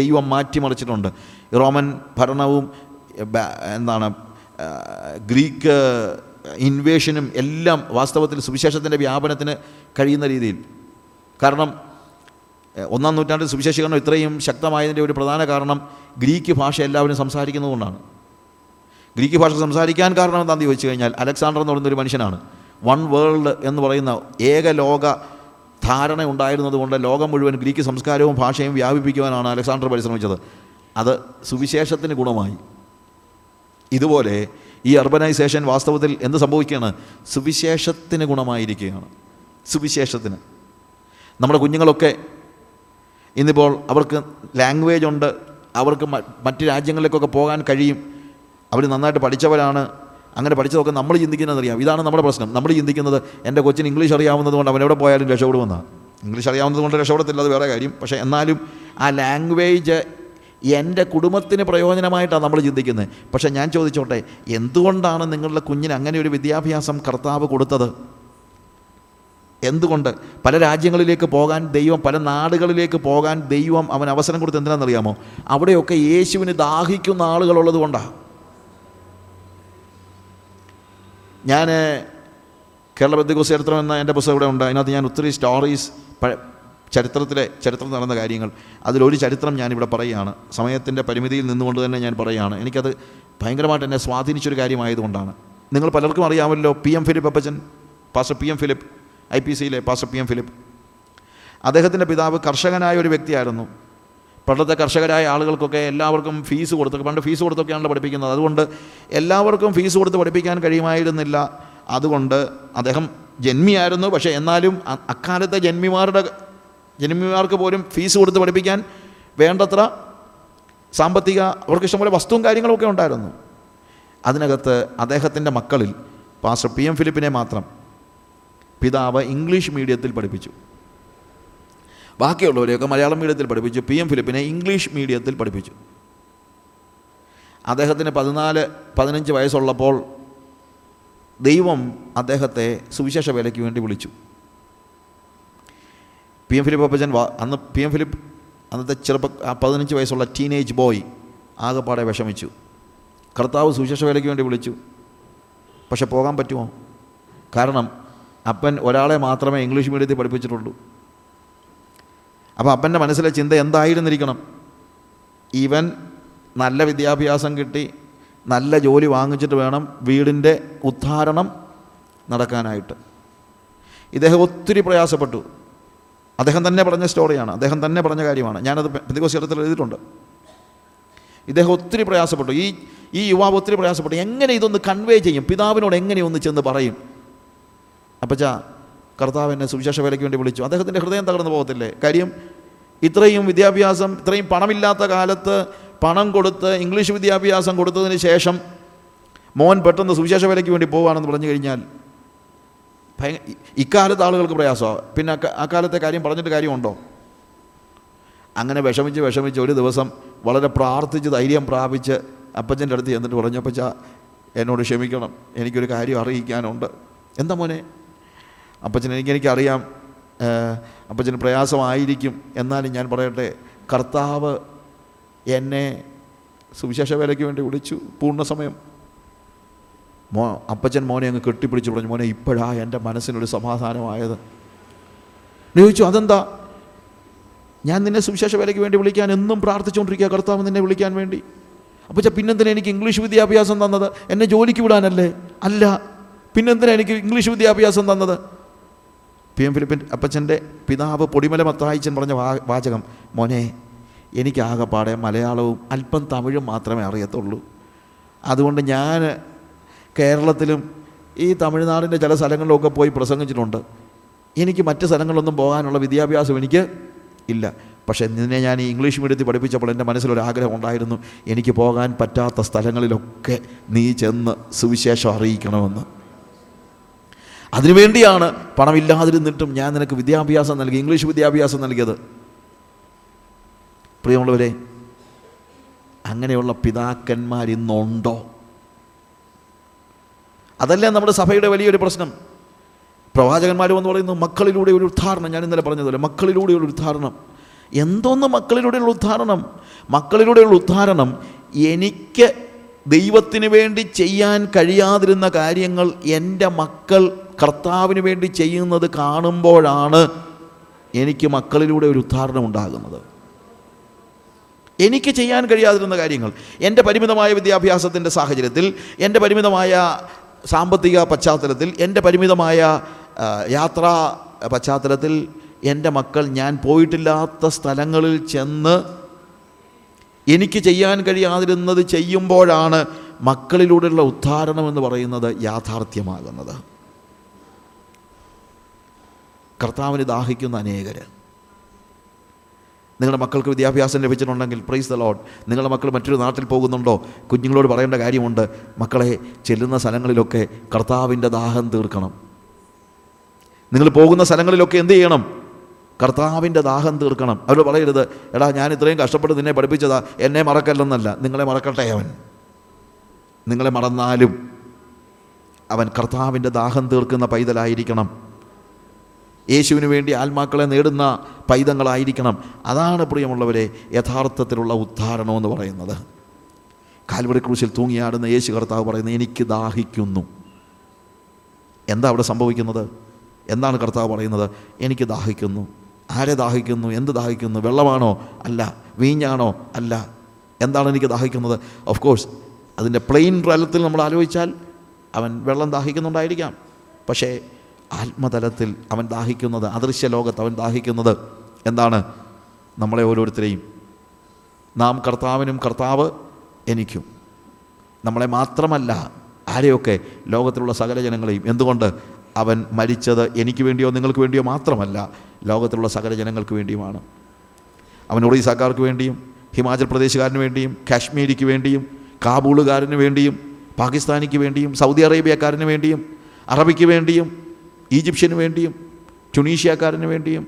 ദൈവം മാറ്റിമറിച്ചിട്ടുണ്ട്. റോമൻ ഭരണവും എന്താണ് ഗ്രീക്ക് ഇൻവേഷനും എല്ലാം വാസ്തവത്തിൽ സുവിശേഷത്തിൻ്റെ വ്യാപനത്തിന് കഴിയുന്ന രീതിയിൽ. കാരണം ഒന്നാം നൂറ്റാണ്ടിൽ സുവിശേഷീകരണം ഇത്രയും ശക്തമായതിൻ്റെ ഒരു പ്രധാന കാരണം ഗ്രീക്ക് ഭാഷ എല്ലാവരും സംസാരിക്കുന്നതുകൊണ്ടാണ്. ഗ്രീക്ക് ഭാഷ സംസാരിക്കാൻ കാരണം എന്താണെന്ന് ചോദിച്ചു കഴിഞ്ഞാൽ അലക്സാണ്ടർ എന്ന് പറയുന്ന ഒരു മനുഷ്യനാണ്. വൺ വേൾഡ് എന്ന് പറയുന്ന ഏക ലോക ധാരണ ഉണ്ടായിരുന്നതുകൊണ്ട് ലോകം മുഴുവൻ ഗ്രീക്ക് സംസ്കാരവും ഭാഷയും വ്യാപിപ്പിക്കുവാനാണ് അലക്സാണ്ടർ പരിശ്രമിച്ചത്. അത് സുവിശേഷത്തിന് ഗുണമായി. ഇതുപോലെ ഈ അർബനൈസേഷൻ വാസ്തവത്തിൽ എന്ത് സംഭവിക്കുകയാണ്? സുവിശേഷത്തിന് ഗുണമായിരിക്കുകയാണ്. സുവിശേഷത്തിന് നമ്മുടെ കുഞ്ഞുങ്ങളൊക്കെ ഇന്നിപ്പോൾ അവർക്ക് ലാംഗ്വേജ് ഉണ്ട്, അവർക്ക് മറ്റ് രാജ്യങ്ങളിലേക്കൊക്കെ പോകാൻ കഴിയും, അവർ നന്നായിട്ട് പഠിച്ചവരാണ്. അങ്ങനെ പഠിച്ചതൊക്കെ നമ്മൾ ചിന്തിക്കുന്നത് അറിയാം. ഇതാണ് നമ്മുടെ പ്രശ്നം. നമ്മൾ ചിന്തിക്കുന്നത് എൻ്റെ കൊച്ചിന് ഇംഗ്ലീഷ് അറിയാവുന്നത് കൊണ്ട് അവനെവിടെ പോയാലും രക്ഷപ്പെടുമെന്നാണ്. ഇംഗ്ലീഷ് അറിയാവുന്നത് കൊണ്ട് രക്ഷപ്പെടത്തില്ല, അത് വേറെ കാര്യം. പക്ഷേ എന്നാലും ആ ലാംഗ്വേജ് എൻ്റെ കുടുംബത്തിന് പ്രയോജനമായിട്ടാണ് നമ്മൾ ചിന്തിക്കുന്നത്. പക്ഷേ ഞാൻ ചോദിച്ചോട്ടെ, എന്തുകൊണ്ടാണ് നിങ്ങളുടെ കുഞ്ഞിന് അങ്ങനെ ഒരു വിദ്യാഭ്യാസം കർത്താവ് കൊടുത്തത്? എന്തുകൊണ്ട്? പല രാജ്യങ്ങളിലേക്ക് പോകാൻ ദൈവം, പല നാടുകളിലേക്ക് പോകാൻ ദൈവം അവൻ അവസരം കൊടുത്ത് എന്തിനാണെന്നറിയാമോ? അവിടെയൊക്കെ യേശുവിന് ദാഹിക്കുന്ന ആളുകളുള്ളത് കൊണ്ടാണ്. ഞാൻ കേരള ബന്ധുക്കോസ് ചരിത്രം എന്ന എൻ്റെ പുസ്തകം ഇവിടെ ഉണ്ട്. അതിനകത്ത് ഞാൻ ഒത്തിരി സ്റ്റോറീസ്, ചരിത്രത്തിലെ ചരിത്രം നടന്ന കാര്യങ്ങൾ, അതിലൊരു ചരിത്രം ഞാനിവിടെ പറയുകയാണ്. സമയത്തിൻ്റെ പരിമിതിയിൽ നിന്നുകൊണ്ട് തന്നെ ഞാൻ പറയുകയാണ്. എനിക്കത് ഭയങ്കരമായിട്ട് എന്നെ സ്വാധീനിച്ചൊരു കാര്യമായതുകൊണ്ടാണ്. നിങ്ങൾ പലർക്കും അറിയാമല്ലോ, P M Philip Appachan, pastor P M Philip, I P സിയിലെ പാസ്റ്റർ പി എം ഫിലിപ്പ്. അദ്ദേഹത്തിൻ്റെ പിതാവ് കർഷകനായ ഒരു വ്യക്തിയായിരുന്നു. പണ്ടത്തെ കർഷകരായ ആളുകൾക്കൊക്കെ എല്ലാവർക്കും ഫീസ് കൊടുത്തൊക്കെ, പണ്ട് ഫീസ് കൊടുത്തൊക്കെയാണല്ലോ പഠിപ്പിക്കുന്നത്. അതുകൊണ്ട് എല്ലാവർക്കും ഫീസ് കൊടുത്ത് പഠിപ്പിക്കാൻ കഴിയുമായിരുന്നില്ല. അതുകൊണ്ട് അദ്ദേഹം ജന്മിയായിരുന്നു, പക്ഷേ എന്നാലും അക്കാലത്തെ ജന്മിമാരുടെ ജന്മിമാർക്ക് പോലും ഫീസ് കൊടുത്ത് പഠിപ്പിക്കാൻ വേണ്ടത്ര സാമ്പത്തിക, അവർക്ക് ഇഷ്ടംപോലെ വസ്തുവും കാര്യങ്ങളൊക്കെ ഉണ്ടായിരുന്നു. അതിനകത്ത് അദ്ദേഹത്തിൻ്റെ മക്കളിൽ പാസ്റ്റർ പി എം ഫിലിപ്പിനെ മാത്രം പിതാവ് ഇംഗ്ലീഷ് മീഡിയത്തിൽ പഠിപ്പിച്ചു. ബാക്കിയുള്ളവരെയൊക്കെ മലയാളം മീഡിയത്തിൽ പഠിപ്പിച്ചു. പി എം ഫിലിപ്പിനെ ഇംഗ്ലീഷ് മീഡിയത്തിൽ പഠിപ്പിച്ചു. അദ്ദേഹത്തിന് പതിനാല് പതിനഞ്ച് വയസ്സുള്ളപ്പോൾ ദൈവം അദ്ദേഹത്തെ സുവിശേഷ വേലയ്ക്ക് വേണ്ടി വിളിച്ചു. പി എം ഫിലിപ്പ് അപ്പച്ചൻ അന്ന് പി എം ഫിലിപ്പ് അന്നത്തെ ചെറുപ്പ പതിനഞ്ച് വയസ്സുള്ള ടീനേജ് ബോയ് ആകെപ്പാടെ വിഷമിച്ചു. കർത്താവ് സുവിശേഷ വേലയ്ക്ക് വേണ്ടി വിളിച്ചു, പക്ഷെ പോകാൻ പറ്റുമോ? കാരണം അപ്പൻ ഒരാളെ മാത്രമേ ഇംഗ്ലീഷ് മീഡിയത്തിൽ പഠിപ്പിച്ചിട്ടുള്ളൂ. അപ്പോൾ അപ്പൻ്റെ മനസ്സിലെ ചിന്ത എന്തായിരുന്നിരിക്കണം? ഇവൻ നല്ല വിദ്യാഭ്യാസം കിട്ടി നല്ല ജോലി വാങ്ങിച്ചിട്ട് വേണം വീടിൻ്റെ ഉദ്ധാരണം നടക്കാനായിട്ട്. ഇദ്ദേഹം ഒത്തിരി പ്രയാസപ്പെട്ടു. അദ്ദേഹം തന്നെ പറഞ്ഞ സ്റ്റോറിയാണ്, അദ്ദേഹം തന്നെ പറഞ്ഞ കാര്യമാണ്. ഞാനത് പെന്തക്കോസ്ത് ചരിത്രത്തിൽ എഴുതിയിട്ടുണ്ട്. ഇദ്ദേഹം ഒത്തിരി പ്രയാസപ്പെട്ടു. ഈ ഈ യുവാവ് ഒത്തിരി പ്രയാസപ്പെട്ടു. എങ്ങനെ ഇതൊന്ന് കൺവേ ചെയ്യും? പിതാവിനോട് എങ്ങനെ ഒന്ന് ചെന്ന് പറയും? അപ്പച്ചാ, കർത്താവ് എന്നെ സുവിശേഷ വേലയ്ക്ക് വേണ്ടി വിളിച്ചു. അദ്ദേഹത്തിൻ്റെ ഹൃദയം തകർന്നു പോകത്തില്ലേ? കാര്യം ഇത്രയും വിദ്യാഭ്യാസം, ഇത്രയും പണമില്ലാത്ത കാലത്ത് പണം കൊടുത്ത് ഇംഗ്ലീഷ് വിദ്യാഭ്യാസം കൊടുത്തതിന് ശേഷം മോൻ പെട്ടെന്ന് സുവിശേഷ വേലയ്ക്ക് വേണ്ടി പോവുകയാണെന്ന് പറഞ്ഞു കഴിഞ്ഞാൽ ഭയ ഇക്കാലത്ത് ആളുകൾക്ക് പ്രയാസമാണ്. പിന്നെ അക്കാലത്തെ കാര്യം പറഞ്ഞിട്ട് കാര്യമുണ്ടോ? അങ്ങനെ വിഷമിച്ച് വിഷമിച്ച് ഒരു ദിവസം വളരെ പ്രാർത്ഥിച്ച് ധൈര്യം പ്രാപിച്ച് അപ്പച്ചൻ്റെ അടുത്ത് ചെന്നിട്ട് പറഞ്ഞു, അപ്പച്ചാ എന്നോട് ക്ഷമിക്കണം, എനിക്കൊരു കാര്യം അറിയിക്കാനുണ്ട്. എന്താ മോനെ? അപ്പച്ചൻ, എനിക്കെനിക്കറിയാം അപ്പച്ചന് പ്രയാസമായിരിക്കും, എന്നാലും ഞാൻ പറയട്ടെ, കർത്താവ് എന്നെ സുവിശേഷ വേലയ്ക്ക് വേണ്ടി വിളിച്ചു പൂർണ്ണസമയം. മോ അപ്പച്ചൻ മോനെ അങ്ങ് കെട്ടിപ്പിടിച്ചു പറഞ്ഞു, മോനെ ഇപ്പോഴാണ് എൻ്റെ മനസ്സിനൊരു സമാധാനമായത്. ചോദിച്ചു, അതെന്താ? ഞാൻ നിന്നെ സുവിശേഷ വേലയ്ക്ക് വേണ്ടി വിളിക്കാൻ എന്നും പ്രാർത്ഥിച്ചുകൊണ്ടിരിക്കുക, കർത്താവ് നിന്നെ വിളിക്കാൻ വേണ്ടി. അപ്പച്ച, പിന്നെന്തിനാ എനിക്ക് ഇംഗ്ലീഷ് വിദ്യാഭ്യാസം തന്നത്? എന്നെ ജോലിക്ക് വിടാനല്ലേ? അല്ല, പിന്നെന്തിനാ എനിക്ക് ഇംഗ്ലീഷ് വിദ്യാഭ്യാസം തന്നത്? പി എം ഫിലിപ്പിൻ അപ്പച്ചൻ്റെ പിതാവ് പൊടിമല മത്തായിച്ചൻ പറഞ്ഞ വാചകം, മോനെ എനിക്കാകെപ്പാടെ മലയാളവും അല്പം തമിഴും മാത്രമേ അറിയത്തുള്ളൂ. അതുകൊണ്ട് ഞാൻ കേരളത്തിലും ഈ തമിഴ്നാടിൻ്റെ ചില സ്ഥലങ്ങളിലൊക്കെ പോയി പ്രസംഗിച്ചിട്ടുണ്ട്. എനിക്ക് മറ്റ് സ്ഥലങ്ങളിലൊന്നും പോകാനുള്ള വിദ്യാഭ്യാസം എനിക്ക് ഇല്ല. പക്ഷേ നിന്നെ ഞാൻ ഈ ഇംഗ്ലീഷ് മീഡിയത്തിൽ പഠിപ്പിച്ചപ്പോൾ എൻ്റെ മനസ്സിലൊരാഗ്രഹം ഉണ്ടായിരുന്നു, എനിക്ക് പോകാൻ പറ്റാത്ത സ്ഥലങ്ങളിലൊക്കെ നീ ചെന്ന് സുവിശേഷം അറിയിക്കണമെന്ന്. അതിനുവേണ്ടിയാണ് പണമില്ലാതിരുന്നിട്ടും ഞാൻ നിനക്ക് വിദ്യാഭ്യാസം നൽകി, ഇംഗ്ലീഷ് വിദ്യാഭ്യാസം നൽകിയത്. പ്രിയമുള്ളവരെ, അങ്ങനെയുള്ള പിതാക്കന്മാരിന്നുണ്ടോ? അതല്ലേ നമ്മുടെ സഭയുടെ വലിയൊരു പ്രശ്നം. പ്രവാചകന്മാരും എന്ന് പറയുന്നു, മക്കളിലൂടെ ഒരു ഉദ്ധാരണം. ഞാൻ ഇന്നലെ പറഞ്ഞതുപോലെ മക്കളിലൂടെ ഒരു ഉദ്ധാരണം. എന്തോന്ന് മക്കളിലൂടെയുള്ള ഉദ്ധാരണം? മക്കളിലൂടെയുള്ള ഉദ്ധാരണം എനിക്ക് ദൈവത്തിന് വേണ്ടി ചെയ്യാൻ കഴിയാതിരുന്ന കാര്യങ്ങൾ എൻ്റെ മക്കൾ കർത്താവിന് വേണ്ടി ചെയ്യുന്നത് കാണുമ്പോഴാണ് എനിക്ക് മക്കളിലൂടെ ഒരു ഉദ്ധാരണം ഉണ്ടാകുന്നത്. എനിക്ക് ചെയ്യാൻ കഴിയാതിരുന്ന കാര്യങ്ങൾ, എൻ്റെ പരിമിതമായ വിദ്യാഭ്യാസത്തിൻ്റെ സാഹചര്യത്തിൽ, എൻ്റെ പരിമിതമായ സാമ്പത്തിക പശ്ചാത്തലത്തിൽ, എൻ്റെ പരിമിതമായ യാത്രാ പശ്ചാത്തലത്തിൽ എൻ്റെ മക്കൾ ഞാൻ പോയിട്ടില്ലാത്ത സ്ഥലങ്ങളിൽ ചെന്ന് എനിക്ക് ചെയ്യാൻ കഴിയാതിരുന്നത് ചെയ്യുമ്പോഴാണ് മക്കളിലൂടെയുള്ള ഉദ്ധാരണം എന്ന് പറയുന്നത് യാഥാർത്ഥ്യമാകുന്നത്. കർത്താവിന് ദാഹിക്കുന്ന അനേകർ നിങ്ങളുടെ മക്കൾക്ക് വിദ്യാഭ്യാസം ലഭിച്ചിട്ടുണ്ടെങ്കിൽ പ്രൈസ് ദ ലോർഡ്. നിങ്ങളുടെ മക്കൾ മറ്റൊരു നാട്ടിൽ പോകുന്നുണ്ടോ? കുഞ്ഞുങ്ങളോട് പറയേണ്ട കാര്യമുണ്ട്, മക്കളെ ചെല്ലുന്ന സ്ഥലങ്ങളിലൊക്കെ കർത്താവിൻ്റെ ദാഹം തീർക്കണം. നിങ്ങൾ പോകുന്ന സ്ഥലങ്ങളിലൊക്കെ എന്ത് ചെയ്യണം? കർത്താവിൻ്റെ ദാഹം തീർക്കണം. അവർ പറയരുത്, എടാ ഞാൻ ഇത്രയും കഷ്ടപ്പെട്ട് നിന്നെ പഠിപ്പിച്ചതാ, എന്നെ മറക്കല്ലെന്നല്ല. നിങ്ങളെ മറക്കട്ടെ അവൻ, നിങ്ങളെ മറന്നാലും അവൻ കർത്താവിൻ്റെ ദാഹം തീർക്കുന്ന പൈതലായിരിക്കണം. യേശുവിന് വേണ്ടി ആത്മാക്കളെ നേടുന്ന പൈതങ്ങളായിരിക്കണം. അതാണ് പ്രിയമുള്ളവരെ യഥാർത്ഥത്തിലുള്ള ഉദ്ധാരണമെന്ന് പറയുന്നത്. കാൽവറി ക്രൂശിൽ തൂങ്ങിയാടുന്ന യേശു കർത്താവ് പറയുന്നത്, എനിക്ക് ദാഹിക്കുന്നു. എന്താ അവിടെ സംഭവിക്കുന്നത്? എന്താണ് കർത്താവ് പറയുന്നത്? എനിക്ക് ദാഹിക്കുന്നു. ആരെ ദാഹിക്കുന്നു? എന്ത് ദാഹിക്കുന്നു? വെള്ളമാണോ? അല്ല. വീഞ്ഞാണോ? അല്ല. എന്താണ് എനിക്ക് ദാഹിക്കുന്നത്? ഓഫ് കോഴ്സ്, അതിൻ്റെ പ്ലെയിൻ തലത്തിൽ നമ്മൾ ആലോചിച്ചാൽ അവൻ വെള്ളം ദാഹിക്കുന്നുണ്ടായിരിക്കാം. പക്ഷേ ആത്മതലത്തിൽ അവൻ ദാഹിക്കുന്നത്, അദൃശ്യ ലോകത്ത് അവൻ ദാഹിക്കുന്നത് എന്താണ്? നമ്മളെ ഓരോരുത്തരെയും, നാം കർത്താവിനും കർത്താവ് എനിക്കും. നമ്മളെ മാത്രമല്ല, ആരെയൊക്കെ? ലോകത്തിലുള്ള സകല ജനങ്ങളെയും. എന്തുകൊണ്ട്? അവൻ മരിച്ചത് എനിക്ക് വേണ്ടിയോ നിങ്ങൾക്ക് വേണ്ടിയോ മാത്രമല്ല, ലോകത്തിലുള്ള സകല ജനങ്ങൾക്ക് വേണ്ടിയുമാണ്. അവൻ ഒറീസാക്കാർക്ക് വേണ്ടിയും ഹിമാചൽ പ്രദേശുകാരന് വേണ്ടിയും കാശ്മീരിക്ക് വേണ്ടിയും കാബൂളുകാരന് വേണ്ടിയും പാകിസ്ഥാനിക്ക് വേണ്ടിയും സൗദി അറേബ്യക്കാരന് വേണ്ടിയും അറബിക്ക് വേണ്ടിയും ഈജിപ്ഷ്യന് വേണ്ടിയും ടുണീഷ്യക്കാരന് വേണ്ടിയും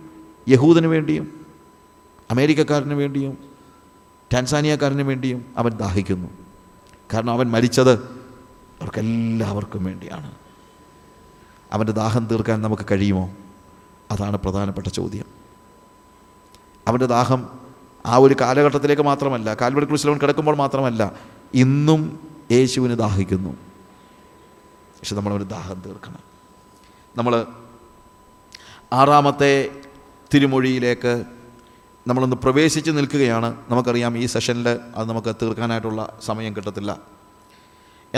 യഹൂദിന് വേണ്ടിയും അമേരിക്കക്കാരന് വേണ്ടിയും ടാൻസാനിയക്കാരന് വേണ്ടിയും അവൻ ദാഹിക്കുന്നു. കാരണം അവൻ മരിച്ചത് അവർക്കെല്ലാവർക്കും വേണ്ടിയാണ്. അവൻ്റെ ദാഹം തീർക്കാൻ നമുക്ക് കഴിയുമോ? അതാണ് പ്രധാനപ്പെട്ട ചോദ്യം. അവൻ്റെ ദാഹം ആ ഒരു കാലഘട്ടത്തിലേക്ക് മാത്രമല്ല, കാൽവറി ക്രൂശിൽ അവൻ കിടക്കുമ്പോൾ മാത്രമല്ല, ഇന്നും യേശുവിന് ദാഹിക്കുന്നു. പക്ഷെ നമ്മളവൻ്റെ ദാഹം തീർക്കണം. നമ്മൾ ആറാമത്തെ തിരുമൊഴിയിലേക്ക് നമ്മളൊന്ന് പ്രവേശിച്ച് നിൽക്കുകയാണ്. നമുക്കറിയാം ഈ സെഷനിൽ അത് നമുക്ക് തീർക്കാനായിട്ടുള്ള സമയം കിട്ടത്തില്ല.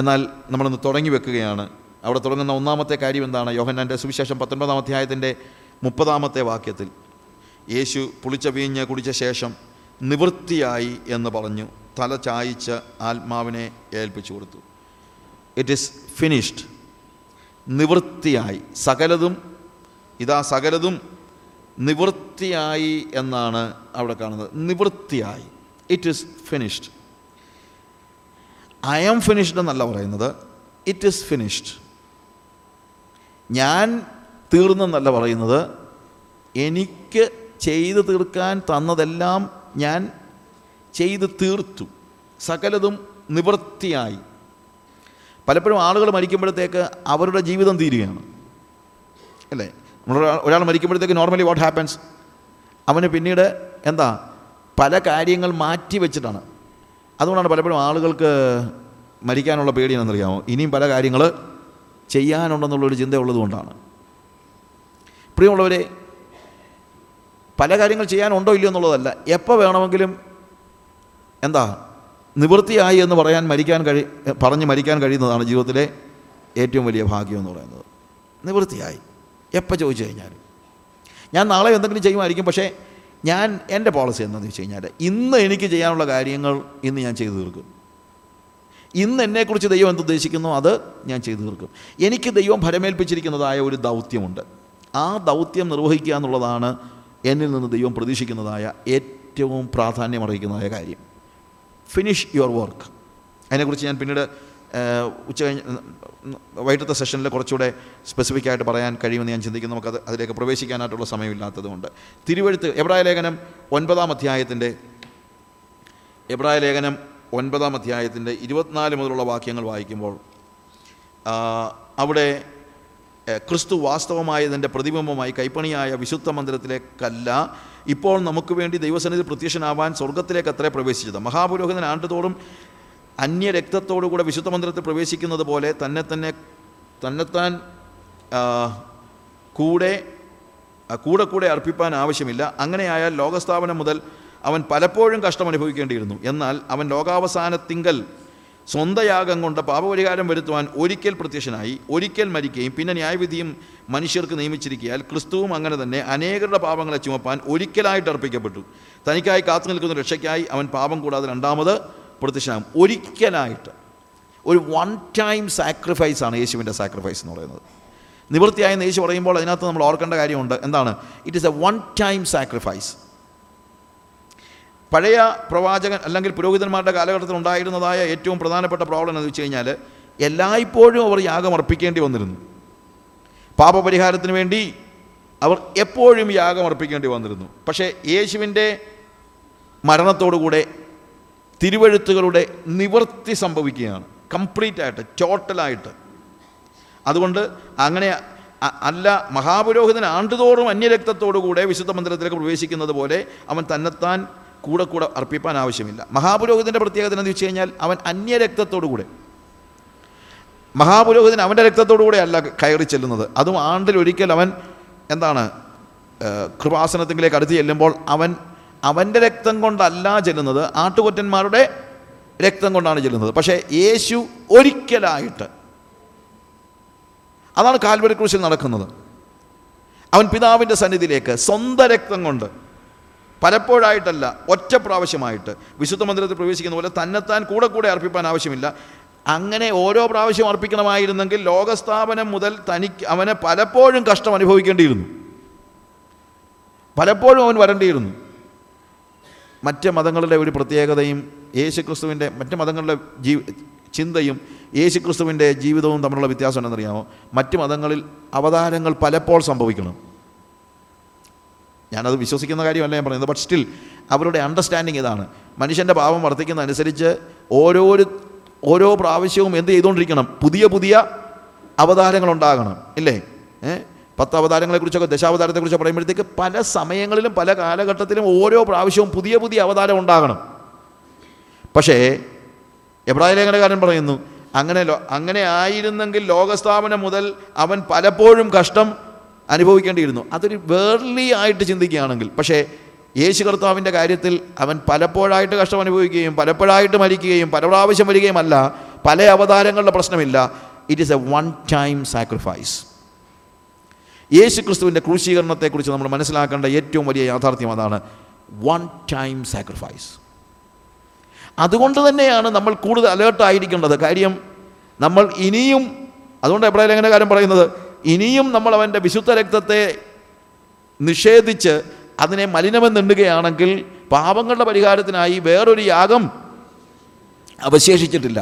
എന്നാൽ നമ്മളൊന്ന് തുടങ്ങി വെക്കുകയാണ്. അവിടെ തുടങ്ങുന്ന ഒന്നാമത്തെ കാര്യം എന്താണ്? യോഹന്നാൻ്റെ സുവിശേഷം പത്തൊൻപതാം അധ്യായത്തിൻ്റെ മുപ്പതാമത്തെ വാക്യത്തിൽ യേശു പുളിച്ച വീഞ്ഞ് കുടിച്ച ശേഷം നിവൃത്തിയായി എന്ന് പറഞ്ഞു തല ചായിച്ച് ആത്മാവിനെ ഏൽപ്പിച്ചു കൊടുത്തു. It is finished. നിവൃത്തിയായി. സകലതും, ഇതാ സകലതും നിവൃത്തിയായി എന്നാണ് അവിടെ കാണുന്നത്. നിവൃത്തിയായി. It is finished. I am finished എന്നല്ല പറയുന്നത്, ഇറ്റ് ഈസ് ഫിനിഷ്ഡ്. ഞാൻ തീർന്നെന്നല്ല പറയുന്നത്, എനിക്ക് ചെയ്തു തീർക്കാൻ തന്നതെല്ലാം ഞാൻ ചെയ്തു തീർത്തു. സകലതും നിവൃത്തിയായി. പലപ്പോഴും ആളുകൾ മരിക്കുമ്പോഴത്തേക്ക് അവരുടെ ജീവിതം തീരുകയാണ്, അല്ലേ? നമ്മൾ ഒരാൾ മരിക്കുമ്പോഴത്തേക്ക് നോർമലി വാട്ട് ഹാപ്പൻസ്, അവന് പിന്നീട് എന്താ, പല കാര്യങ്ങൾ മാറ്റി വെച്ചിട്ടാണ്. അതുകൊണ്ടാണ് പലപ്പോഴും ആളുകൾക്ക് മരിക്കാനുള്ള പേടിയാണെന്നറിയാമോ? ഇനിയും പല കാര്യങ്ങൾ ചെയ്യാനുണ്ടെന്നുള്ളൊരു ചിന്തയുള്ളത് കൊണ്ടാണ്. പ്രിയമുള്ളവരെ, പല കാര്യങ്ങൾ ചെയ്യാനുണ്ടോ ഇല്ലയോ എന്നുള്ളതല്ല, എപ്പോൾ വേണമെങ്കിലും എന്താ നിവൃത്തിയായി എന്ന് പറയാൻ മരിക്കാൻ കഴി പറഞ്ഞ് മരിക്കാൻ കഴിയുന്നതാണ് ജീവിതത്തിലെ ഏറ്റവും വലിയ ഭാഗ്യം എന്ന് പറയുന്നത്. നിവൃത്തിയായി എപ്പോൾ ചോദിച്ചു കഴിഞ്ഞാൽ. ഞാൻ നാളെ എന്തെങ്കിലും ചെയ്യുമായിരിക്കും, പക്ഷേ ഞാൻ എൻ്റെ പോളിസി എന്താണെന്ന് വെച്ച് കഴിഞ്ഞാൽ ഇന്ന് എനിക്ക് ചെയ്യാനുള്ള കാര്യങ്ങൾ ഇന്ന് ഞാൻ ചെയ്തു തീർക്കും. ഇന്ന് എന്നെക്കുറിച്ച് ദൈവം എന്തുദ്ദേശിക്കുന്നു അത് ഞാൻ ചെയ്തു തീർക്കും. എനിക്ക് ദൈവം ഭരമേൽപ്പിച്ചിരിക്കുന്നതായ ഒരു ദൗത്യമുണ്ട്. ആ ദൗത്യം നിർവഹിക്കുക എന്നുള്ളതാണ് എന്നിൽ നിന്ന് ദൈവം പ്രതീക്ഷിക്കുന്നതായ ഏറ്റവും പ്രാധാന്യം അർഹിക്കുന്നതായ കാര്യം. Finish your work. അതിനെക്കുറിച്ച് ഞാൻ പിന്നീട് ഉച്ച കഴിഞ്ഞ വൈകിട്ടത്തെ സെഷനിൽ കുറച്ചുകൂടെ സ്പെസിഫിക്കായിട്ട് പറയാൻ കഴിയുമെന്ന് ഞാൻ ചിന്തിക്കുന്നു. നമുക്കത് അതിലേക്ക് പ്രവേശിക്കാനായിട്ടുള്ള സമയമില്ലാത്തതുകൊണ്ട് തിരുവെഴുത്ത് എബ്രായ ലേഖനം ഒൻപതാം അധ്യായത്തിൻ്റെ എബ്രായ ലേഖനം ഒൻപതാം അധ്യായത്തിൻ്റെ ഇരുപത്തിനാല് മുതലുള്ള വാക്യങ്ങൾ വായിക്കുമ്പോൾ അവിടെ ക്രിസ്തു വാസ്തവമായതിൻ്റെ പ്രതിബിംബമായി കൈപ്പണിയായ വിശുദ്ധ മന്ദിരത്തിലെ കല്ല ഇപ്പോൾ നമുക്ക് വേണ്ടി ദൈവസന്നിധി പ്രത്യക്ഷനാവാൻ സ്വർഗ്ഗത്തിലേക്ക് അത്രേ പ്രവേശിച്ചത്. മഹാപുരോഹിതൻ ആണ്ടുതോറും അന്യരക്തത്തോടുകൂടെ വിശുദ്ധ മന്ദിരത്തിൽ പ്രവേശിക്കുന്നത് പോലെ തന്നെ തന്നെ തന്നെത്താൻ കൂടെ കൂടെ കൂടെ അർപ്പിപ്പാൻ ആവശ്യമില്ല. അങ്ങനെയായാൽ ലോകസ്ഥാപനം മുതൽ അവൻ പലപ്പോഴും കഷ്ടമനുഭവിക്കേണ്ടിയിരുന്നു. എന്നാൽ അവൻ ലോകാവസാനത്തിങ്കൽ സ്വന്തയാഗം കൊണ്ട് പാപപരിഹാരം വരുത്തുവാൻ ഒരിക്കൽ പ്രത്യക്ഷനായി. ഒരിക്കൽ മരിക്കുകയും പിന്നെ ന്യായവിധിയും മനുഷ്യർക്ക് നിയമിച്ചിരിക്കയാൽ ക്രിസ്തുവും അങ്ങനെ തന്നെ അനേകരുടെ പാപങ്ങളെ ചുമപ്പാൻ ഒരിക്കലായിട്ട് അർപ്പിക്കപ്പെട്ടു. തനിക്കായി കാത്തു നിൽക്കുന്ന രക്ഷയ്ക്കായി അവൻ പാപം കൂടാതെ രണ്ടാമത് പ്രത്യക്ഷനാകും. ഒരിക്കലായിട്ട്, ഒരു വൺ ടൈം സാക്രിഫൈസാണ് യേശുവിൻ്റെ സാക്രിഫൈസ് എന്ന് പറയുന്നത്. നിവൃത്തിയായെന്ന് യേശു പറയുമ്പോൾ അതിനകത്ത് നമ്മൾ ഓർക്കേണ്ട കാര്യമുണ്ട്. എന്താണ്? It is a one time sacrifice. പഴയ പ്രവാചകൻ അല്ലെങ്കിൽ പുരോഹിതന്മാരുടെ കാലഘട്ടത്തിൽ ഉണ്ടായിരുന്നതായ ഏറ്റവും പ്രധാനപ്പെട്ട പ്രോബ്ലം എന്ന് വെച്ച് കഴിഞ്ഞാൽ എല്ലായ്പ്പോഴും അവർ യാഗം അർപ്പിക്കേണ്ടി വന്നിരുന്നു. പാപപരിഹാരത്തിന് വേണ്ടി അവർ എപ്പോഴും യാഗം അർപ്പിക്കേണ്ടി വന്നിരുന്നു. പക്ഷേ യേശുവിൻ്റെ മരണത്തോടുകൂടെ തിരുവഴുത്തുകളുടെ നിവൃത്തി സംഭവിക്കുകയാണ്, കംപ്ലീറ്റ് ആയിട്ട്, ടോട്ടലായിട്ട്. അതുകൊണ്ട് അങ്ങനെ അല്ല, മഹാപുരോഹിതൻ ആണ്ടുതോറും അന്യരക്തത്തോടുകൂടെ വിശുദ്ധ മന്ദിരത്തിലേക്ക് പ്രവേശിക്കുന്നത് പോലെ അവൻ തന്നെത്താൻ കൂടെ കൂടെ അർപ്പിപ്പാൻ ആവശ്യമില്ല. മഹാപുരോഹിതൻ്റെ പ്രത്യേകത എന്ന് വെച്ച് കഴിഞ്ഞാൽ അവൻ അന്യരക്തത്തോടുകൂടെ, മഹാപുരോഹിതൻ അവൻ്റെ രക്തത്തോടുകൂടെ അല്ല കയറി ചെല്ലുന്നത്. അതും ആണ്ടിലൊരിക്കൽ അവൻ എന്താണ് കൃപാസനത്തിലേക്ക് അടുത്ത് ചെല്ലുമ്പോൾ അവൻ അവൻ്റെ രക്തം കൊണ്ടല്ല ചെല്ലുന്നത്, ആട്ടുകൊറ്റന്മാരുടെ രക്തം കൊണ്ടാണ് ചെല്ലുന്നത്. പക്ഷേ യേശു ഒരിക്കലായിട്ട്, അതാണ് കാൽവരി ക്രൂശിൽ നടക്കുന്നത്, അവൻ പിതാവിൻ്റെ സന്നിധിയിലേക്ക് സ്വന്തം രക്തം കൊണ്ട്, പലപ്പോഴായിട്ടല്ല, ഒറ്റ പ്രാവശ്യമായിട്ട് വിശുദ്ധ മന്ദിരത്തിൽ പ്രവേശിക്കുന്ന പോലെ തന്നെത്താൻ കൂടെ കൂടെ അർപ്പിപ്പാൻ ആവശ്യമില്ല. അങ്ങനെ ഓരോ പ്രാവശ്യം അർപ്പിക്കണമായിരുന്നെങ്കിൽ ലോകസ്ഥാപനം മുതൽ തനിക്ക് അവനെ പലപ്പോഴും കഷ്ടം അനുഭവിക്കേണ്ടിയിരുന്നു, പലപ്പോഴും അവൻ വരേണ്ടിയിരുന്നു. മറ്റ് മതങ്ങളുടെ ഒരു പ്രത്യേകതയും യേശുക്രിസ്തുവിൻ്റെ മറ്റ് മതങ്ങളുടെ ജീവ ചിന്തയും യേശുക്രിസ്തുവിൻ്റെ ജീവിതവും തമ്മിലുള്ള വ്യത്യാസം എന്നറിയാമോ? മറ്റ് മതങ്ങളിൽ അവതാരങ്ങൾ പലപ്പോൾ സംഭവിക്കണം. ഞാനത് വിശ്വസിക്കുന്ന കാര്യമല്ല ഞാൻ പറയുന്നത്, ബട്ട് സ്റ്റിൽ അവരുടെ അണ്ടർസ്റ്റാൻഡിങ് ഇതാണ്. മനുഷ്യൻ്റെ പാപം വർദ്ധിക്കുന്ന അനുസരിച്ച് ഓരോ ഓരോ പ്രാവശ്യവും എന്ത് ചെയ്തുകൊണ്ടിരിക്കണം? പുതിയ പുതിയ അവതാരങ്ങളുണ്ടാകണം, ഇല്ലേ? ഏഹ് പത്ത് അവതാരങ്ങളെക്കുറിച്ചൊക്കെ ദശാവതാരത്തെക്കുറിച്ച് പറയുമ്പോഴത്തേക്ക് പല സമയങ്ങളിലും പല കാലഘട്ടത്തിലും ഓരോ പ്രാവശ്യവും പുതിയ പുതിയ അവതാരം ഉണ്ടാകണം. പക്ഷേ എബ്രായ ലേഖനകാരൻ പറയുന്നു, അങ്ങനെ അങ്ങനെ ആയിരുന്നെങ്കിൽ ലോകസ്ഥാപനം മുതൽ അവൻ പലപ്പോഴും കഷ്ടം അനുഭവിക്കേണ്ടിയിരുന്നു. അതൊരു വേർലി ആയിട്ട് ചിന്തിക്കുകയാണെങ്കിൽ, പക്ഷേ യേശു കർത്താവിൻ്റെ കാര്യത്തിൽ അവൻ പലപ്പോഴായിട്ട് കഷ്ടം അനുഭവിക്കുകയും പലപ്പോഴായിട്ട് മരിക്കുകയും പല പ്രാവശ്യം വരികയും അല്ല. പല അവതാരങ്ങളുടെ പ്രശ്നമില്ല. It is a one time sacrifice. യേശു ക്രിസ്തുവിൻ്റെ ക്രൂശീകരണത്തെക്കുറിച്ച് നമ്മൾ മനസ്സിലാക്കേണ്ട ഏറ്റവും വലിയ യാഥാർത്ഥ്യം അതാണ്, വൺ ടൈം സാക്രിഫൈസ്. അതുകൊണ്ട് തന്നെയാണ് നമ്മൾ കൂടുതൽ അലേർട്ടായിരിക്കേണ്ടത്. കാര്യം നമ്മൾ ഇനിയും, അതുകൊണ്ട് എബ്രായ ലേഖനകാരൻ പറയുന്നത്, ഇനിയും നമ്മൾ അവൻ്റെ വിശുദ്ധ രക്തത്തെ നിഷേധിച്ച് അതിനെ മലിനമെന്നിടുകയാണെങ്കിൽ പാപങ്ങളുടെ പരിഹാരത്തിനായി വേറൊരു യാഗം അവശേഷിച്ചിട്ടില്ല.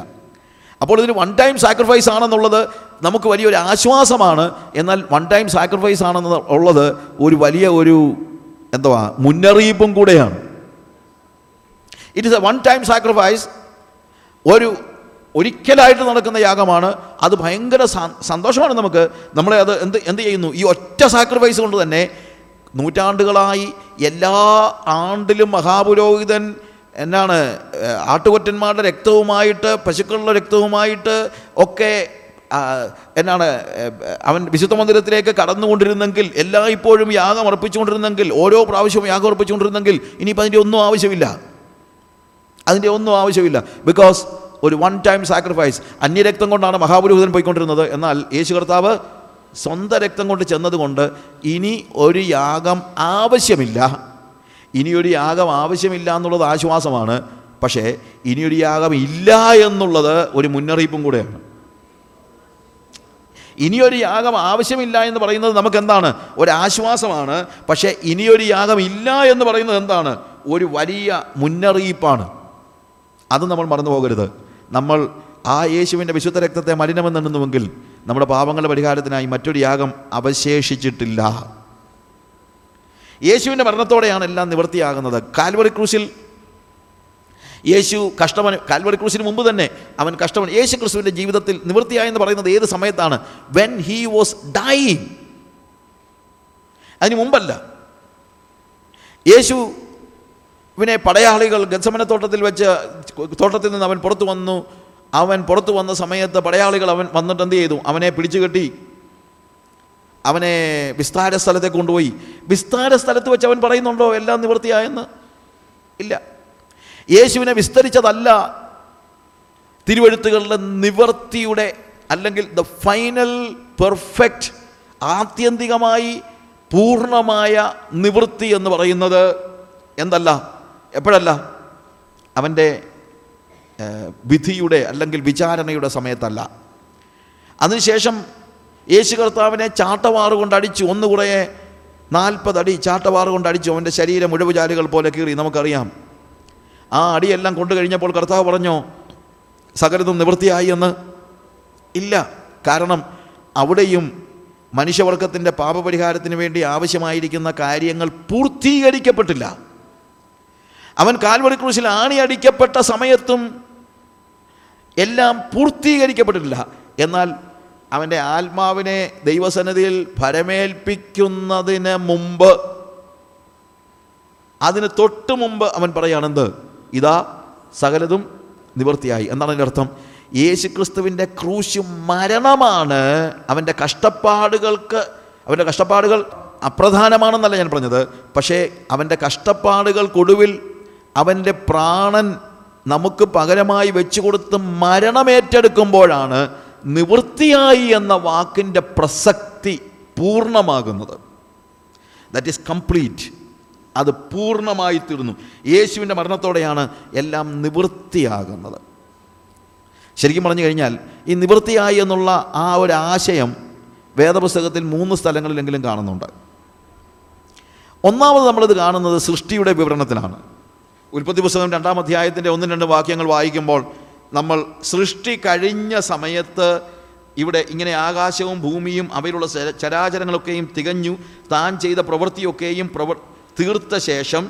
അപ്പോൾ ഇതിന് വൺ ടൈം സാക്രിഫൈസ് ആണെന്നുള്ളത് നമുക്ക് വലിയൊരു ആശ്വാസമാണ്. എന്നാൽ വൺ ടൈം സാക്രിഫൈസ് ആണെന്ന് ഉള്ളത് ഒരു വലിയ ഒരു എന്തുവാ മുന്നറിയിപ്പും കൂടെയാണ്. It is a one time sacrifice. ഒരു ഒരിക്കലായിട്ട് നടക്കുന്ന യാഗമാണ്. അത് ഭയങ്കര സന്തോഷമാണ് നമുക്ക്. നമ്മളെ അത് എന്ത് എന്ത് ചെയ്യുന്നു? ഈ ഒറ്റ സാക്രിഫൈസ് കൊണ്ട് തന്നെ നൂറ്റാണ്ടുകളായി എല്ലാ ആണ്ടിലും മഹാപുരോഹിതൻ എന്നാണ് ആട്ടുകൊറ്റന്മാരുടെ രക്തവുമായിട്ട് പശുക്കളുടെ രക്തവുമായിട്ട് ഒക്കെ എന്നാണ് അവൻ വിശുദ്ധ മന്ദിരത്തിലേക്ക് കടന്നുകൊണ്ടിരുന്നെങ്കിൽ, എല്ലാ ഇപ്പോഴും യാഗം അർപ്പിച്ചുകൊണ്ടിരുന്നെങ്കിൽ, ഓരോ പ്രാവശ്യവും യാഗം അർപ്പിച്ചുകൊണ്ടിരുന്നെങ്കിൽ ഇനിയിപ്പോൾ അതിൻ്റെ ഒന്നും ആവശ്യമില്ല, അതിൻ്റെ ഒന്നും ആവശ്യമില്ല. ബിക്കോസ് ഒരു വൺ ടൈം സാക്രിഫൈസ്. അന്യരക്തം കൊണ്ടാണ് മഹാപുരോഹിതൻ പോയിക്കൊണ്ടിരുന്നത്. എന്നാൽ യേശു കർത്താവ് സ്വന്തം രക്തം കൊണ്ട് ചെന്നതുകൊണ്ട് ഇനി ഒരു യാഗം ആവശ്യമില്ല. ഇനിയൊരു യാഗം ആവശ്യമില്ല എന്നുള്ളത് ആശ്വാസമാണ്. പക്ഷേ ഇനിയൊരു യാഗം ഇല്ല എന്നുള്ളത് ഒരു മുന്നറിയിപ്പും കൂടെയാണ്. ഇനിയൊരു യാഗം ആവശ്യമില്ല എന്ന് പറയുന്നത് നമുക്കെന്താണ്? ഒരാശ്വാസമാണ്. പക്ഷേ ഇനിയൊരു യാഗം ഇല്ല എന്ന് പറയുന്നത് എന്താണ്? ഒരു വലിയ മുന്നറിയിപ്പാണ്. അത് നമ്മൾ മറന്നു പോകരുത്. നമ്മൾ ആ യേശുവിൻ്റെ വിശുദ്ധ രക്തത്തെ മലിനമെന്നുണ്ടെന്നുവെങ്കിൽ നമ്മുടെ പാപങ്ങളുടെ പരിഹാരത്തിനായി മറ്റൊരു യാഗം അവശേഷിച്ചിട്ടില്ല. യേശുവിൻ്റെ മരണത്തോടെയാണ് എല്ലാം നിവൃത്തിയാകുന്നത്. കാൽവറി ക്രൂശിൽ യേശു കഷ്ടമന കാൽവറി ക്രൂശിന് മുമ്പ് തന്നെ അവൻ കഷ്ടമൻ. യേശു ക്രിസ്തുവിൻ്റെ ജീവിതത്തിൽ നിവൃത്തിയായെന്ന് പറയുന്നത് ഏത് സമയത്താണ്? When he was dying. അതിന് മുമ്പല്ല. യേശു ഇവനെ പടയാളികൾ ഗത്സമന തോട്ടത്തിൽ വെച്ച് തോട്ടത്തിൽ നിന്ന് അവൻ പുറത്തു വന്നു. അവൻ പുറത്തു വന്ന സമയത്ത് പടയാളികൾ അവൻ വന്നിട്ട് എന്ത് ചെയ്തു? അവനെ പിടിച്ചു കെട്ടി അവനെ വിസ്താര സ്ഥലത്തേക്ക് കൊണ്ടുപോയി. വിസ്താര സ്ഥലത്ത് വെച്ച് അവൻ പറയുന്നുണ്ടോ എല്ലാം നിവൃത്തിയായെന്ന്? ഇല്ല. യേശുവിനെ വിസ്തരിച്ചതല്ല തിരുവെഴുത്തുകളുടെ നിവൃത്തിയുടെ, അല്ലെങ്കിൽ ദ ഫൈനൽ പെർഫെക്റ്റ്, ആത്യന്തികമായി പൂർണ്ണമായ നിവൃത്തി എന്ന് പറയുന്നത് എന്തല്ല, എപ്പോഴല്ല? അവൻ്റെ വിധിയുടെ അല്ലെങ്കിൽ വിചാരണയുടെ സമയത്തല്ല. അതിനുശേഷം യേശു കർത്താവിനെ ചാട്ടവാറ് കൊണ്ടടിച്ചു. ഒന്ന് കുറേ നാൽപ്പതടി ചാട്ടവാറ് കൊണ്ടടിച്ചു. അവൻ്റെ ശരീരം മുഴവുചാലുകൾ പോലെ കീറി, നമുക്കറിയാം. ആ അടിയെല്ലാം കൊണ്ടു കഴിഞ്ഞപ്പോൾ കർത്താവ് പറഞ്ഞോ സകലതും നിവൃത്തിയായി എന്ന്? ഇല്ല. കാരണം അവിടെയും മനുഷ്യവർഗത്തിൻ്റെ പാപപരിഹാരത്തിന് വേണ്ടി ആവശ്യമായിരിക്കുന്ന കാര്യങ്ങൾ പൂർത്തീകരിക്കപ്പെട്ടില്ല. അവൻ കാൽവറി ക്രൂശിൽ ആണിയടിക്കപ്പെട്ട സമയത്തും എല്ലാം പൂർത്തീകരിക്കപ്പെട്ടിട്ടില്ല. എന്നാൽ അവൻ്റെ ആത്മാവിനെ ദൈവസന്നിധിയിൽ ഭരമേൽപ്പിക്കുന്നതിന് മുമ്പ്, അതിന് തൊട്ട് മുമ്പ് അവൻ പറയുകയാണെന്ത്? ഇതാ സകലതും നിവൃത്തിയായി. എന്താണ് അതിൻ്റെ അർത്ഥം? യേശുക്രിസ്തുവിൻ്റെ ക്രൂശ് മരണമാണ് അവൻ്റെ കഷ്ടപ്പാടുകൾക്ക്, അവൻ്റെ കഷ്ടപ്പാടുകൾ അപ്രധാനമാണെന്നല്ല ഞാൻ പറഞ്ഞത്, പക്ഷേ അവൻ്റെ കഷ്ടപ്പാടുകൾക്കൊടുവിൽ അവൻ്റെ പ്രാണൻ നമുക്ക് പകരമായി വെച്ചു കൊടുത്ത് മരണമേറ്റെടുക്കുമ്പോഴാണ് നിവൃത്തിയായി എന്ന വാക്കിൻ്റെ പ്രസക്തി പൂർണ്ണമാകുന്നത്. That is complete. അത് പൂർണ്ണമായി തീർന്നു. യേശുവിൻ്റെ മരണത്തോടെയാണ് എല്ലാം നിവൃത്തിയാകുന്നത്. ശരിക്കും പറഞ്ഞു കഴിഞ്ഞാൽ ഈ നിവൃത്തിയായി എന്നുള്ള ആ ഒരു ആശയം വേദപുസ്തകത്തിൽ മൂന്ന് സ്ഥലങ്ങളിലെങ്കിലും കാണുന്നുണ്ട്. ഒന്നാമത് നമ്മളിത് കാണുന്നത് സൃഷ്ടിയുടെ വിവരണത്തിലാണ്. ഉൽപ്പത്തി പുസ്തകം രണ്ടാം അധ്യായത്തിൻ്റെ ഒന്നും രണ്ട് വാക്യങ്ങൾ വായിക്കുമ്പോൾ നമ്മൾ സൃഷ്ടി കഴിഞ്ഞ സമയത്ത് ഇവിടെ ഇങ്ങനെ ആകാശവും ഭൂമിയും അവയിലുള്ള ചരാചരങ്ങളൊക്കെയും തികഞ്ഞു, താൻ ചെയ്ത പ്രവൃത്തിയൊക്കെയും പ്രവർ തീർത്ത ശേഷം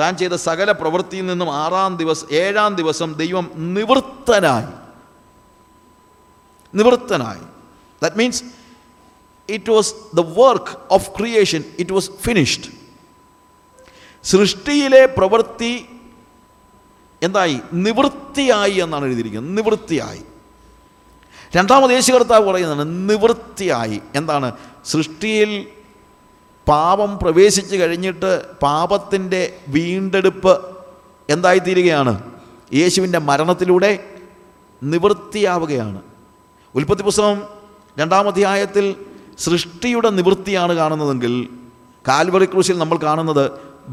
താൻ ചെയ്ത സകല പ്രവൃത്തിയിൽ നിന്നും ആറാം ദിവസം ഏഴാം ദിവസം ദൈവം നിവൃത്തനായി. നിവൃത്തനായി that means it was the work of creation, it was finished. സൃഷ്ടിയിലെ പ്രവൃത്തി എന്തായി? നിവൃത്തിയായി എന്നാണ് എഴുതിയിരിക്കുന്നത്. നിവൃത്തിയായി. രണ്ടാമത് യേശുകർത്താവ് പറയുന്നതാണ് നിവൃത്തിയായി. എന്താണ്? സൃഷ്ടിയിൽ പാപം പ്രവേശിച്ച് കഴിഞ്ഞിട്ട് പാപത്തിൻ്റെ വീണ്ടെടുപ്പ് എന്തായിത്തീരുകയാണ്? യേശുവിൻ്റെ മരണത്തിലൂടെ നിവൃത്തിയാവുകയാണ്. ഉൽപ്പത്തി പുസ്തകം രണ്ടാം അധ്യായത്തിൽ സൃഷ്ടിയുടെ നിവൃത്തിയാണ് കാണുന്നതെങ്കിൽ കാൽവറി ക്രൂശിൽ നമ്മൾ കാണുന്നത്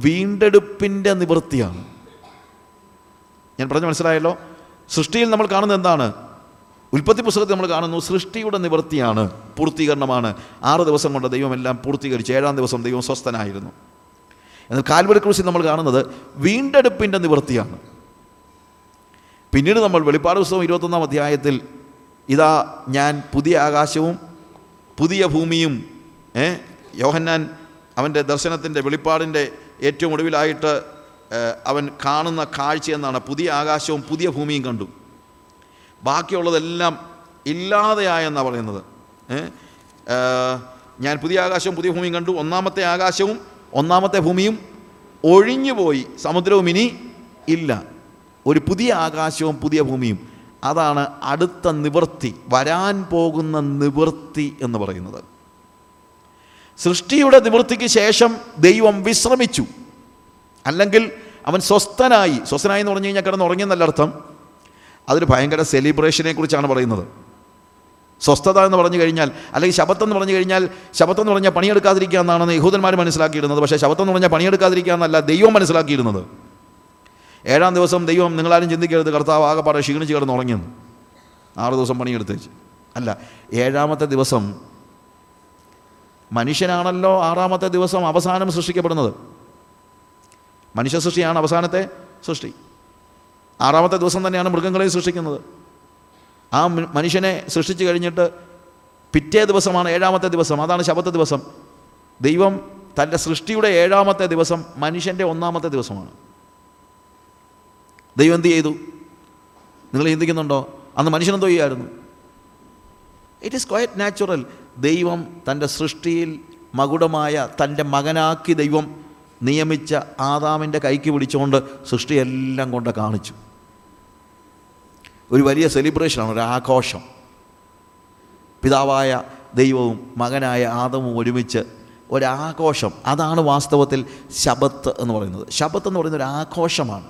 വീണ്ടെടുപ്പിൻ്റെ നിവൃത്തിയാണ്. ഞാൻ പറഞ്ഞു മനസ്സിലായല്ലോ. സൃഷ്ടിയിൽ നമ്മൾ കാണുന്നത് എന്താണ്? ഉൽപ്പത്തി പുസ്തകത്തിൽ നമ്മൾ കാണുന്നു സൃഷ്ടിയുടെ നിവൃത്തിയാണ്, പൂർത്തീകരണമാണ്. ആറ് ദിവസം കൊണ്ട് ദൈവമെല്ലാം പൂർത്തീകരിച്ചു. ഏഴാം ദിവസം ദൈവം സ്വസ്ഥനായിരുന്നു. എന്നാൽ കാൽവറി ക്രൂശിൽ നമ്മൾ കാണുന്നത് വീണ്ടെടുപ്പിൻ്റെ നിവൃത്തിയാണ്. പിന്നീട് നമ്മൾ വെളിപ്പാട് പുസ്തകം ഇരുപത്തൊന്നാം അധ്യായത്തിൽ ഇതാ ഞാൻ പുതിയ ആകാശവും പുതിയ ഭൂമിയും, ഏ യോഹന്നാൻ അവൻ്റെ ദർശനത്തിൻ്റെ വെളിപ്പാടിൻ്റെ ഏറ്റവും ഒടുവിലായിട്ട് അവൻ കാണുന്ന കാഴ്ച എന്നാണ് പുതിയ ആകാശവും പുതിയ ഭൂമിയും കണ്ടു. ബാക്കിയുള്ളതെല്ലാം ഇല്ലാതെയായെന്നാണ് പറയുന്നത്. ഞാൻ പുതിയ ആകാശവും പുതിയ ഭൂമിയും കണ്ടു, ഒന്നാമത്തെ ആകാശവും ഒന്നാമത്തെ ഭൂമിയും ഒഴിഞ്ഞുപോയി, സമുദ്രവും ഇനി ഇല്ല. ഒരു പുതിയ ആകാശവും പുതിയ ഭൂമിയും, അതാണ് അടുത്ത നിവൃത്തി, വരാൻ പോകുന്ന നിവൃത്തി എന്ന് പറയുന്നത്. സൃഷ്ടിയുടെ നിവൃത്തിക്ക് ശേഷം ദൈവം വിശ്രമിച്ചു, അല്ലെങ്കിൽ അവൻ സ്വസ്ഥനായി. സ്വസ്ഥനായി എന്ന് പറഞ്ഞു കഴിഞ്ഞാൽ കിടന്ന് ഉറങ്ങിയെന്നല്ല അർത്ഥം. അതൊരു ഭയങ്കര സെലിബ്രേഷനെ കുറിച്ചാണ് പറയുന്നത്. സ്വസ്ഥത എന്ന് പറഞ്ഞു കഴിഞ്ഞാൽ, അല്ലെങ്കിൽ ശബത്തെന്ന് പറഞ്ഞു കഴിഞ്ഞാൽ, ശബത്തെന്ന് പറഞ്ഞാൽ പണിയെടുക്കാതിരിക്കുക എന്നാണ് യഹൂദന്മാർ മനസ്സിലാക്കിയിരുന്നത്. പക്ഷേ ശബത്തെന്ന് പറഞ്ഞാൽ പണിയെടുക്കാതിരിക്കുക എന്നല്ല ദൈവം മനസ്സിലാക്കിയിരുന്നത്. ഏഴാം ദിവസം ദൈവം നിങ്ങളാരും ചിന്തിക്കരുത് കർത്താവ് ആകെപ്പാടെ ക്ഷീണിച്ച് കിടന്ന് ഉറങ്ങിയെന്ന്, ആറ് ദിവസം പണിയെടുത്തേച്ച് അല്ല. ഏഴാമത്തെ ദിവസം മനുഷ്യനാണല്ലോ ആറാമത്തെ ദിവസം അവസാനം സൃഷ്ടിക്കപ്പെടുന്നത്. മനുഷ്യ സൃഷ്ടിയാണ് അവസാനത്തെ സൃഷ്ടി. ആറാമത്തെ ദിവസം തന്നെയാണ് മൃഗങ്ങളെ സൃഷ്ടിക്കുന്നത്. ആ മനുഷ്യനെ സൃഷ്ടിച്ചു കഴിഞ്ഞിട്ട് പിറ്റേ ദിവസമാണ് ഏഴാമത്തെ ദിവസം, അതാണ് ശബത്ത് ദിവസം. ദൈവം തൻ്റെ സൃഷ്ടിയുടെ ഏഴാമത്തെ ദിവസം മനുഷ്യൻ്റെ ഒന്നാമത്തെ ദിവസമാണ്. ദൈവം എന്ത് ചെയ്തു? നിങ്ങൾ ചിന്തിക്കുന്നുണ്ടോ അന്ന് മനുഷ്യനെന്തോ ചെയ്യായിരുന്നു? It is quite natural. ദൈവം തൻ്റെ സൃഷ്ടിയിൽ മകുടമായ തൻ്റെ മകനാക്കി ദൈവം നിയമിച്ച ആദാമിൻ്റെ കൈക്ക് പിടിച്ചുകൊണ്ട് സൃഷ്ടിയെല്ലാം കൊണ്ട് കാണിച്ചു. ഒരു വലിയ സെലിബ്രേഷനാണ്, ഒരു ആഘോഷം. പിതാവായ ദൈവവും മകനായ ആദമും ഒരുമിച്ച് ഒരാഘോഷം. അതാണ് വാസ്തവത്തിൽ ശബത്ത് എന്ന് പറയുന്നത്. ശബത്ത് എന്ന് പറയുന്നത് ഒരു ആഘോഷമാണ്,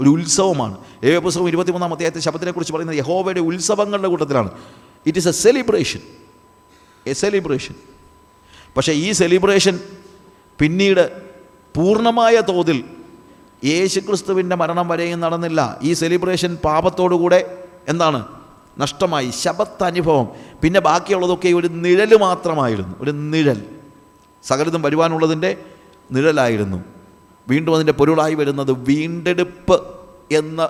ഒരു ഉത്സവമാണ്. ലേവ്യ പുസ്തകം ഇരുപത്തിമൂന്നാം അധ്യായത്തിൽ ശബത്തിനെക്കുറിച്ച് പറയുന്നത് യഹോവയുടെ ഉത്സവങ്ങളുടെ കൂട്ടത്തിലാണ്. It is a celebration, a celebration. പക്ഷേ ഈ സെലിബ്രേഷൻ പിന്നീട് പൂർണ്ണമായ തോതിൽ യേശുക്രിസ്തുവിൻ്റെ മരണം വരെയും നടന്നില്ല. ഈ സെലിബ്രേഷൻ പാപത്തോടുകൂടെ എന്താണ് നഷ്ടമായി, ശബത്ത് അനുഭവം. പിന്നെ ബാക്കിയുള്ളതൊക്കെ ഒരു നിഴൽ മാത്രമായിരുന്നു, ഒരു നിഴൽ. സകലതും വരുവാനുള്ളതിൻ്റെ നിഴലായിരുന്നു. വീണ്ടും അതിൻ്റെ പൊരുളായി വരുന്നത് വീണ്ടെടുപ്പ് എന്ന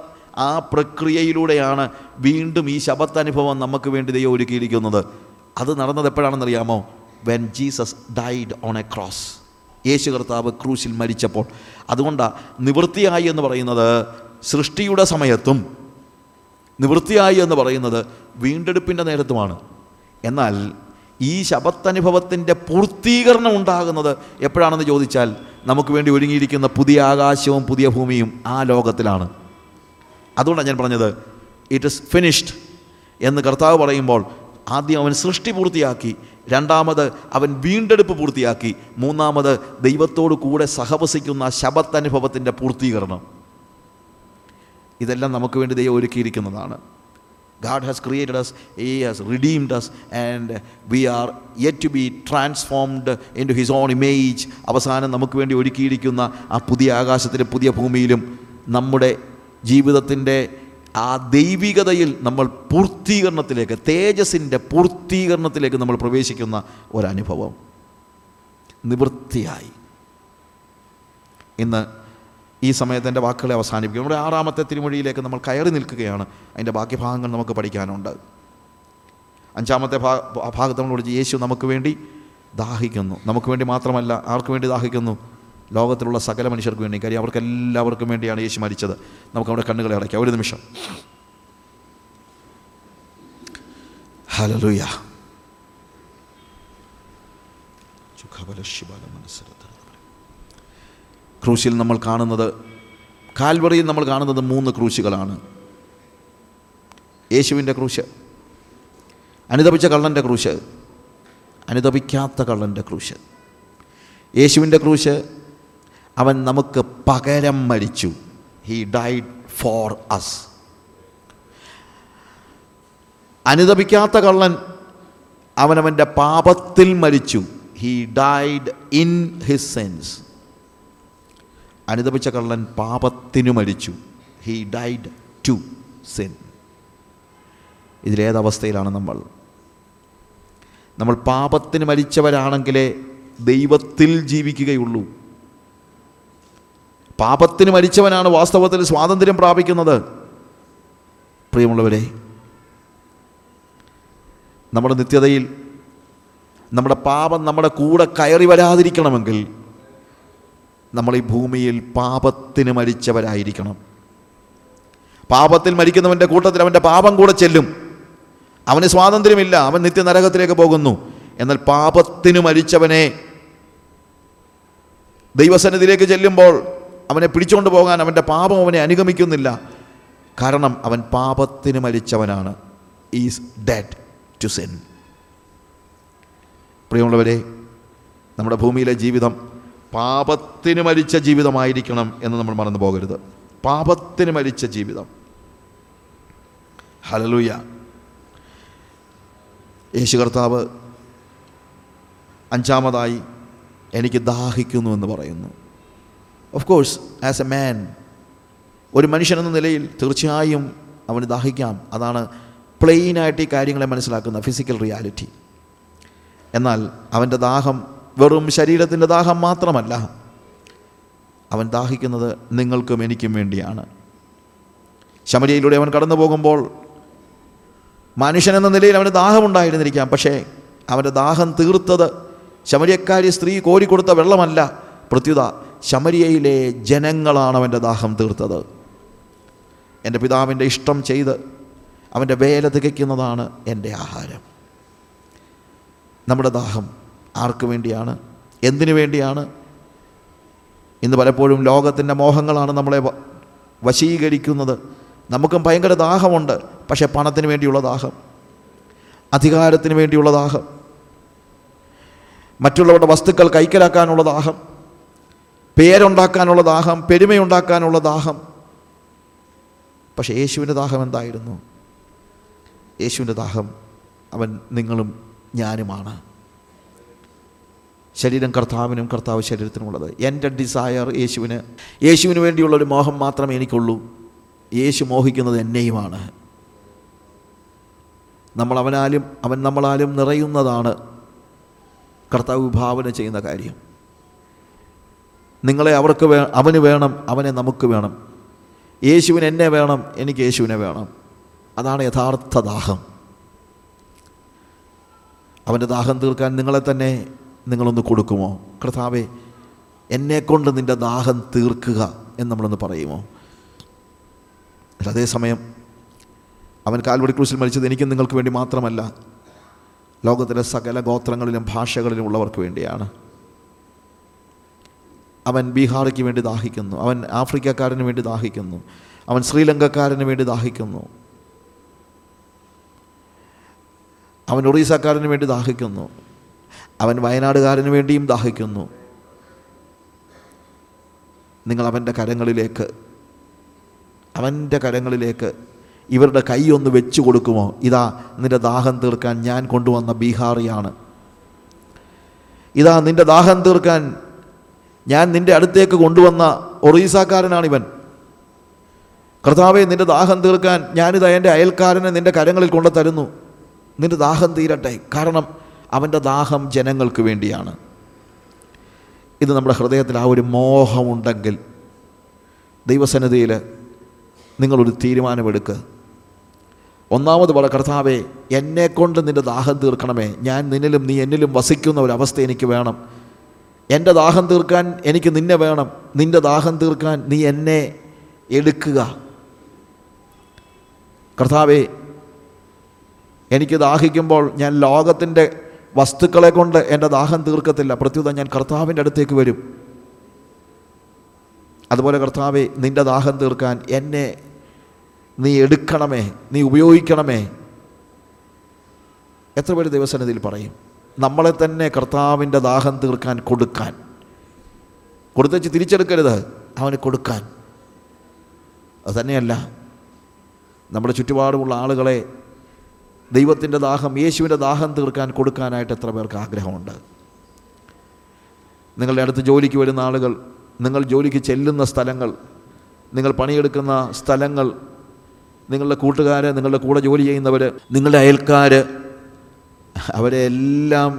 ആ പ്രക്രിയയിലൂടെയാണ് വീണ്ടും ഈ ശബത്തനുഭവം നമുക്ക് വേണ്ടി ദൈവം ഒരുക്കിയിരിക്കുന്നത്. അത് നടന്നത് എപ്പോഴാണെന്നറിയാമോ? When Jesus died on a cross. യേശു കർത്താവ് ക്രൂശിൽ മരിച്ചപ്പോൾ. അതുകൊണ്ടാണ് നിവൃത്തിയായി എന്ന് പറയുന്നത് സൃഷ്ടിയുടെ സമയത്തും നിവൃത്തിയായി എന്ന് പറയുന്നത് വീണ്ടെടുപ്പിൻ്റെ നേരത്തുമാണ്. എന്നാൽ ഈ ശബത്തനുഭവത്തിൻ്റെ പൂർത്തീകരണം ഉണ്ടാകുന്നത് എപ്പോഴാണെന്ന് ചോദിച്ചാൽ നമുക്ക് വേണ്ടി ഒരുങ്ങിയിരിക്കുന്ന പുതിയ ആകാശവും പുതിയ ഭൂമിയും ആ ലോകത്തിലാണ്. അതുകൊണ്ടാണ് ഞാൻ പറഞ്ഞത് ഇറ്റ് ഇസ് ഫിനിഷ്ഡ് എന്ന് കർത്താവ് പറയുമ്പോൾ ആദ്യം അവൻ സൃഷ്ടി പൂർത്തിയാക്കി, രണ്ടാമത് അവൻ വീണ്ടെടുപ്പ് പൂർത്തിയാക്കി, മൂന്നാമത് ദൈവത്തോടു കൂടെ സഹവസിക്കുന്ന ശബത്തനുഭവത്തിൻ്റെ പൂർത്തീകരണം. ഇതെല്ലാം നമുക്ക് വേണ്ടി ദൈവം ഒരുക്കിയിരിക്കുന്നതാണ്. God has created us, He has redeemed us, and we are yet to be transformed into His own image. അവസാനം നമുക്ക് വേണ്ടി ഒരുക്കിയിരിക്കുന്ന ആ പുതിയ ആകാശത്തിലും പുതിയ ഭൂമിയിലും നമ്മുടെ ജീവിതത്തിൻ്റെ ആ ദൈവികതയിൽ നമ്മൾ പൂർത്തീകരണത്തിലേക്ക്, തേജസ്സിൻ്റെ പൂർത്തീകരണത്തിലേക്ക് നമ്മൾ പ്രവേശിക്കുന്ന ഒരനുഭവം നിവൃത്തിയായി. ഇന്ന് ഈ സമയത്തിൻ്റെ വാക്കുകളെ അവസാനിപ്പിക്കും. നമ്മുടെ ആറാമത്തെ തിരുമൊഴിയിലേക്ക് നമ്മൾ കയറി നിൽക്കുകയാണ്. അതിൻ്റെ ബാക്കി ഭാഗങ്ങൾ നമുക്ക് പഠിക്കാനുണ്ട്. അഞ്ചാമത്തെ ഭാഗ ഭാഗത്ത് നമ്മൾ വിളിച്ച് യേശു നമുക്ക് വേണ്ടി ദാഹിക്കുന്നു. നമുക്ക് വേണ്ടി മാത്രമല്ല, ആർക്ക് വേണ്ടി ദാഹിക്കുന്നു? ലോകത്തിലുള്ള സകല മനുഷ്യർക്ക് വേണ്ടി. കാര്യം അവർക്കെല്ലാവർക്കും വേണ്ടിയാണ് യേശു മരിച്ചത്. നമുക്ക് നമ്മുടെ കണ്ണുകളെ അടയ്ക്കാം ഒരു നിമിഷം. ഹല്ലേലൂയ. ക്രൂശിൽ നമ്മൾ കാണുന്നത്, കാൽവറിയിൽ നമ്മൾ കാണുന്നത് മൂന്ന് ക്രൂശുകളാണ്. യേശുവിൻ്റെ ക്രൂശ്, അനുതപിച്ച കള്ളൻ്റെ ക്രൂശ്, അനുതപിക്കാത്ത കള്ളൻ്റെ ക്രൂശ്. യേശുവിൻ്റെ ക്രൂശ്, അവൻ നമുക്ക് പകരം മരിച്ചു. He died for us. അനുതപിക്കാത്ത കള്ളൻ, അവനവൻ്റെ പാപത്തിൽ മരിച്ചു. He died in his sense. അനുതപിച്ച കള്ളൻ പാപത്തിനു മരിച്ചു. He died to sin. ഇതിലേതവസ്ഥയിലാണ് നമ്മൾ? നമ്മൾ പാപത്തിന് മരിച്ചവരാണെങ്കിലേ ദൈവത്തിൽ ജീവിക്കുകയുള്ളൂ. പാപത്തിന് മരിച്ചവനാണ് വാസ്തവത്തിൽ സ്വാതന്ത്ര്യം പ്രാപിക്കുന്നത്. പ്രിയമുള്ളവരെ, നമ്മുടെ നിത്യതയിൽ നമ്മുടെ പാപം നമ്മുടെ കൂടെ കയറി വരാതിരിക്കണമെങ്കിൽ നമ്മൾ ഈ ഭൂമിയിൽ പാപത്തിന് മരിച്ചവരായിരിക്കണം. പാപത്തിൽ മരിക്കുന്നവൻ്റെ കൂട്ടത്തിൽ അവൻ്റെ പാപം കൂടെ ചെല്ലും. അവന് സ്വാതന്ത്ര്യമില്ല, അവൻ നിത്യനരകത്തിലേക്ക് പോകുന്നു. എന്നാൽ പാപത്തിന് മരിച്ചവനെ ദൈവസന്നിധിയിലേക്ക് ചെല്ലുമ്പോൾ അവനെ പിടിച്ചുകൊണ്ട് പോകാൻ അവൻ്റെ പാപം അവനെ അനുഗമിക്കുന്നില്ല. കാരണം അവൻ പാപത്തിന് മരിച്ചവനാണ്. Is dead to sin. പ്രിയമുള്ളവരെ, നമ്മുടെ ഭൂമിയിലെ ജീവിതം പാപത്തിന് മരിച്ച ജീവിതമായിരിക്കണം എന്ന് നമ്മൾ മറന്നു പോകരുത്. പാപത്തിന് മരിച്ച ജീവിതം. ഹല്ലേലൂയ. യേശു കർത്താവ് അഞ്ചാമതായി എനിക്ക് ദാഹിക്കുന്നു എന്ന് പറയുന്നു. Of course as a man, ഒരു മനുഷ്യനെന്ന നിലയിൽ തീർച്ചയായും അവന് ദാഹിക്കാം. അതാണ് പ്ലെയിനായിട്ട് ഈ കാര്യങ്ങളെ മനസ്സിലാക്കുന്ന ഫിസിക്കൽ റിയാലിറ്റി. എന്നാൽ അവൻ്റെ ദാഹം വെറും ശരീരത്തിൻ്റെ ദാഹം മാത്രമല്ല. അവൻ ദാഹിക്കുന്നത് നിങ്ങൾക്കും എനിക്കും വേണ്ടിയാണ്. ശമരിയയിലൂടെ അവൻ കടന്നു പോകുമ്പോൾ മനുഷ്യനെന്ന നിലയിൽ അവന് ദാഹമുണ്ടായിരുന്നിരിക്കാം. പക്ഷേ അവൻ്റെ ദാഹം തീർത്തത് ശമരിയക്കാരി സ്ത്രീ കോരിക്കൊടുത്ത വെള്ളമല്ല. പ്രത്യുത ശമരിയയിലെ ജനങ്ങളാണ് അവൻ്റെ ദാഹം തീർത്തത്. എൻ്റെ പിതാവിൻ്റെ ഇഷ്ടം ചെയ്ത് അവൻ്റെ വേല തികയ്ക്കുന്നതാണ് എൻ്റെ ആഹാരം. നമ്മുടെ ദാഹം ആർക്ക് വേണ്ടിയാണ്? എന്തിനു വേണ്ടിയാണ്? ഇന്ന് പലപ്പോഴും ലോകത്തിൻ്റെ മോഹങ്ങളാണ് നമ്മളെ വശീകരിക്കുന്നത്. നമുക്കും ഭയങ്കര ദാഹമുണ്ട്. പക്ഷേ പണത്തിന് വേണ്ടിയുള്ള ദാഹം, അധികാരത്തിന് വേണ്ടിയുള്ള ദാഹം, മറ്റുള്ളവരുടെ വസ്തുക്കൾ കൈക്കലാക്കാനുള്ള ദാഹം, പേരുണ്ടാക്കാനുള്ള ദാഹം, പെരുമയുണ്ടാക്കാനുള്ള ദാഹം. പക്ഷേ യേശുവിൻ്റെ ദാഹം എന്തായിരുന്നു? യേശുവിൻ്റെ ദാഹം അവൻ നിങ്ങളും ഞാനുമാണ്. ശരീരം കർത്താവിനും കർത്താവ് ശരീരത്തിനുമുള്ളത്. എൻ്റെ ഡിസയർ യേശുവിന്, യേശുവിന് വേണ്ടിയുള്ളൊരു മോഹം മാത്രമേ എനിക്കുള്ളൂ. യേശു മോഹിക്കുന്നത് എന്നെയുമാണ്. നമ്മളവനാലും അവൻ നമ്മളാലും നിറയുന്നതാണ് കർത്താവ് വിഭാവന ചെയ്യുന്ന കാര്യം. നിങ്ങളെ അവർക്ക് വേ അവന് വേണം, അവനെ നമുക്ക് വേണം. യേശുവിന് എന്നെ വേണം, എനിക്ക് യേശുവിനെ വേണം. അതാണ് യഥാർത്ഥ ദാഹം. അവൻ്റെ ദാഹം തീർക്കാൻ നിങ്ങളെ തന്നെ നിങ്ങളൊന്ന് കൊടുക്കുമോ? കർത്താവേ, എന്നെക്കൊണ്ട് നിൻ്റെ ദാഹം തീർക്കുക എന്ന് നമ്മളൊന്ന് പറയുമോ? അതേസമയം അവൻ കാൽവരി ക്രൂസിൽ മരിച്ചത് എനിക്കും നിങ്ങൾക്ക് വേണ്ടി മാത്രമല്ല, ലോകത്തിലെ സകല ഗോത്രങ്ങളിലും ഭാഷകളിലും ഉള്ളവർക്ക് വേണ്ടിയാണ്. അവൻ ബീഹാറിക്ക് വേണ്ടി ദാഹിക്കുന്നു, അവൻ ആഫ്രിക്കക്കാരന് വേണ്ടി ദാഹിക്കുന്നു, അവൻ ശ്രീലങ്കക്കാരന് വേണ്ടി ദാഹിക്കുന്നു, അവൻ ഒറീസക്കാരന് വേണ്ടി ദാഹിക്കുന്നു, അവൻ വയനാടുകാരന് വേണ്ടിയും ദാഹിക്കുന്നു. നിങ്ങൾ അവൻ്റെ കരങ്ങളിലേക്ക് അവൻ്റെ കരങ്ങളിലേക്ക് ഇവരുടെ കൈ ഒന്ന് വെച്ചു കൊടുക്കുമോ? ഇതാ നിൻ്റെ ദാഹം തീർക്കാൻ ഞാൻ കൊണ്ടുവന്ന ബീഹാറിയാണ്. ഇതാ നിൻ്റെ ദാഹം തീർക്കാൻ ഞാൻ നിൻ്റെ അടുത്തേക്ക് കൊണ്ടുവന്ന ഒറീസക്കാരനാണിവൻ. കർത്താവെ, നിൻ്റെ ദാഹം തീർക്കാൻ ഞാനിതാ എൻ്റെ അയൽക്കാരനെ നിൻ്റെ കരങ്ങളിൽ കൊണ്ടു തരുന്നു. നിൻ്റെ ദാഹം തീരട്ടെ, കാരണം അവൻ്റെ ദാഹം ജനങ്ങൾക്ക് വേണ്ടിയാണ്. ഇത് നമ്മുടെ ഹൃദയത്തിൽ ആ ഒരു മോഹമുണ്ടെങ്കിൽ ദൈവസന്നിധിയിൽ നിങ്ങളൊരു തീരുമാനമെടുക്കുക. ഒന്നാമത് പറ, കർത്താവെ, എന്നെക്കൊണ്ട് നിൻ്റെ ദാഹം തീർക്കണമേ. ഞാൻ നിന്നിലും നീ എന്നിലും വസിക്കുന്ന ഒരവസ്ഥ എനിക്ക് വേണം. എൻ്റെ ദാഹം തീർക്കാൻ എനിക്ക് നിന്നെ വേണം. നിൻ്റെ ദാഹം തീർക്കാൻ നീ എന്നെ എടുക്കുക. കർത്താവെ, എനിക്ക് ദാഹിക്കുമ്പോൾ ഞാൻ ലോകത്തിൻ്റെ വസ്തുക്കളെ കൊണ്ട് എൻ്റെ ദാഹം തീർക്കത്തില്ല. പ്രത്യുത ഞാൻ കർത്താവിൻ്റെ അടുത്തേക്ക് വരും. അതുപോലെ കർത്താവെ, നിൻ്റെ ദാഹം തീർക്കാൻ എന്നെ നീ എടുക്കണമേ, നീ ഉപയോഗിക്കണമേ. എത്ര പേര് ദൈവസന്നിധിയിൽ പറയും നമ്മളെ തന്നെ കർത്താവിൻ്റെ ദാഹം തീർക്കാൻ കൊടുക്കാൻ? കൊടുത്തച്ച് തിരിച്ചെടുക്കരുത്, അവന് കൊടുക്കാൻ. അത് തന്നെയല്ല, നമ്മുടെ ചുറ്റുപാടുമുള്ള ആളുകളെ ദൈവത്തിൻ്റെ ദാഹം, യേശുവിൻ്റെ ദാഹം തീർക്കാൻ കൊടുക്കാനായിട്ട് എത്ര പേർക്ക് ആഗ്രഹമുണ്ട്? നിങ്ങളുടെ അടുത്ത് ജോലിക്ക് വരുന്ന ആളുകൾ, നിങ്ങൾ ജോലിക്ക് ചെല്ലുന്ന സ്ഥലങ്ങൾ, നിങ്ങൾ പണിയെടുക്കുന്ന സ്ഥലങ്ങൾ, നിങ്ങളുടെ കൂട്ടുകാർ, നിങ്ങളുടെ കൂടെ ജോലി ചെയ്യുന്നവർ, നിങ്ങളുടെ അയൽക്കാർ, അവരെ എല്ലാം,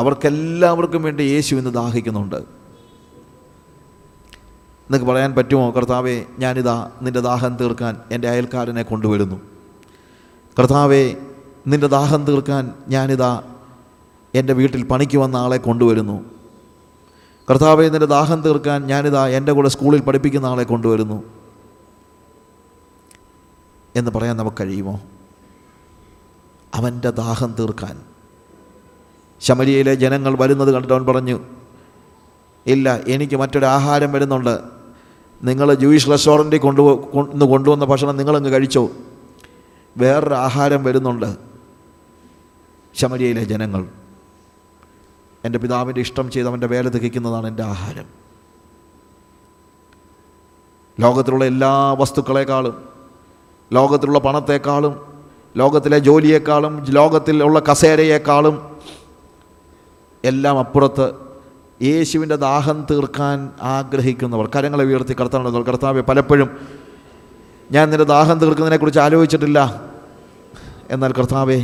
അവർക്കെല്ലാവർക്കും വേണ്ടി യേശു ഇന്ന് ദാഹിക്കുന്നുണ്ട്. നിങ്ങൾക്ക് പറയാൻ പറ്റുമോ, കർത്താവെ, ഞാനിതാ നിൻ്റെ ദാഹം തീർക്കാൻ എൻ്റെ അയൽക്കാരനെ കൊണ്ടുവരുന്നു. കർത്താവെ, നിൻ്റെ ദാഹം തീർക്കാൻ ഞാനിതാ എൻ്റെ വീട്ടിൽ പണിക്ക് വന്ന ആളെ കൊണ്ടുവരുന്നു. കർത്താവെ, നിൻ്റെ ദാഹം തീർക്കാൻ ഞാനിതാ എൻ്റെ കൂടെ സ്കൂളിൽ പഠിപ്പിക്കുന്ന ആളെ കൊണ്ടുവരുന്നു എന്ന് പറയാൻ നമുക്ക് കഴിയുമോ? അവൻ്റെ ദാഹം തീർക്കാൻ ശമരിയയിലെ ജനങ്ങൾ വരുന്നത് കണ്ടിട്ട് അവൻ പറഞ്ഞു, ഇല്ല, എനിക്ക് മറ്റൊരാഹാരം വരുന്നുണ്ട്. നിങ്ങൾ ജൂയിഷ് റെസ്റ്റോറൻറ്റിൽ കൊണ്ടുവന്ന് കൊണ്ടുവന്ന ഭക്ഷണം നിങ്ങളങ്ങ് കഴിച്ചോ. വേറൊരു ആഹാരം വരുന്നുണ്ട്. ശമരിയയിലെ ജനങ്ങൾ, എൻ്റെ പിതാവിൻ്റെ ഇഷ്ടം ചെയ്തവൻ്റെ വേല തികയ്ക്കുന്നതാണ് എൻ്റെ ആഹാരം. ലോകത്തിലുള്ള എല്ലാ വസ്തുക്കളെക്കാളും, ലോകത്തിലുള്ള പണത്തെക്കാളും, ലോകത്തിലെ ജോലിയേക്കാളും, ലോകത്തിലുള്ള കസേരയേക്കാളും എല്ലാം അപ്പുറത്ത് യേശുവിൻ്റെ ദാഹം തീർക്കാൻ ആഗ്രഹിക്കുന്നവർ കരങ്ങളെ ഉയർത്തി കർത്താവിനോട്, കർത്താവെ, പലപ്പോഴും ഞാൻ നിൻ്റെ ദാഹം തീർക്കുന്നതിനെക്കുറിച്ച് ആലോചിച്ചിട്ടില്ല. എന്നാൽ കർത്താവെ,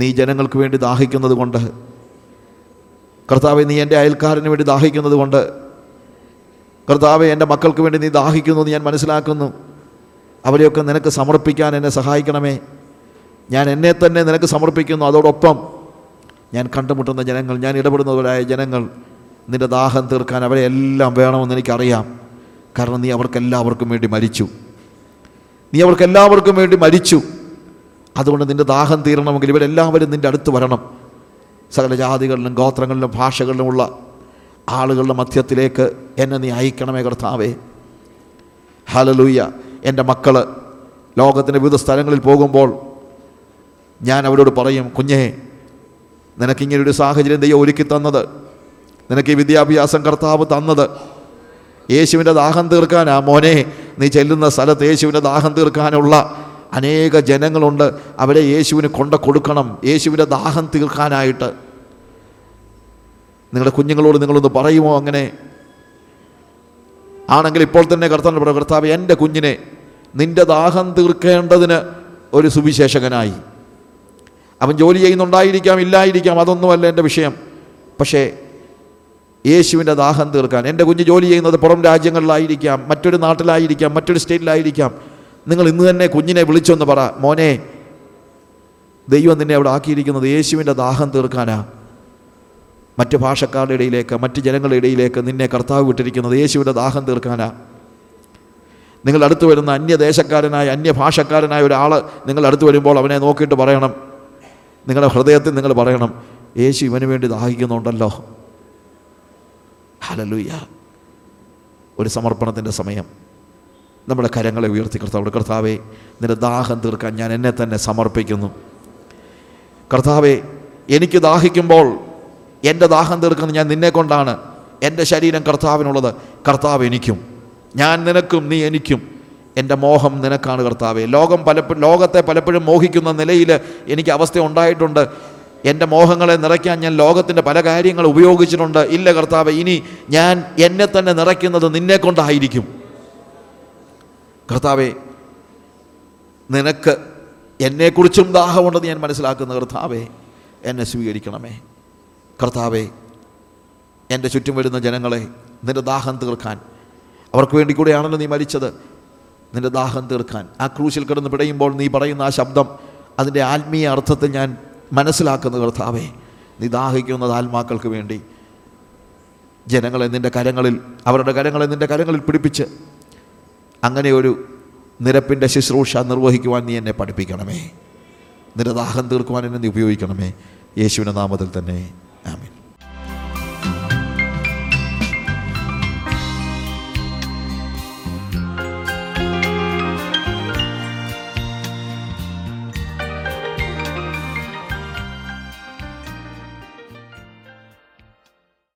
നീ ജനങ്ങൾക്ക് വേണ്ടി ദാഹിക്കുന്നത് കൊണ്ട്, കർത്താവെ, നീ എൻ്റെ അയൽക്കാരന് വേണ്ടി ദാഹിക്കുന്നത് കൊണ്ട്, കർത്താവെ, എൻ്റെ മക്കൾക്ക് വേണ്ടി നീ ദാഹിക്കുന്നു എന്ന് ഞാൻ മനസ്സിലാക്കുന്നു. അവരെയൊക്കെ നിനക്ക് സമർപ്പിക്കാൻ എന്നെ സഹായിക്കണമേ. ഞാൻ എന്നെ തന്നെ നിനക്ക് സമർപ്പിക്കുന്നു. അതോടൊപ്പം ഞാൻ കണ്ടുമുട്ടുന്ന ജനങ്ങൾ, ഞാൻ ഇടപെടുന്നവരായ ജനങ്ങൾ, നിൻ്റെ ദാഹം തീർക്കാൻ അവരെ എല്ലാം വേണമെന്ന് എനിക്കറിയാം. കാരണം നീ അവർക്കെല്ലാവർക്കും വേണ്ടി മരിച്ചു. നീ അവർക്കെല്ലാവർക്കും വേണ്ടി മരിച്ചു. അതുകൊണ്ട് നിൻ്റെ ദാഹം തീരണമെങ്കിൽ ഇവരെല്ലാവരും നിൻ്റെ അടുത്ത് വരണം. സകല ജാതികളിലും ഗോത്രങ്ങളിലും ഭാഷകളിലുമുള്ള ആളുകളുടെ മധ്യത്തിലേക്ക് എന്നെ നീ അയക്കണമേ കർത്താവേ. ഹല്ലേലൂയ. എൻ്റെ മക്കൾ ലോകത്തിൻ്റെ വിവിധ സ്ഥലങ്ങളിൽ പോകുമ്പോൾ ഞാൻ അവരോട് പറയും, കുഞ്ഞേ, നിനക്കിങ്ങനൊരു സാഹചര്യം ദൈവം ഒരുക്കി തന്നത്, നിനക്ക് ഈ വിദ്യാഭ്യാസം കർത്താവ് തന്നത് യേശുവിൻ്റെ ദാഹം തീർക്കാനാ മോനെ. നീ ചെല്ലുന്ന സ്ഥലത്ത് യേശുവിൻ്റെ ദാഹം തീർക്കാനുള്ള അനേക ജനങ്ങളുണ്ട്. അവരെ യേശുവിന് കൊണ്ട കൊടുക്കണം, യേശുവിൻ്റെ ദാഹം തീർക്കാനായിട്ട്. നിങ്ങളുടെ കുഞ്ഞുങ്ങളോട് നിങ്ങളൊന്ന് പറയുമോ? അങ്ങനെ ആണെങ്കിൽ ഇപ്പോൾ തന്നെ കർത്താവിനെ പറയും, കർത്താവ്, എൻ്റെ കുഞ്ഞിനെ നിൻ്റെ ദാഹം തീർക്കേണ്ടതിന് ഒരു സുവിശേഷകനായി. അവൻ ജോലി ചെയ്യുന്നുണ്ടായിരിക്കാം, ഇല്ലായിരിക്കാം, അതൊന്നുമല്ല എൻ്റെ വിഷയം. പക്ഷേ യേശുവിൻ്റെ ദാഹം തീർക്കാൻ. എൻ്റെ കുഞ്ഞ് ജോലി ചെയ്യുന്നത് പുറം രാജ്യങ്ങളിലായിരിക്കാം, മറ്റൊരു നാട്ടിലായിരിക്കാം, മറ്റൊരു സ്റ്റേറ്റിലായിരിക്കാം. നിങ്ങൾ ഇന്ന് തന്നെ കുഞ്ഞിനെ വിളിച്ചൊന്ന് പറ, മോനെ ദൈവം നിന്നെ അവിടെ ആക്കിയിരിക്കുന്നത് യേശുവിൻ്റെ ദാഹം തീർക്കാനാണ്. മറ്റ് ഭാഷക്കാരുടെ ഇടയിലേക്ക്, മറ്റ് ജനങ്ങളുടെ ഇടയിലേക്ക് നിന്നെ കർത്താവ് വിട്ടിരിക്കുന്നത് യേശുവിൻ്റെ ദാഹം തീർക്കാനാണ്. നിങ്ങളുടെ അടുത്ത് വരുന്ന അന്യദേശക്കാരനായ അന്യഭാഷക്കാരനായ ഒരാൾ നിങ്ങളുടെ അടുത്ത് വരുമ്പോൾ അവനെ നോക്കിയിട്ട് പറയണം, നിങ്ങളുടെ ഹൃദയത്തിൽ നിങ്ങൾ പറയണം, യേശു ഇവന് വേണ്ടി ദാഹിക്കുന്നുണ്ടല്ലോ. ഹല്ലേലൂയ. ഒരു സമർപ്പണത്തിൻ്റെ സമയം. നമ്മുടെ കരങ്ങളെ ഉയർത്തി കർത്താവോട്, കർത്താവേ നിന്റെ ദാഹം തീർക്കാൻ ഞാൻ എന്നെ തന്നെ സമർപ്പിക്കുന്നു. കർത്താവേ എനിക്ക് ദാഹിക്കുമ്പോൾ എൻ്റെ ദാഹം തീർക്കുന്നത് ഞാൻ നിന്നെ കൊണ്ടാണ്. എൻ്റെ ശരീരം കർത്താവിനുള്ളത്, കർത്താവ് എനിക്കും, ഞാൻ നിനക്കും, നീ എനിക്കും. എൻ്റെ മോഹം നിനക്കാണ് കർത്താവേ. ലോകം പലപ്പോഴും ലോകത്തെ പലപ്പോഴും മോഹിക്കുന്ന നിലയിൽ എനിക്ക് അവസ്ഥ ഉണ്ടായിട്ടുണ്ട്. എൻ്റെ മോഹങ്ങളെ നിറയ്ക്കാൻ ഞാൻ ലോകത്തിൻ്റെ പല കാര്യങ്ങൾ ഉപയോഗിച്ചിട്ടുണ്ട്. ഇല്ല കർത്താവേ, ഇനി ഞാൻ എന്നെ തന്നെ നിറയ്ക്കുന്നത് നിന്നെ കൊണ്ടായിരിക്കും. കർത്താവേ നിനക്ക് എന്നെക്കുറിച്ചും ദാഹമുണ്ടെന്ന് ഞാൻ മനസ്സിലാക്കുന്ന കർത്താവേ എന്നെ സ്വീകരിക്കണമേ. കർത്താവേ എൻ്റെ ചുറ്റും വരുന്ന ജനങ്ങളെ നിൻ്റെ ദാഹം തീർക്കാൻ, അവർക്ക് വേണ്ടി കൂടെയാണല്ലോ നീ മരിച്ചത്, നിൻ്റെ ദാഹം തീർക്കാൻ. ആ ക്രൂശിൽ കിടന്ന് പിടയുമ്പോൾ നീ പറയുന്ന ആ ശബ്ദം, അതിൻ്റെ ആത്മീയ അർത്ഥത്തെ ഞാൻ മനസ്സിലാക്കുന്ന കർത്താവേ, നീ ദാഹിക്കുന്നത് ആത്മാക്കൾക്ക് വേണ്ടി. ജനങ്ങളെ നിൻ്റെ കരങ്ങളിൽ, അവരുടെ കരങ്ങളെ നിൻ്റെ കരങ്ങളിൽ പിടിപ്പിച്ച് അങ്ങനെ ഒരു നിരപ്പിൻ്റെ ശുശ്രൂഷ നിർവഹിക്കുവാൻ നീ എന്നെ പഠിപ്പിക്കണമേ. നിന്റെ ദാഹം തീർക്കുവാൻ എന്നെ നീ ഉപയോഗിക്കണമേ. യേശുവിൻ്റെ നാമത്തിൽ തന്നെ.